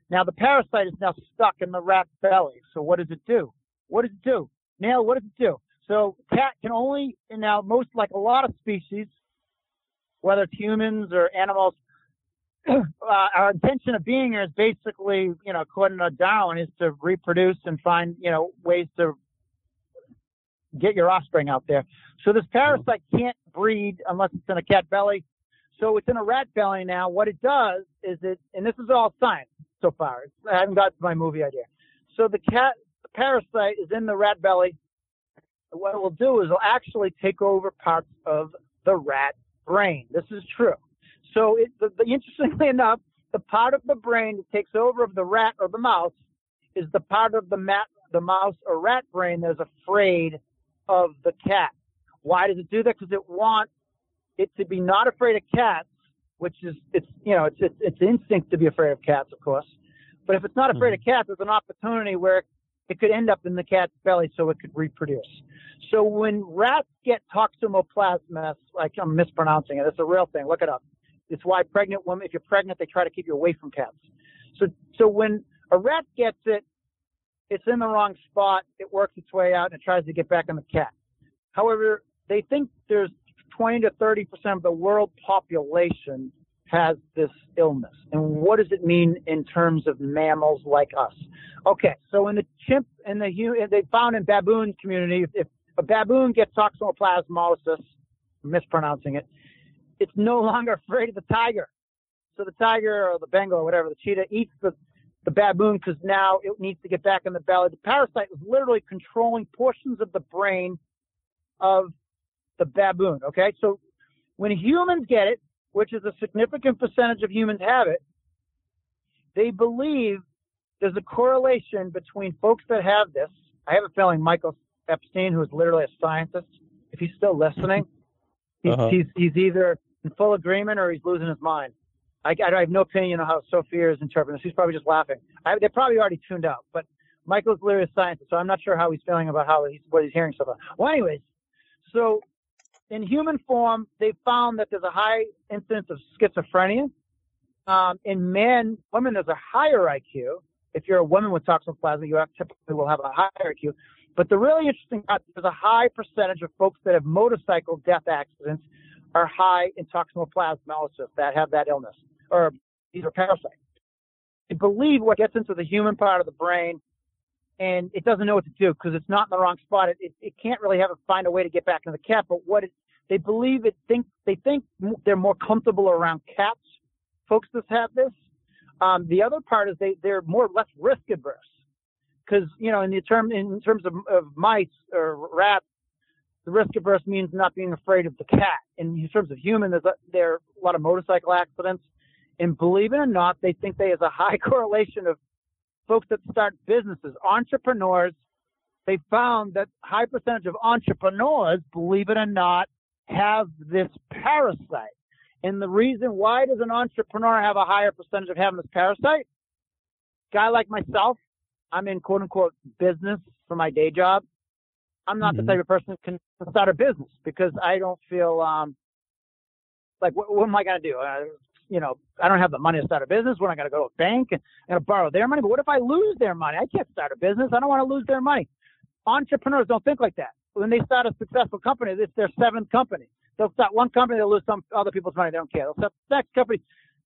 Now the parasite is now stuck in the rat's belly. So what does it do? Nail, what does it do? So cat can only, and now most, like a lot of species, whether it's humans or animals, our intention of being here is basically, according to Darwin, is to reproduce and find, ways to get your offspring out there. So this parasite can't breed unless it's in a cat belly. So it's in a rat belly now. What it does is it, and this is all science so far. I haven't got my movie idea. So the cat, the parasite is in the rat belly. What it will do is it'll actually take over parts of the rat brain. This is true. So it, interestingly enough, the part of the brain that takes over of the rat or the mouse is the part of the mouse or rat brain that is afraid of the cat. Why does it do that? Because it wants it to be not afraid of cats, which is, it's instinct to be afraid of cats, of course. But if it's not afraid of cats, there's an opportunity where it could end up in the cat's belly so it could reproduce. So when rats get toxoplasma, like I'm mispronouncing it, it's a real thing. Look it up. It's why pregnant women, if you're pregnant, they try to keep you away from cats. So when a rat gets it, it's in the wrong spot. It works its way out and it tries to get back on the cat. However, they think there's 20 to 30% of the world population has this illness. And what does it mean in terms of mammals like us? Okay, so in the chimp and the human, they found in baboon community, if a baboon gets toxoplasmosis, I'm mispronouncing it, it's no longer afraid of the tiger. So the tiger or the Bengal or whatever, the cheetah eats the baboon because now it needs to get back in the belly. The parasite was literally controlling portions of the brain of the baboon. Okay, so when humans get it, which is a significant percentage of humans have it, they believe there's a correlation between folks that have this. I have a feeling Michael Epstein, who is literally a scientist, if he's still listening, he's either in full agreement or he's losing his mind. I have no opinion on how Sophia is interpreting this. He's probably just laughing. They're probably already tuned out, but Michael's literally a scientist, so I'm not sure how he's feeling about what he's hearing so far. Well, anyways, so in human form, they found that there's a high incidence of schizophrenia. In women, there's a higher IQ. If you're a woman with toxoplasma, you typically will have a higher IQ. But the really interesting part, there's a high percentage of folks that have motorcycle death accidents are high in toxoplasmosis that have that illness, or these are parasites. They believe what gets into the human part of the brain, and it doesn't know what to do because it's not in the wrong spot. It can't really find a way to get back into the cat. But they think they're more comfortable around cats. Folks that have this. The other part is they're more less risk adverse because in terms of mice or rats, the risk adverse means not being afraid of the cat. In terms of human, there are a lot of motorcycle accidents, and believe it or not, they think there's a high correlation of folks that start businesses, entrepreneurs. They found that high percentage of entrepreneurs, believe it or not, have this parasite. And the reason why does an entrepreneur have a higher percentage of having this parasite? Guy like myself, I'm in quote unquote business for my day job. I'm not the type of person who can start a business because I don't feel like what am I gonna do? I don't have the money to start a business. We're not going to go to a bank and I'm going to borrow their money. But what if I lose their money? I can't start a business. I don't want to lose their money. Entrepreneurs don't think like that. When they start a successful company, it's their seventh company. They'll start one company, they'll lose some other people's money. They don't care. They'll start the next company.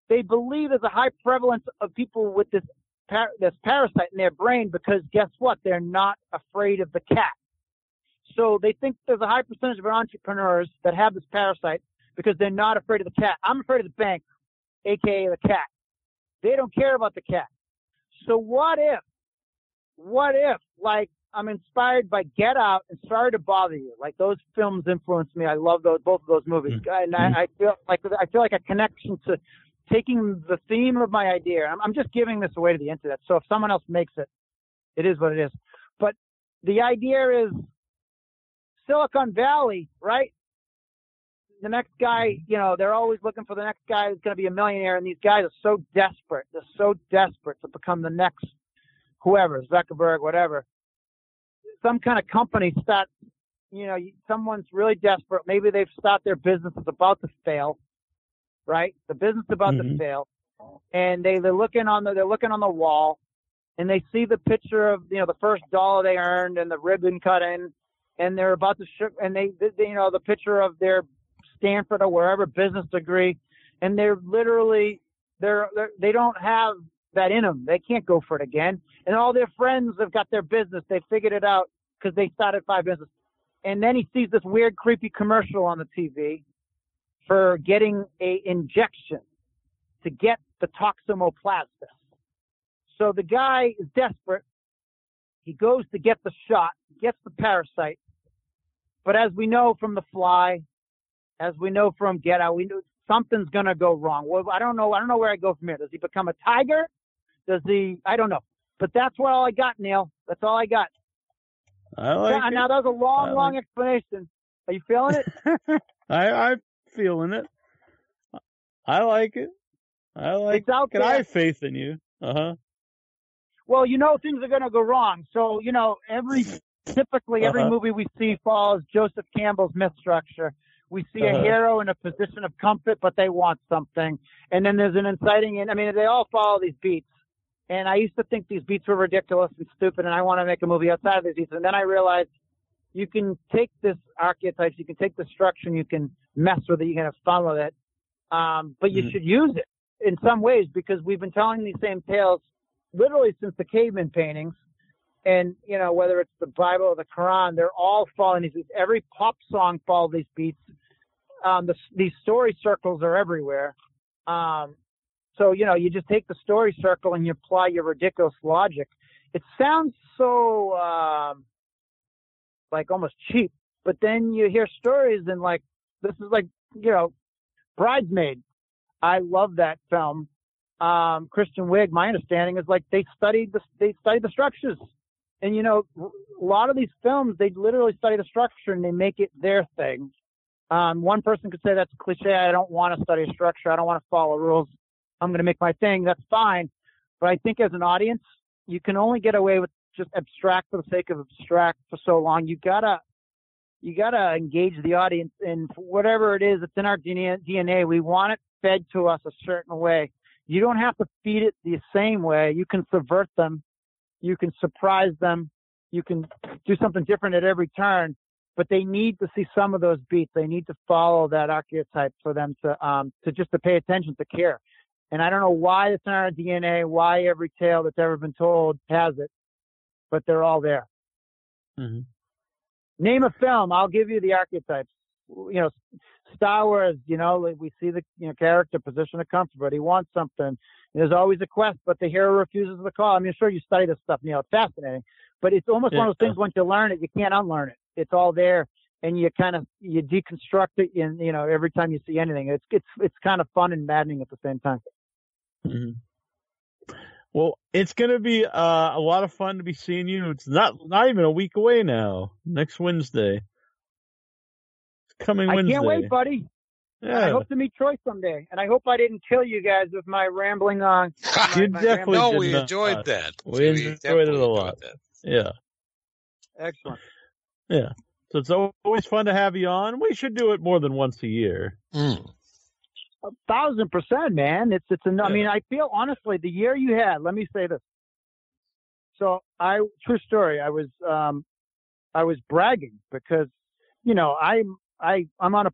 They believe there's a high prevalence of people with this parasite in their brain because guess what? They're not afraid of the cat. So they think there's a high percentage of entrepreneurs that have this parasite because they're not afraid of the cat. I'm afraid of the bank, AKA the cat. They don't care about the cat. So what if, like, I'm inspired by Get Out and Sorry to Bother You. Like, those films influenced me. I love both of those movies. And I feel like a connection to taking the theme of my idea. I'm just giving this away to the internet. So if someone else makes it, it is what it is. But the idea is Silicon Valley, right? The next guy, they're always looking for the next guy who's going to be a millionaire. And these guys are so desperate. They're so desperate to become the next whoever, Zuckerberg, whatever. Some kind of company starts, someone's really desperate. Maybe they've started their business. It's about to fail, right? The business is about to fail. And they're looking on the wall and they see the picture of, the first dollar they earned and the ribbon cutting. And they're about to and the picture of their Stanford or wherever business degree, and they don't have that in them. They can't go for it again. And all their friends have got their business. They figured it out because they started 5 businesses. And then he sees this weird, creepy commercial on the TV. for getting a injection to get the toxoplasmosis. So the guy is desperate. He goes to get the shot, gets the parasite. But as we know from The Fly, as we know from Get Out, we know something's going to go wrong. Well, I don't know where I go from here. Does he become a tiger? I don't know. But that's what all I got, Neil. That's all I got. I like it. Now, that was a long explanation. Are you feeling it? I'm feeling it. I like it. It's out there. I have faith in you. Uh-huh. Well, you know things are going to go wrong. So, you know, typically every movie we see follows Joseph Campbell's myth structure. We see a hero in a position of comfort, but they want something. And then there's an inciting, and I mean, they all follow these beats. And I used to think these beats were ridiculous and stupid, and I want to make a movie outside of these beats. And then I realized you can take this archetypes, you can take the structure, and you can mess with it, you can have fun with it. But you should use it in some ways, because we've been telling these same tales literally since the caveman paintings. And, you know, whether it's the Bible or the Quran, they're all following these beats. Every pop song follows these beats. These story circles are everywhere. So, you know, you just take the story circle and you apply your ridiculous logic. It sounds so, like almost cheap, but then you hear stories and like, this is like, you know, Bridesmaid. I love that film. Christian Wiig, my understanding is like they studied the structures. And, you know, a lot of these films, they literally study the structure and they make it their thing. One person could say that's cliche. I don't want to study structure. I don't want to follow rules. I'm going to make my thing. That's fine. But I think as an audience, you can only get away with just abstract for the sake of abstract for so long. You gotta engage the audience in whatever it is. It's in our DNA. We want it fed to us a certain way. You don't have to feed it the same way. You can subvert them. You can surprise them. You can do something different at every turn. But they need to see some of those beats. They need to follow that archetype for them to pay attention, to care. And I don't know why it's in our DNA, why every tale that's ever been told has it, but they're all there. Mm-hmm. Name a film. I'll give you the archetypes. You know, Star Wars, you know, we see the character position of comfort, but he wants something. And there's always a quest, but the hero refuses the call. I mean, sure, you study this stuff, Neil. It's fascinating. But it's almost one of those things, once you learn it, you can't unlearn it. It's all there, and you deconstruct it. And you know, every time you see anything, it's kind of fun and maddening at the same time. Mm-hmm. Well, it's going to be a lot of fun to be seeing you. It's not even a week away now. Next Wednesday, it's coming Wednesday. I can't wait, buddy. Yeah. I hope to meet Troy someday, and I hope I didn't kill you guys with my rambling on. We enjoyed that. We enjoyed it a lot. Yeah. Excellent. Yeah. So it's always fun to have you on. We should do it more than once a year. 1,000%, man. I mean, I feel honestly the year you had, let me say this. So true story. I was bragging because, you know, I'm on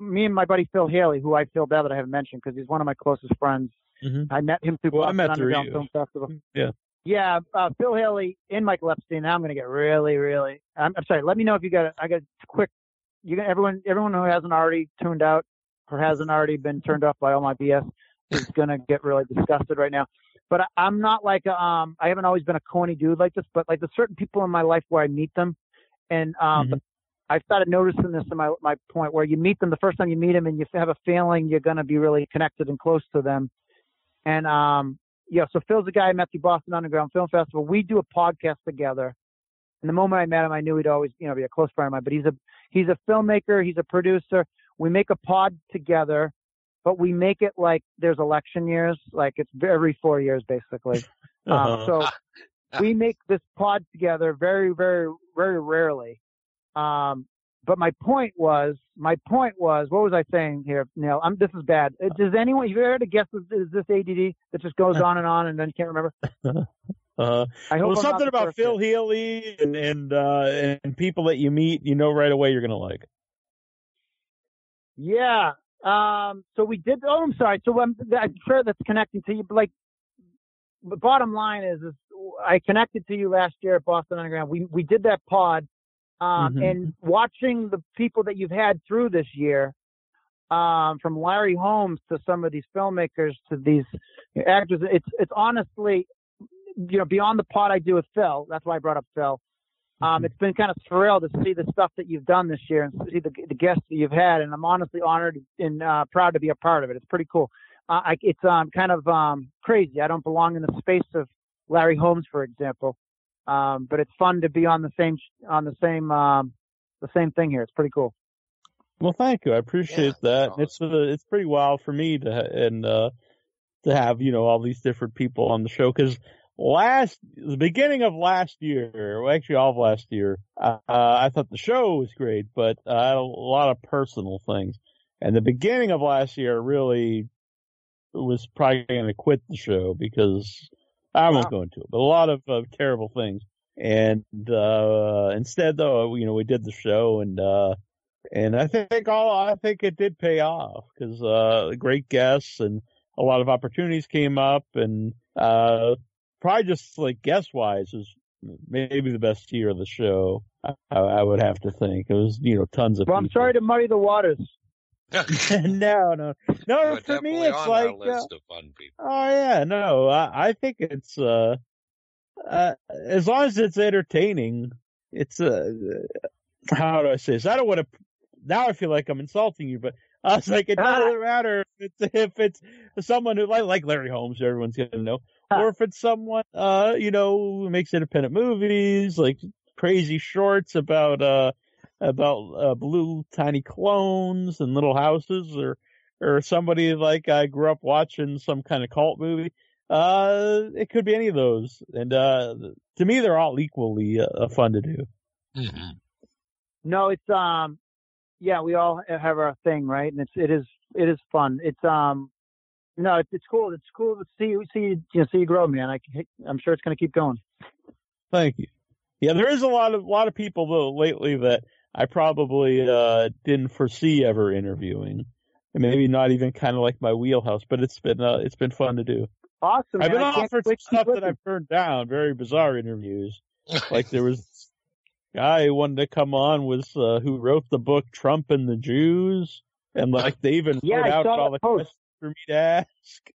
me and my buddy Phil Haley, who I feel bad that I haven't mentioned because he's one of my closest friends. Mm-hmm. I met him through Boston Underground Film Festival. Yeah. Yeah, Phil Haley and Michael Epstein. Now I'm going to get really. I'm sorry. Let me know if you got. I got quick. Everyone who hasn't already tuned out or hasn't already been turned off by all my BS is going to get really disgusted right now. But I'm not like I haven't always been a corny dude like this. But like there's certain people in my life where I meet them, and I've started noticing this in my point where you meet them the first time you meet them, and you have a feeling you're going to be really connected and close to them, and Yeah, so Phil's the guy I met through Boston Underground Film Festival. We do a podcast together. And the moment I met him, I knew he'd always, be a close friend of mine. But he's a filmmaker. He's a producer. We make a pod together, but we make it like there's election years. Like it's every 4 years, basically. So we make this pod together very, very, very rarely. But my point was, what was I saying here, Neil? This is bad. Does anyone, have you ever had a guess, is this ADD that just goes on and then you can't remember? Something about Phil Healy and people that you meet, right away you're going to like. Yeah. So we did, I'm sorry. So I'm sure that's connecting to you, but like, the bottom line is I connected to you last year at Boston Underground. We did that pod. And watching the people that you've had through this year, from Larry Holmes to some of these filmmakers to these actors. It's honestly, you know, beyond the part I do with Phil. That's why I brought up Phil. It's been kind of surreal to see the stuff that you've done this year and see the guests that you've had. And I'm honestly honored and proud to be a part of it. It's pretty cool. It's kind of crazy. I don't belong in the space of Larry Holmes, for example. But it's fun to be on the same thing here. It's pretty cool. Well, thank you. I appreciate that. Awesome. It's pretty wild for me to have, you know, all these different people on the show, because the beginning of last year, well, actually all of last year, I thought the show was great, but I had a lot of personal things. And the beginning of last year really was probably going to quit the show because I won't go into it, but a lot of terrible things. And instead, though, you know, we did the show, and I think it did pay off because great guests and a lot of opportunities came up, and probably just like guest wise is maybe the best year of the show. I would have to think it was, you know, tons of. Well, people. I'm sorry to muddy the waters. No. For me, it's like list of fun people. Oh yeah, no. I think it's as long as it's entertaining. It's how do I say this? I don't want to. Now I feel like I'm insulting you, but. I was like, it doesn't matter if it's someone who like Larry Holmes, everyone's going to know, or if it's someone, you know, who makes independent movies, like crazy shorts about blue tiny clones and little houses, or somebody like I grew up watching some kind of cult movie. It could be any of those. And to me, they're all equally fun to do. Mm-hmm. No, it's yeah, we all have our thing, right? And it is fun. It's no, it's cool. It's cool to see you grow, man. I'm sure it's going to keep going. Thank you. Yeah, there is a lot of people though lately that I probably didn't foresee ever interviewing, and maybe not even kind of like my wheelhouse. But it's been fun to do. Awesome. I've been offered some stuff that I've turned down. Very bizarre interviews. Like there was. Guy who wanted to come on was who wrote the book Trump and the Jews, and like they even put out all the questions for me to ask.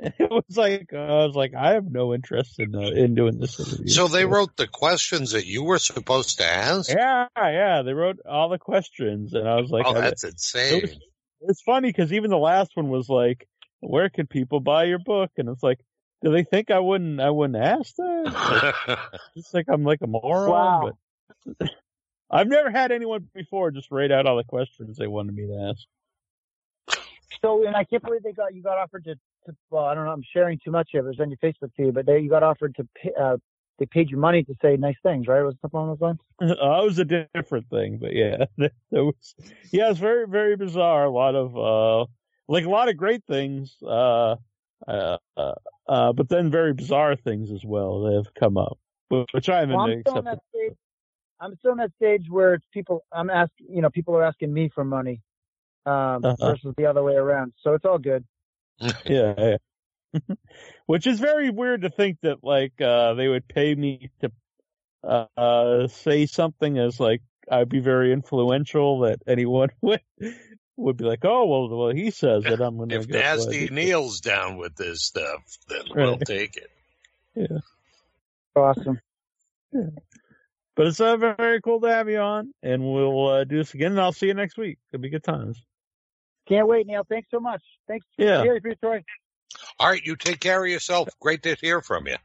And it was like I was like, I have no interest in doing this interview. So they wrote the questions that you were supposed to ask. Yeah, they wrote all the questions, and I was like, oh, that's insane. It's funny because even the last one was like, where can people buy your book? And it's like. Do they think I wouldn't ask that? Like, it's like I'm like a moron. Wow. But I've never had anyone before just write out all the questions they wanted me to ask. So, and I can't believe you got offered to well, I don't know, I'm sharing too much of it. It was on your Facebook feed, but you got offered to pay, they paid you money to say nice things, right? Was it something along those lines? It was a different thing, but yeah, it's very very bizarre. A lot of great things. But then very bizarre things as well that have come up, which I haven't accepted. I'm still in that stage where people are asking me for money versus the other way around. So it's all good. Yeah. Which is very weird to think that like they would pay me to say something as like I'd be very influential that anyone would be like, oh, well, he says that I'm going to. If Nasty Neil's down with this stuff, then we'll take it. Yeah. Awesome. Yeah. But it's very cool to have you on, and we'll do this again, and I'll see you next week. It'll be good times. Can't wait, Neil. Thanks so much. Thanks for your story. All right, you take care of yourself. Great to hear from you.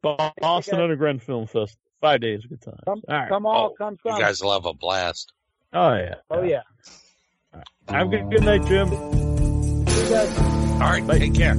Boston Underground Film Festival. 5 days of good times. Come. You guys will have a blast. Oh, yeah. Have a good night, Jim. All right, bye. Take care.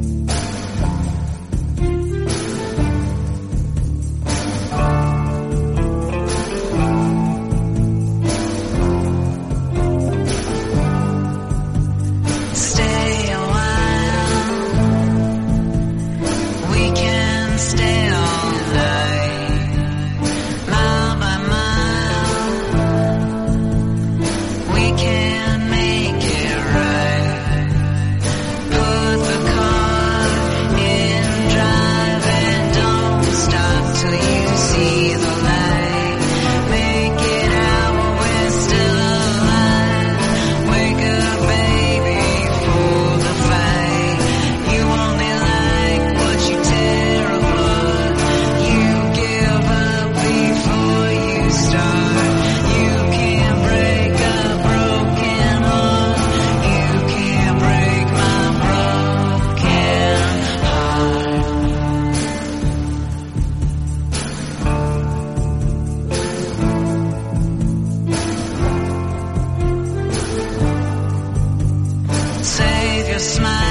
your smile.